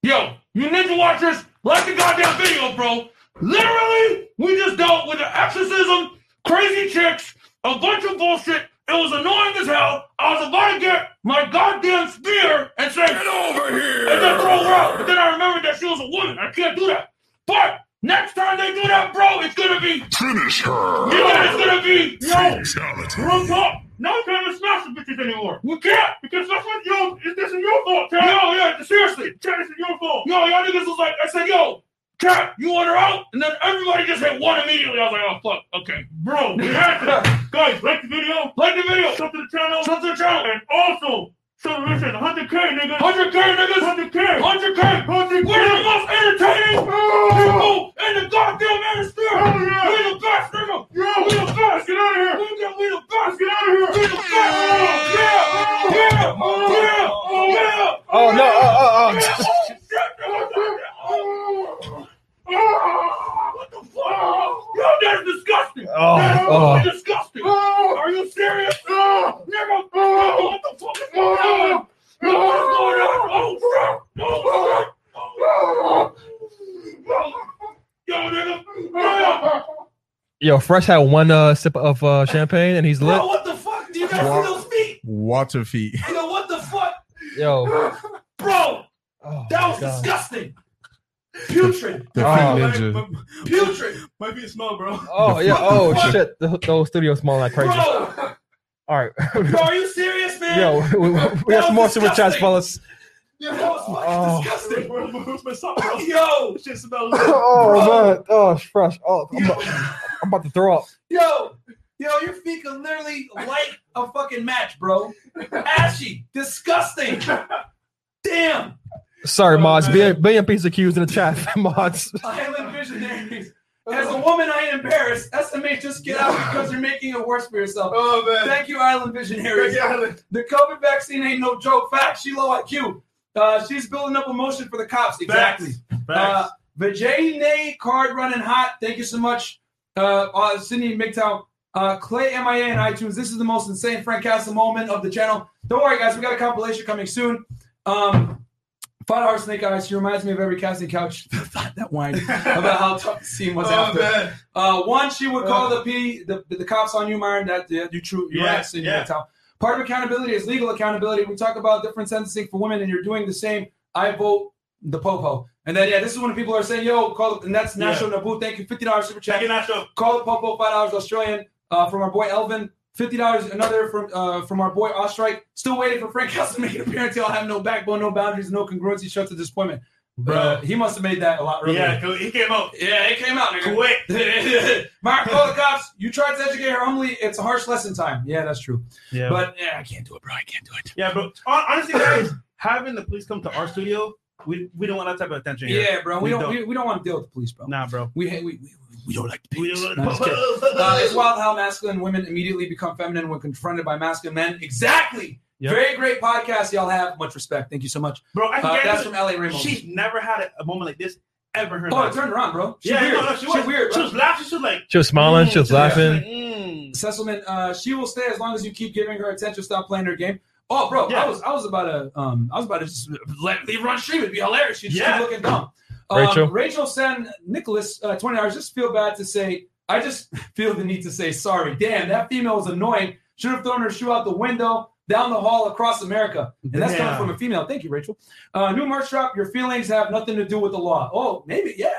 Yo, you ninja watchers, like the goddamn video, bro. Literally, we just dealt with an exorcism, crazy chicks, a bunch of bullshit. It was annoying as hell. I was about to get my goddamn spear and say, get over here. And then throw her out. But then I remembered that she was a woman. I can't do that. But next time they do that, bro, it's going to be finish her. Yeah, it's going to be, real talk. No time to smash the bitches anymore. We can't, because that's what, this is your fault, Chad. Yeah, seriously. Chad, this is your fault. Y'all niggas was like, I said, yo, Chad, you want her out? And then everybody just hit one immediately. I was like, oh, fuck. Okay. Bro, we had to. Guys, like the video, sub to the channel, and also, subscription, 100K, niggas, 100K, we're the most entertaining people in the goddamn atmosphere, we're the best, nigga, we're the best, get out of here, we're the best, get out of here, we're the best, yeah, what the fuck? Yo, that's disgusting. That's disgusting. Are you serious? Nigga, what the fuck is going on? What is going on? Oh, shit. Yo, nigga. Yo, Fresh had one sip of champagne and he's lit. Yo, what the fuck? Do you guys see those feet? Water feet. Yo, what the fuck? Yo. Bro, that was disgusting. Putrid. Putrid. Might be a smell, bro. Oh, yeah. Oh, shit. The whole studio smelling like crazy. Bro. All right. Bro, are you serious, man? Yo, we have some more super chats, fellas. Yo, that was disgusting. Where's my sock, bro? Yo. Shit smells like, oh, man. Oh, it's fresh. Oh, I'm about to throw up. Yo, your feet can literally light a fucking match, bro. Ashy. Disgusting. Damn. Sorry, mods. Billion piece of cues in the chat, mods. Island visionaries. As a woman, I am embarrassed. SMH, just get out because you're making it worse for yourself. Oh, man. Thank you, Island visionaries. You, Island. The COVID vaccine ain't no joke. Fact, she low IQ. She's building up emotion for the cops. Exactly. Facts. Vijay Nay, card running hot. Thank you so much, Sydney MGTOW. Clay MIA and iTunes. This is the most insane Frank Castle moment of the channel. Don't worry, guys. We got a compilation coming soon. Fat Heart Snake Eyes. He reminds me of every casting couch that whined about how tough the scene was after. One, she would call the cops on you, Myron. That you true. You're right. Part of accountability is legal accountability. We talk about different sentencing for women, and you're doing the same. I vote the popo. And then, yeah, this is when people are saying, yo, call it. And that's National Naboo. Thank you. $50 super chat. Thank you, National. Call it popo, $5 Australian from our boy Elvin. $50 another from our boy Ostrike. Still waiting for Frank House to make an appearance. Y'all have no backbone, no boundaries, no congruency. Shut to disappointment. Bro, he must have made that a lot earlier. Yeah, he came out. Yeah, it came out. Quick. Mark, call the cops. You tried to educate her humbly. It's a harsh lesson time. Yeah, that's true. Yeah, but yeah, I can't do it, bro. I can't do it. Yeah, bro. Honestly, guys, having the police come to our studio, we don't want that type of attention here. Yeah, bro. We don't want to deal with the police, bro. Nah, bro. We don't like the police. It's wild how masculine women immediately become feminine when confronted by masculine men. Exactly. Yep. Very great podcast y'all have. Much respect. Thank you so much. Bro, I that's from L.A. Raymond. She's never had a moment like this ever in her life. Oh, it turned around, bro. She was weird. She was laughing. She was like... She was smiling. She was laughing. Like, Cecilman, she will stay as long as you keep giving her attention. Stop playing her game. Oh, bro, yeah. I was about to just leave her on stream. It'd be hilarious. She'd just keep looking dumb. Rachel sent Nicholas $20. Just feel bad to say... I just feel the need to say sorry. Damn, that female was annoying. Should have thrown her shoe out the window. Down the hall across America. And that's coming from a female. Thank you, Rachel. New merch drop. Your feelings have nothing to do with the law. Oh, maybe. Yeah.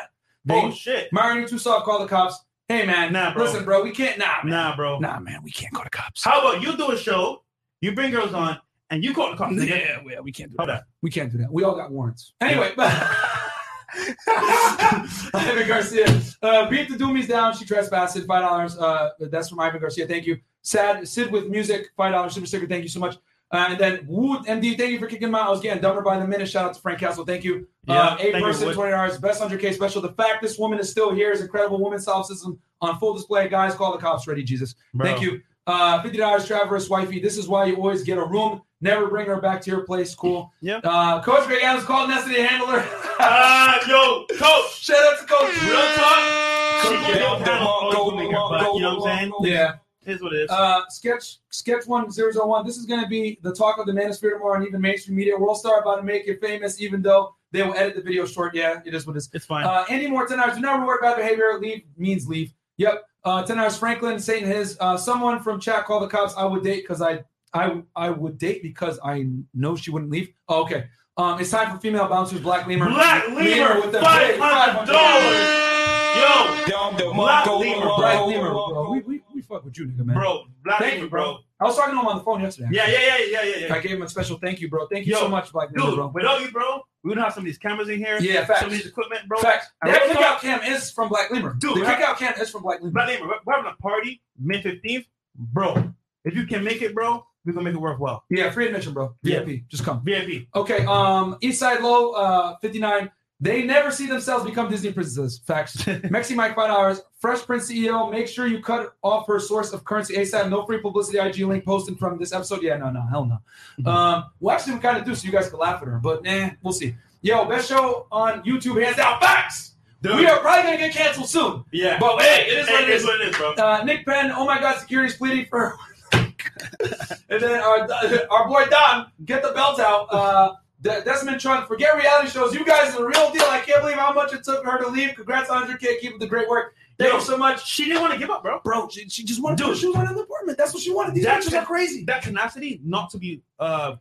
Oh, shit. Myron, you too soft. Call the cops. Hey, man. Nah, bro. Listen, bro. We can't. Nah, man. Nah, bro. Nah, man. We can't call the cops. How about you do a show, you bring girls on, and you call the cops? Yeah, we can't do that. We can't do that. We all got warrants. Anyway. Ivan Garcia. Beat the Doomies down. She trespassed. $5. That's from Ivan Garcia. Thank you. Sad Sid with music, $5 super sticker. Thank you so much. And then Wood MD, thank you for kicking my out. I was getting dumber by the minute. Shout out to Frank Castle. Thank you. $8, $20. Best 100K special. The fact this woman is still here is incredible. Woman's solipsism on full display. Guys, call the cops. Ready, Jesus. Bro. Thank you. $50. Traverse Wifey. This is why you always get a room. Never bring her back to your place. Cool. Yeah. Coach Greg Adams called Nessie the handler. Yo, Coach. Shout out to Coach. Real talk. You know what I'm saying? Yeah. Is what it is. Sketch 1001. This is going to be the talk of the manosphere tomorrow and even mainstream media. World Star about to make it famous, even though they will edit the video short. Yeah, it is what it is. It's fine. Andy Moore, $10. Do not reward bad behavior. Leave means leave. Yep. $10. Franklin, Satan his. Someone from chat called the cops. I would date because I would date because I know she wouldn't leave. Oh, okay. It's time for female bouncers. Black Lemur. Black Lemur with the $500. Yo, Black Lemur. Black Lemur, bro. We fuck with you, nigga, man. Bro, Black Lemur, bro. I was talking to him on the phone yesterday. Yeah. I gave him a special thank you, bro. Thank you so much, Black Lemur, bro. Without you, bro, we wouldn't have some of these cameras in here. Yeah, facts. Some of these equipment, bro. Facts. That kickout cam is from Black Lemur. Dude, the kickout cam is from Black Lemur. Black Lemur, we're having a party May 15th. Bro, if you can make it, bro, we're going to make it worthwhile. Yeah, free admission, bro. VIP. Just come. VIP. Okay, Eastside Low, $59. They never see themselves become Disney princesses. Facts. Mexi Mike, $5. Fresh Prince CEO, make sure you cut off her source of currency ASAP. No free publicity IG link posted from this episode. Yeah, no, hell no. Well, actually, we kind of do, so you guys can laugh at her, but we'll see. Yo, best show on YouTube, hands down. Facts! Dude. We are probably going to get canceled soon. Yeah. But hey, it is what it is, bro. Nick Penn, oh my God, security's pleading for... And then our boy Don, get the belt out. Desmond Trunk, forget reality shows. You guys are the real deal. I can't believe how much it took her to leave. Congrats on 100K. Keep up the great work. Thank you so much. She didn't want to give up, bro. Bro, she just wanted to. She wanted an apartment. That's what she wanted. These actions are crazy. That tenacity not to be, how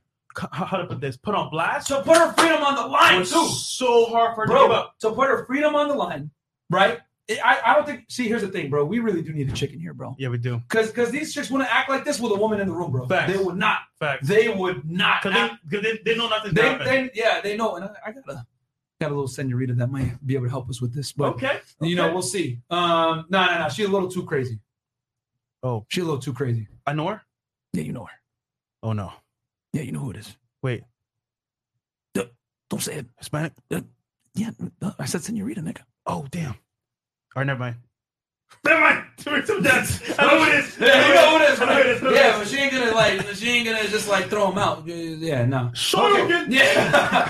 to put this, put on blast. To put her freedom on the line, too. So hard for her to give up. To put her freedom on the line, right? I don't think. See, here's the thing, bro. We really do need a chicken here, bro. Yeah, we do. Because these chicks wouldn't act like this with a woman in the room, bro. Facts. They would not. Facts. They would not. Because they know nothing. They know. And I got a little senorita that might be able to help us with this. But, okay. You know, we'll see. No. She's a little too crazy. Oh, she's a little too crazy. I know her. Yeah, you know her. Oh no. Yeah, you know who it is. Wait. Don't say it. Hispanic. Yeah, I said senorita, nigga. Oh damn. All right, never mind. I know who it is. Yeah, but she ain't gonna just like throw him out. Yeah, no. Shoryuken. Yeah.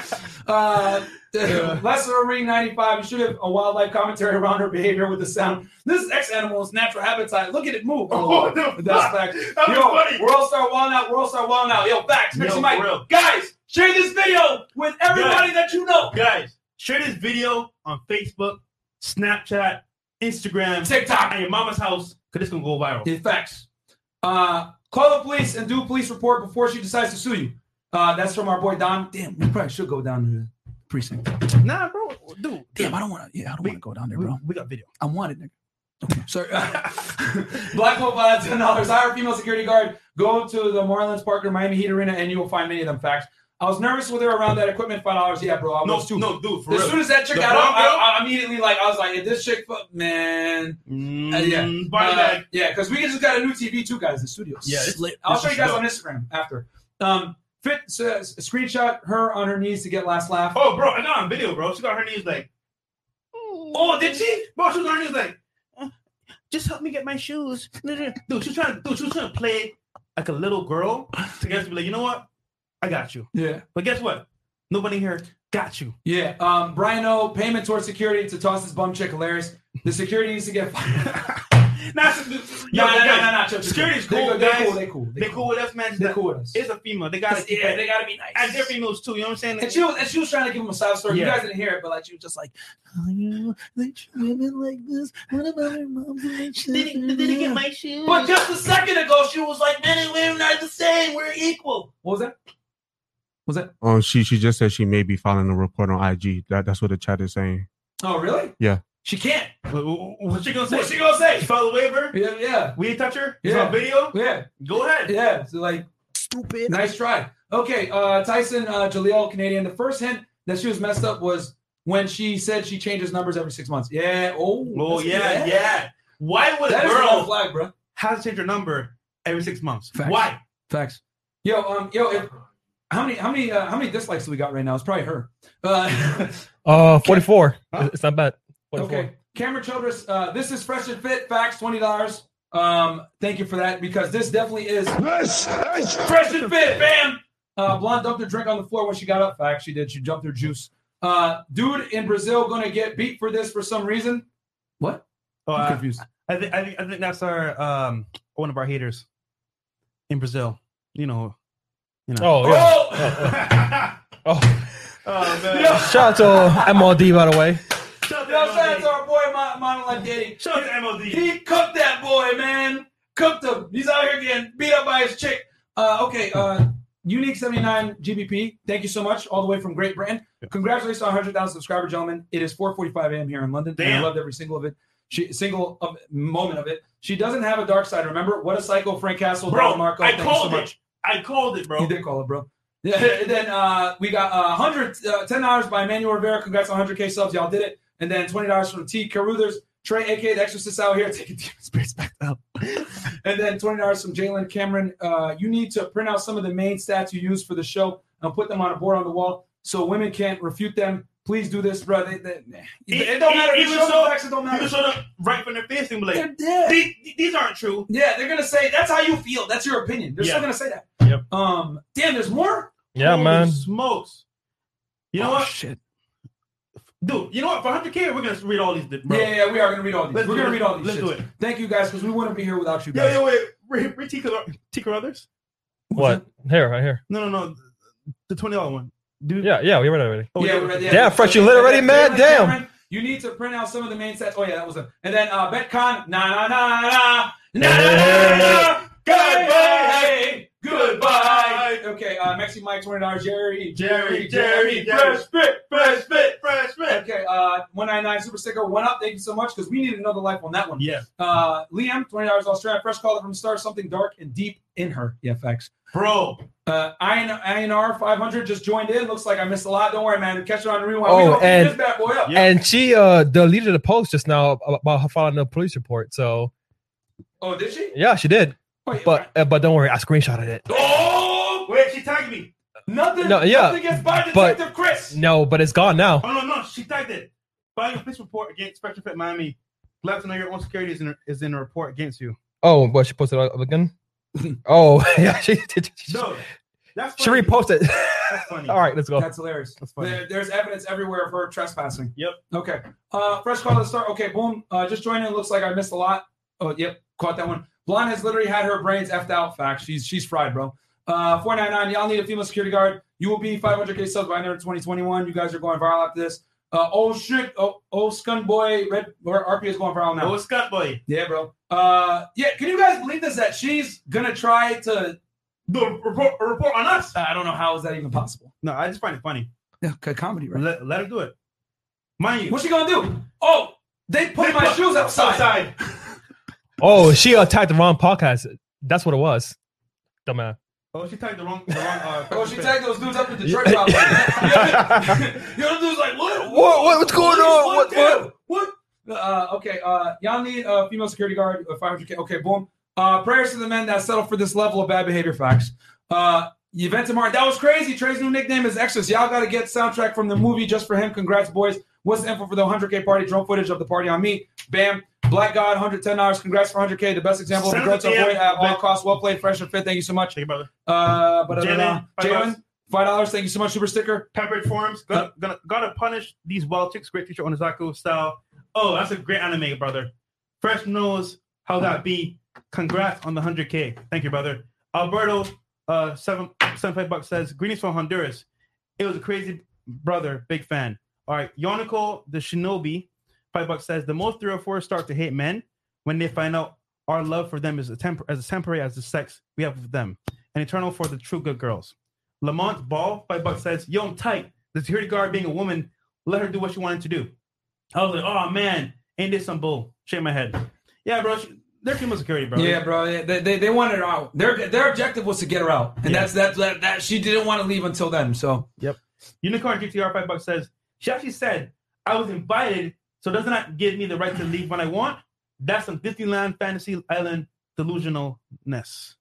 Lesser Ring 95. You should have a wildlife commentary around her behavior with the sound. This is X Animal's natural habitat. Look at it move. Oh, that's facts. That was funny. World Star Wild Out. Yo, facts. Mix them up, guys. Share this video with everybody that you know. Guys, share this video on Facebook, Snapchat, Instagram, TikTok, and your mama's house, because it's going to go viral. In facts. Call the police and do a police report before she decides to sue you. That's from our boy Don. Damn, we probably should go down to the precinct. Nah, bro. Dude. Damn, I don't want to. Yeah, I don't want to go down there, bro. We got video. I want it, nigga. Okay, sorry. Black Hope $10. Hire a female security guard. Go to the Marlins Park or Miami Heat Arena, and you will find many of them. Facts. I was nervous with her around that equipment. $5. Yeah, bro. No, dude. For real. As soon as that chick got out, I immediately I was like, if this chick, man. Yeah, because we just got a new TV too, guys. The studio. Yeah, it's lit. I'll show you guys on Instagram after. Fit says screenshot her on her knees to get last laugh. Oh, bro, I got on video, bro. She got her knees like. Oh, did she? Bro, she was on her knees like. Just help me get my shoes. Dude, she was trying to play like a little girl to get to be like, you know what? I got you. Yeah. But guess what? Nobody here got you. Yeah. Brian O, payment towards security to toss his bum chick hilarious. The security needs to get fired. No. Security's cool, guys. They cool with us, man. They cool with us. It's a female. They gotta they gotta be nice. And they're females too, you know what I'm saying? And she was trying to give them a side story. Yeah. You guys didn't hear it, but she was just like, oh, you, they treat women like this. What about her mom? Did he get my shoes? But just a second ago, she was like, men and women are the same. We're equal. What was that? Oh, she just said she may be filing a report on IG. That's what the chat is saying. Oh, really? Yeah. She can't. What's she gonna say? She filed a waiver? Yeah. We didn't touch her? Yeah. It's on video? Yeah. Go ahead. Yeah. So stupid. Nice try. Okay. Tyson Jaleel, Canadian. The first hint that she was messed up was when she said she changes numbers every 6 months. Yeah. Oh yeah. Why would a girl flag, bro? How to change her number every 6 months? Facts. Why? Facts. Yo. How many dislikes do we got right now? It's probably her. 44. Huh? It's not bad. Okay, Cameron Childress, this is Fresh and Fit, Facts, $20. Thank you for that, because this definitely is Fresh and Fit, bam! Blonde dumped her drink on the floor when she got up. Facts, she did. She dumped her juice. Dude in Brazil going to get beat for this for some reason. What? Oh, I'm confused. I think that's our one of our haters in Brazil. You know. Oh, yeah. Oh man. Shout out to MLD, by the way. Shout out to our boy, Monolith Daddy. Shout out to MLD. He cooked that boy, man. Cooked him. He's out here getting beat up by his chick. Okay. Unique 79 GBP. Thank you so much. All the way from Great Britain. Congratulations on 100,000 subscribers, gentlemen. It is 4:45 a.m. here in London. Damn. And I loved every single of it. Moment of it. She doesn't have a dark side. Remember? What a psycho, Frank Castle. Bro, Don Marco. I called it, bro. You did call it, bro. Yeah. And then we got $110 by Manuel Rivera. Congrats on 100K subs. Y'all did it. And then $20 from T. Caruthers. Trey, a.k.a. The Exorcist out here. Take a deep space back up. And then $20 from Jalen Cameron. You need to print out some of the main stats you use for the show and put them on a board on the wall so women can't refute them. Please do this, bro. It don't matter. Even show them right from their face and be like, these aren't true. Yeah, they're going to say, that's how you feel. That's your opinion. They're still going to say that. Yep. Damn, there's more? Yeah, holy man. Smokes. You know what? Shit. Dude, you know what? For 100K, we're going to read all these. Bro. Yeah, we are going to read all these. We're going to read all these. Let's do it. Thank you guys, because we wouldn't be here without you guys. Yeah, wait. Tika Others? What? Here, right here. No. The $20 one. Dude. Yeah, we read already. We read it. Yeah, Fresh and Lit already, man. Damn. You need to print out some of the main sets. Oh, yeah, that was it. And then BetCon. Goodbye. Okay, Mexi Mike, $20. Jerry. Fresh fit. Okay, 199 super sticker, one up. Thank you so much, because we need another life on that one. Yeah. Liam, $20 Australia. Fresh caller from Star. Something dark and deep in her. Yeah, facts. Bro. INR 500 just joined in. Looks like I missed a lot. Don't worry, man. Catch her on the rewind. And this bad boy up. Yeah. And she deleted the post just now about her filing a police report. So. Oh, did she? Yeah, she did. But don't worry, I screenshotted it. Oh, wait, she tagged me. Nothing gets by Detective Chris. No, but it's gone now. Oh, no, she tagged it. Filing a police report against Spectre Fit Miami. Glad to know your own security is in a report against you. Oh, but she posted it again? Oh, yeah, she did. No, that's funny. She reposted. That's funny. All right, let's go. That's hilarious. That's funny. There's evidence everywhere of her trespassing. Yep. Okay. Fresh call to start. Okay, boom. Just joined in. Looks like I missed a lot. Oh, yep. Caught that one. Blonde has literally had her brains effed out. Facts. She's fried, bro. 499. Y'all need a female security guard. You will be 500K subs by the end of 2021. You guys are going viral after this. Old Scun Boy, Red or RP is going viral now. Old Scun Boy. Yeah, bro. Yeah, can you guys believe this, that she's going to try to report on us? I don't know how is that even possible. No, I just find it funny. Yeah, comedy, right? Let her do it. Mind you. What's she going to do? Oh, they put my shoes outside. Oh, she attacked the wrong podcast. That's what it was. Dumbass. Oh, she tagged tagged those dudes up at the church. You know, dudes like, what? What's going on? What? Okay, y'all need a female security guard, 500K. Okay, boom. Prayers to the men that settle for this level of bad behavior. Facts. Yvette Martin, that was crazy. Trey's new nickname is Exodus. Y'all got to get soundtrack from the movie just for him. Congrats, boys. What's the info for the 100K party? Drone footage of the party on me. Bam. Black God, $110. Congrats for 100K. The best example of a girl to avoid at all costs. Well played, fresh and fit. Thank you so much. Thank you, brother. Jalen, $5. Thank you so much. Super sticker. Peppered forums. Gotta punish these wild chicks. Great feature on Onezaku style. Oh, that's a great anime, brother. Fresh knows how that be. Congrats on the 100K. Thank you, brother. Alberto, $75 says, greetings from Honduras. It was a crazy brother. Big fan. All right, Yoniko the Shinobi, $5 says the most 3 or 4 start to hate men when they find out our love for them is as temporary as the sex we have with them, and eternal for the true good girls. Lamont Ball, $5 says, yo, I'm tight. The security guard being a woman, let her do what she wanted to do. I was like, oh man, ain't this some bull? Shake my head. Yeah, bro, they're female security, bro. Yeah, bro, they wanted her out. Their objective was to get her out, and that's that. She didn't want to leave until then. So yep. Unicorn GTR, $5 says. She actually said, I was invited, so doesn't that give me the right to leave when I want? That's some Disneyland Fantasy Island delusionalness.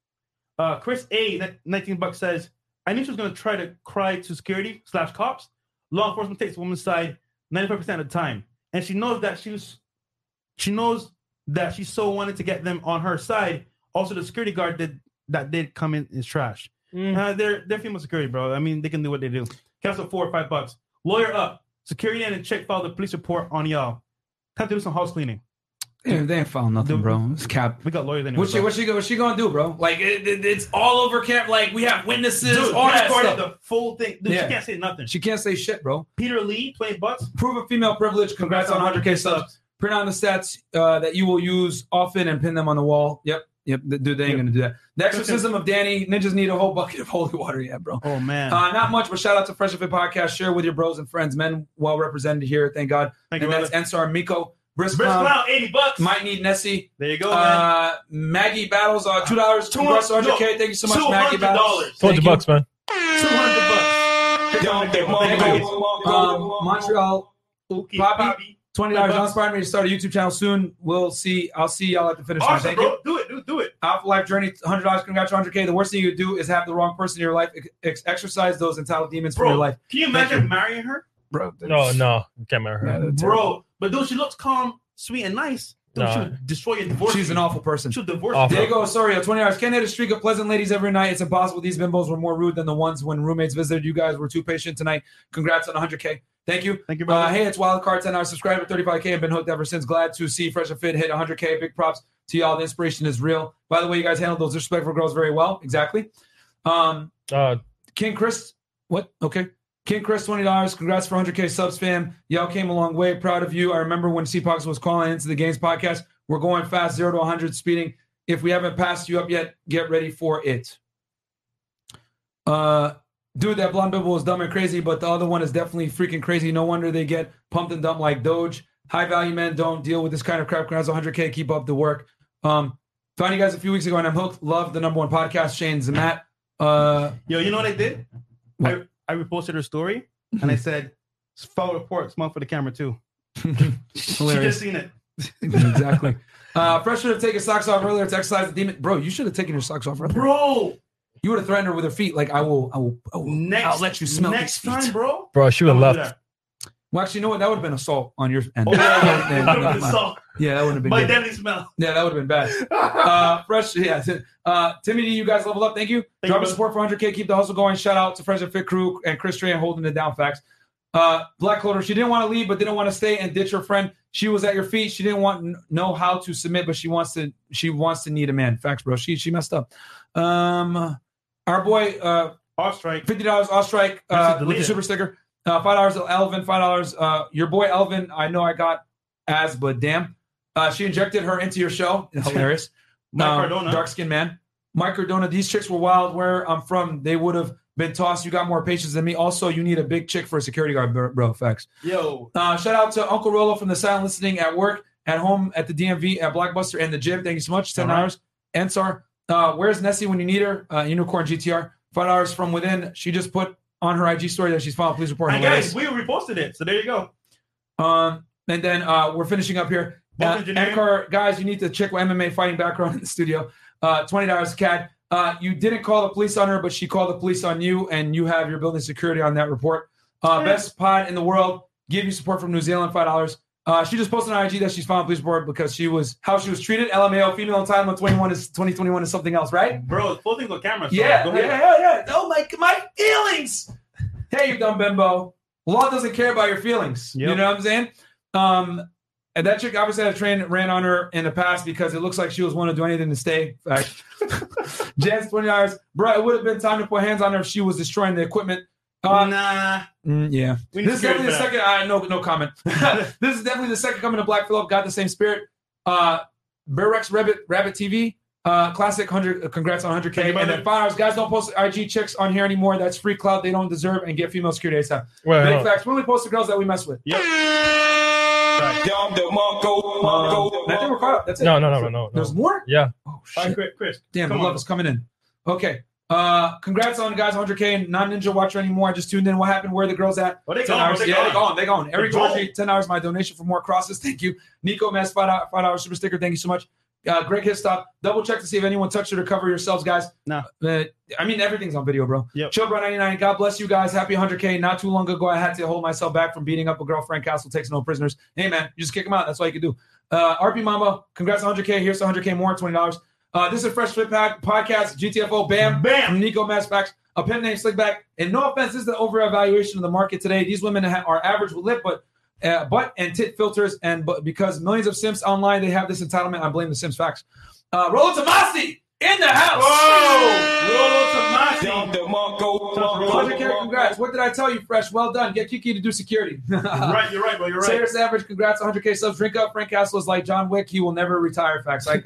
Chris A, $19 says, I knew she was going to try to cry to security / cops. Law enforcement takes the woman's side 95% of the time. And she knows that she so wanted to get them on her side. Also, the security guard did come in is trash. Mm. They're female security, bro. I mean, they can do what they do. Cancel $4 or $5. Lawyer up. Security and a chick filed a police report on y'all. Time to do some house cleaning. Yeah, they ain't filed nothing, bro. It's cap. We got lawyers anyway. What's she gonna do, bro? Like it's all over cap. Like we have witnesses. Dude, all that stuff. The full thing. Dude, yeah. She can't say nothing. She can't say shit, bro. Peter Lee, $20. Prove of female privilege. Congrats on 100K subs. Print on the stats that you will use often and pin them on the wall. Yep. Dude, they ain't gonna do that. The exorcism of Danny. Ninjas need a whole bucket of holy water, yeah, bro. Oh man, not much, but shout out to Fresh Fit Podcast. Share with your bros and friends. Men well represented here, thank God. Thank you, brother. That's Ensar Miko. Brisk Clown, $80. Might need Nessie. There you go, man. Maggie Battles, $2. Congrats, RJK. Thank you so much, Maggie Battles. $200, man. $200. Montreal. Okay. Bobby. $20. Y'all inspired me to start a YouTube channel soon. We'll see. I'll see y'all at the finish line. Thank you. Do it. Alpha Life Journey, $100. Congrats, 100K. The worst thing you could do is have the wrong person in your life. Exercise those entitled demons from your life. Can you imagine marrying her? Bro. No. You can't marry her. Bro. But dude, she looks calm, sweet, and nice. No. She'll destroy your divorce. She's an awful person. She'll divorce you. Diego Osorio, $20. Can't hit a streak of pleasant ladies every night. It's impossible. These bimbos were more rude than the ones when roommates visited. You guys were too patient tonight. Congrats on 100K. Thank you, brother. Hey, it's Wildcard, $10. Subscriber, $35K. I've been hooked ever since. Glad to see Fresh and Fit hit 100K. Big props to y'all. The inspiration is real. By the way, you guys handled those disrespectful girls very well. Exactly. King Chris. What? Okay. King Chris, $20. Congrats for 100K subs, fam. Y'all came a long way. Proud of you. I remember when CPOX was calling into the Games podcast. We're going fast, 0 to 100, speeding. If we haven't passed you up yet, get ready for it. Dude, that blonde bibble was dumb and crazy, but the other one is definitely freaking crazy. No wonder they get pumped and dumped like Doge. High-value men don't deal with this kind of crap. Congrats, 100K. Keep up the work. Found you guys a few weeks ago, and I'm hooked. Love the number 1 podcast, Shane Zamat. Yo, you know what I did? I reposted her story, and I said, file report, smile for the camera, too. She just seen it. Exactly. Fresh should have taken socks off earlier to exercise the demon. Bro, you should have taken your socks off earlier. Bro! You would have threatened her with her feet. Like, I'll let you smell next these feet. Time, bro. Bro, she would have left. Well, actually, you know what? That would have been assault on your end. Oh, yeah, that would have been my deadly smell. Yeah, that would have been bad. Fresh, yeah. Timmy, you guys leveled up. Thank you. Drop your support for 100K. Keep the hustle going. Shout out to Fresh and Fit Crew and Chris Tran holding it down. Facts. Black Clover, she didn't want to leave, but didn't want to stay and ditch her friend. She was at your feet. She didn't know how to submit, but she wants to need a man. Facts, bro. She messed up. Our boy Off strike. $50 off strike with the super sticker. $5 Elvin. $5. Your boy Elvin. I know I got ass, but damn. She injected her into your show. It's hilarious. Mike Cardona. Dark skinned man. Mike Cardona. These chicks were wild. Where I'm from, they would have been tossed. You got more patience than me. Also, you need a big chick for a security guard, bro. Facts. Yo. Shout out to Uncle Rolo from the silent listening at work, at home, at the DMV, at Blockbuster, and the gym. Thank you so much. $10. Right. Ansar. Where's Nessie when you need her? Unicorn GTR. $5 from within. She just put on her IG story that she's following police report. Hey guys, we reposted it. So there you go. And then we're finishing up here. Anchor, guys, you need to check with MMA fighting background in the studio. $20 CAD. You didn't call the police on her, but she called the police on you, and you have your building security on that report. Best pod in the world. Give you support from New Zealand. $5. She just posted on IG that she's found police board because she was treated. LMAO, female time on 2021 is something else, right? Bro, it's posting on camera. So yeah, go ahead. Yeah. Oh my feelings. Hey, you dumb bimbo. Law doesn't care about your feelings. Yep. You know what I'm saying? And that chick obviously had a train ran on her in the past because it looks like she was willing to do anything to stay. Right. Jazz, $20. Bro, it would have been time to put hands on her if she was destroying the equipment. Yeah. This is definitely the second. No comment. This is definitely the second coming to Black Phillip. Got the same spirit. Berex Rabbit TV. Classic 100. Congrats on 100K. And then $5. Guys, don't post IG chicks on here anymore. That's free clout they don't deserve, and get female security ASAP. Well, big facts. We only post the girls that we mess with. Yep. I think we're caught up. That's it. No. There's more? Yeah. Oh shit. All right, Chris. Damn, the love is coming in. Okay. Congrats on guys 100K and not Ninja Watcher anymore. I just tuned in. What happened? Where are the girls at? Well, they're gone. Eric Jorge, $10. My donation for more crosses. Thank you. Nico Mess, $5 super sticker. Thank you so much. Greg Histop, double check to see if anyone touched it or cover yourselves, guys. No. Everything's on video, bro. Yep. Chilbro 99, God bless you guys. Happy 100K. Not too long ago, I had to hold myself back from beating up a girlfriend. Castle takes no prisoners. Hey, man, you just kick them out. That's all you can do. RP Mama, congrats on 100K. Here's 100K more, $20. This is Fresh Fit Podcast, GTFO, Bam. From Nico Massfax, a pen name Slickback. And no offense, this is the over-evaluation of the market today. These women are average with lip, butt and tit filters. But because millions of simps online, they have this entitlement. I blame the simps. Facts. Rolo Tomasi in the house. Whoa! Rolo Tomasi. Congrats. What did I tell you, Fresh? Well done. Get Kiki to do security. You're right. Sayers Average, congrats. 100K subs. Drink up. Frank Castle is like John Wick. He will never retire. Facts. I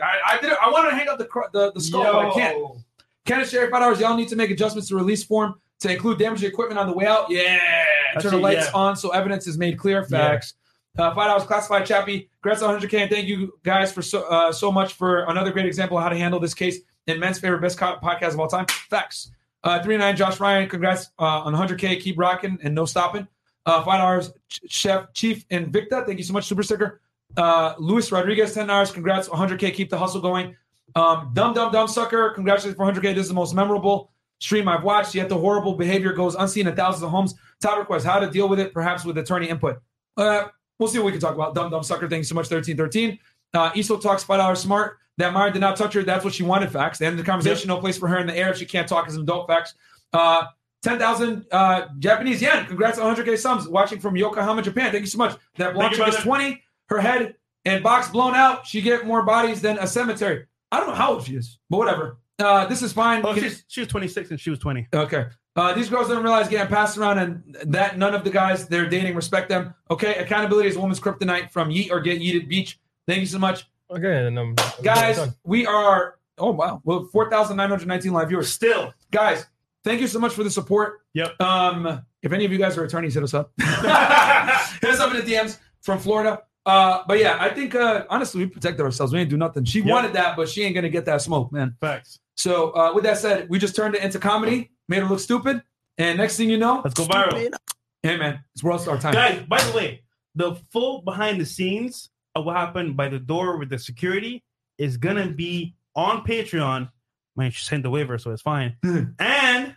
want to hang up the skull, but I can't. Kenneth Sherry, $5. Y'all need to make adjustments to release form to include damaged equipment on the way out. Yeah. Turn the lights on so evidence is made clear. Facts. Yeah. $5. Classified Chappie. Congrats on 100K. And thank you guys for so much for another great example of how to handle this case in men's favorite best podcast of all time. Facts. 3-9, Josh Ryan, congrats on 100K. Keep rocking and no stopping. $5, Chef Chief Invicta. Thank you so much, super sticker. Luis Rodriguez, $10. Congrats, 100K. Keep the hustle going. Dumb Sucker, congratulations for 100K. This is the most memorable stream I've watched, yet the horrible behavior goes unseen in thousands of homes. Top request, how to deal with it, perhaps with attorney input. We'll see what we can talk about. Dumb Sucker, thank you so much, 1313. Iso Talks, $5 smart. That Myron did not touch her. That's what she wanted. Facts. The end of the conversation. Yep. No place for her in the air if she can't talk as an adult. Facts. 10,000 Japanese yen. Congrats on 100K sums. Watching from Yokohama, Japan. Thank you so much. That blonde chick is 20. Her head and box blown out. She get more bodies than a cemetery. I don't know how old she is, but whatever. This is fine. Oh, she was 26 and she was 20. Okay. These girls don't realize getting passed around and that none of the guys they're dating respect them. Okay. Accountability is a woman's kryptonite from Yeet or Get Yeeted Beach. Thank you so much. Okay, and guys, we are 4,919 live viewers still. Guys, thank you so much for the support. Yep. If any of you guys are attorneys, hit us up. Hit us up in the DMs from Florida. But yeah, I think honestly we protected ourselves. We didn't do nothing. She wanted that, but she ain't gonna get that smoke, man. Facts. So with that said, we just turned it into comedy, made her look stupid, and next thing you know, let's go viral. Hey man, it's World Star time. Guys, by the way, the full behind the scenes. What happened by the door with the security is gonna be on Patreon. Man, she sent the waiver, so it's fine. And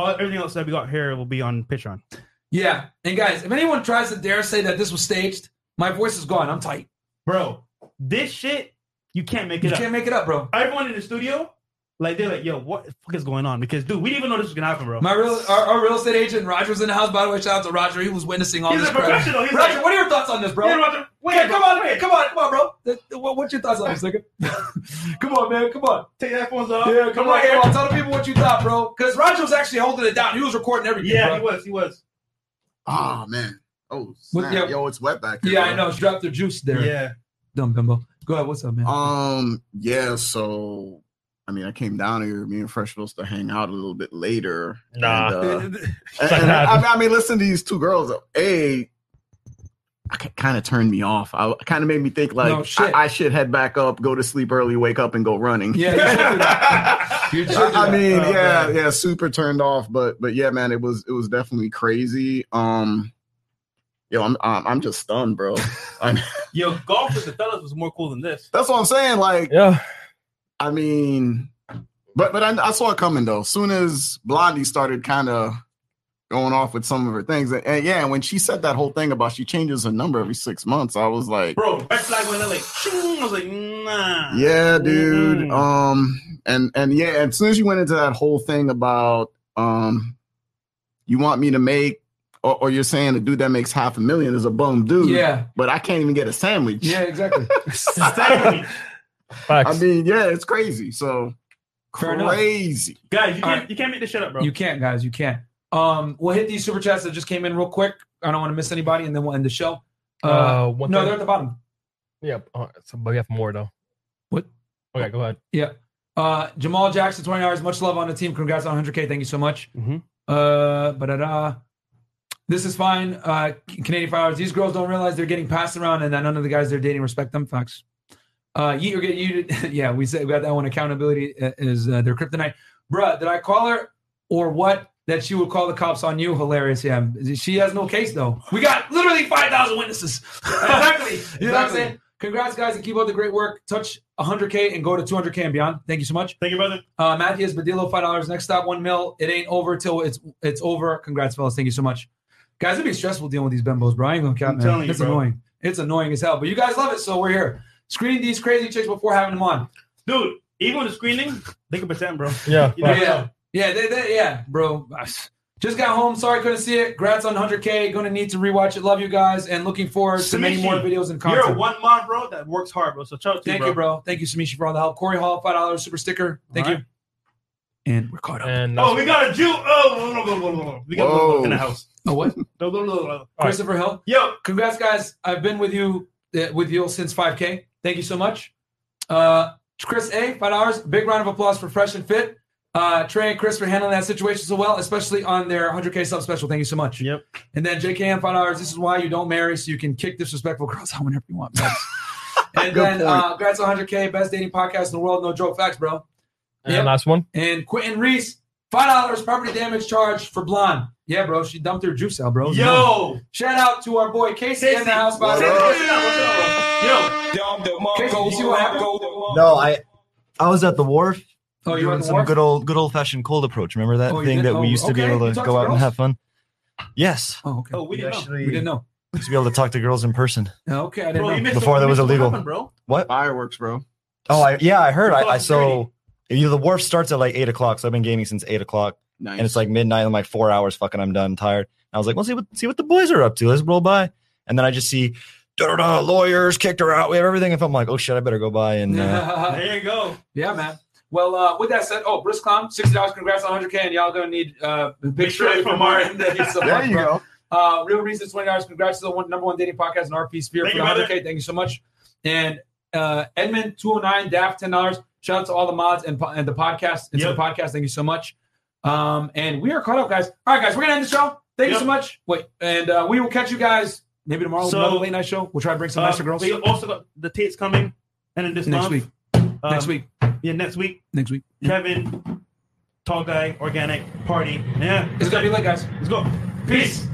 everything else that we got here will be on Patreon. Yeah, and guys, if anyone tries to dare say that this was staged, my voice is gone. I'm tight, bro. This shit, you can't make it up. You can't make it up, bro. Everyone in the studio Like, they're like, yo, what the fuck is going on? Because, dude, we didn't even know this was going to happen, bro. Our real estate agent, Roger, was in the house. By the way, shout out to Roger. He was witnessing all this. He's a professional. Roger, like, what are your thoughts on this, bro? Hey, Roger, come on, bro. What's your thoughts on this, nigga? Come on, man. Come on. Take your headphones off. Yeah, come on. Tell the people what you thought, bro. Because Roger was actually holding it down. He was recording everything, bro. He was. Oh, man. Oh, snap. Yo, it's wet back here. Yeah, bro. I know. It's dropped the juice there. Yeah. Dumb gumbo. Go ahead. What's up, man? Yeah, so... I mean, I came down here. Me and Fresh supposed to hang out a little bit later. And I mean, listen to these two girls. A, kind of turned me off. I kind of made me think like I should head back up, go to sleep early, wake up, and go running. Yeah, I mean, super turned off. But yeah, man, it was definitely crazy. Yo, I'm just stunned, bro. Yo, golf with the fellas was more cool than this. That's what I'm saying. Like, yeah. I mean, but I saw it coming, though. As soon as Blondie started kind of going off with some of her things. And when she said that whole thing about she changes her number every 6 months, I was like... Bro, red flag went like... I was like, nah. Yeah, dude. Mm-hmm. And as soon as you went into that whole thing about you want me to make... Or you're saying the dude that makes $500,000 is a bum dude. Yeah. But I can't even get a sandwich. Yeah, exactly. Sandwich. Facts. I mean, yeah, it's crazy. So crazy, guys. You can't make this shit up, bro. You can't, guys. You can't. We'll hit these super chats that just came in real quick. I don't want to miss anybody, and then we'll end the show. They're at the bottom. Yeah, so we have more though. What? Okay, go ahead. Yeah. Jamal Jackson, $20. Much love on the team. Congrats on 100K. Thank you so much. Mm-hmm. This is fine. Canadian $5. These girls don't realize they're getting passed around, and that none of the guys they're dating respect them. Facts. We said we got that one. Accountability is their kryptonite, bruh. Did I call her or what? That she would call the cops on you? Hilarious. Yeah, she has no case though. We got literally 5,000 witnesses. Exactly. You know what I'm saying? Congrats, guys, and keep up the great work. Touch 100K and go to 200K and beyond. Thank you so much. Thank you, brother. Matthias Badillo, $5. Next stop, $1 million. It ain't over till it's over. Congrats, fellas. Thank you so much, guys. It'd be stressful dealing with these bimbos, bro. I ain't gonna count, man. Telling you, it's annoying. It's annoying as hell, but you guys love it, so we're here. Screen these crazy chicks before having them on, dude. Even with the screening, they can pretend, bro. Yeah, you know, yeah, bro. Just got home. Sorry, couldn't see it. Congrats on 100K. Going to need to rewatch it. Love you guys, and looking forward to many more videos and content. You're a one mom, bro. That works hard, bro. So thank you, bro. Thank you, Samishi, for all the help. Corey Hall, $5 super sticker. Thank you. And we're caught up. We got a Jew. Oh, we got a little in the house. Oh, what? No. Christopher Hill. Yo, congrats, guys. I've been with you since 5K. Thank you so much. Chris A, $5. Big round of applause for Fresh and Fit. Trey and Chris for handling that situation so well, especially on their 100K sub special. Thank you so much. Yep. And then JKM, $5. This is why you don't marry, so you can kick disrespectful girls out whenever you want. And then congrats on 100K. Best dating podcast in the world. No joke. Facts, bro. And last one. And Quentin Reese, $5. Property damage charge for Blonde. Yeah, bro. She dumped her juice out, bro. Yo. Shout out to our boy Casey in the house. Yo, you see what happened? No, I was at the wharf. Oh, you were doing some good old fashioned cold approach. Remember that thing that we used to be able to go out and have fun? Yes. Oh, okay. Oh, we didn't know. We used to be able to talk to girls in person. Okay, I didn't know. Before that was illegal. Bro. What? Fireworks, bro. Oh, I heard. I so the wharf starts at like 8:00, so I've been gaming since 8:00, and it's like midnight. I'm like 4 hours. Fucking, I'm done, tired. And I was like, well, see what the boys are up to. Let's roll by, and then I just see. Lawyers kicked her out. We have everything. If I'm like, oh shit, I better go by and there you go. Yeah, man. Well, with that said, Brisk Clown, $60. Congrats on 100K, and y'all gonna need a picture from our end. There you go. Real Reasons, $20. Congrats to the number one dating podcast in RP Sphere for 100K. Thank you so much. And Edmund 209, Daft $10. Shout out to all the mods and the podcast. It's the podcast. Thank you so much. And we are caught up, guys. All right, guys, we're gonna end the show. Thank you so much. Wait, and we will catch you guys. Maybe tomorrow, another late night show. We'll try to bring some nicer girls. We also got the Tates coming, and then next week. Kevin, Tall Guy, Organic Party. Yeah, it's gonna be late, guys. Let's go. Peace.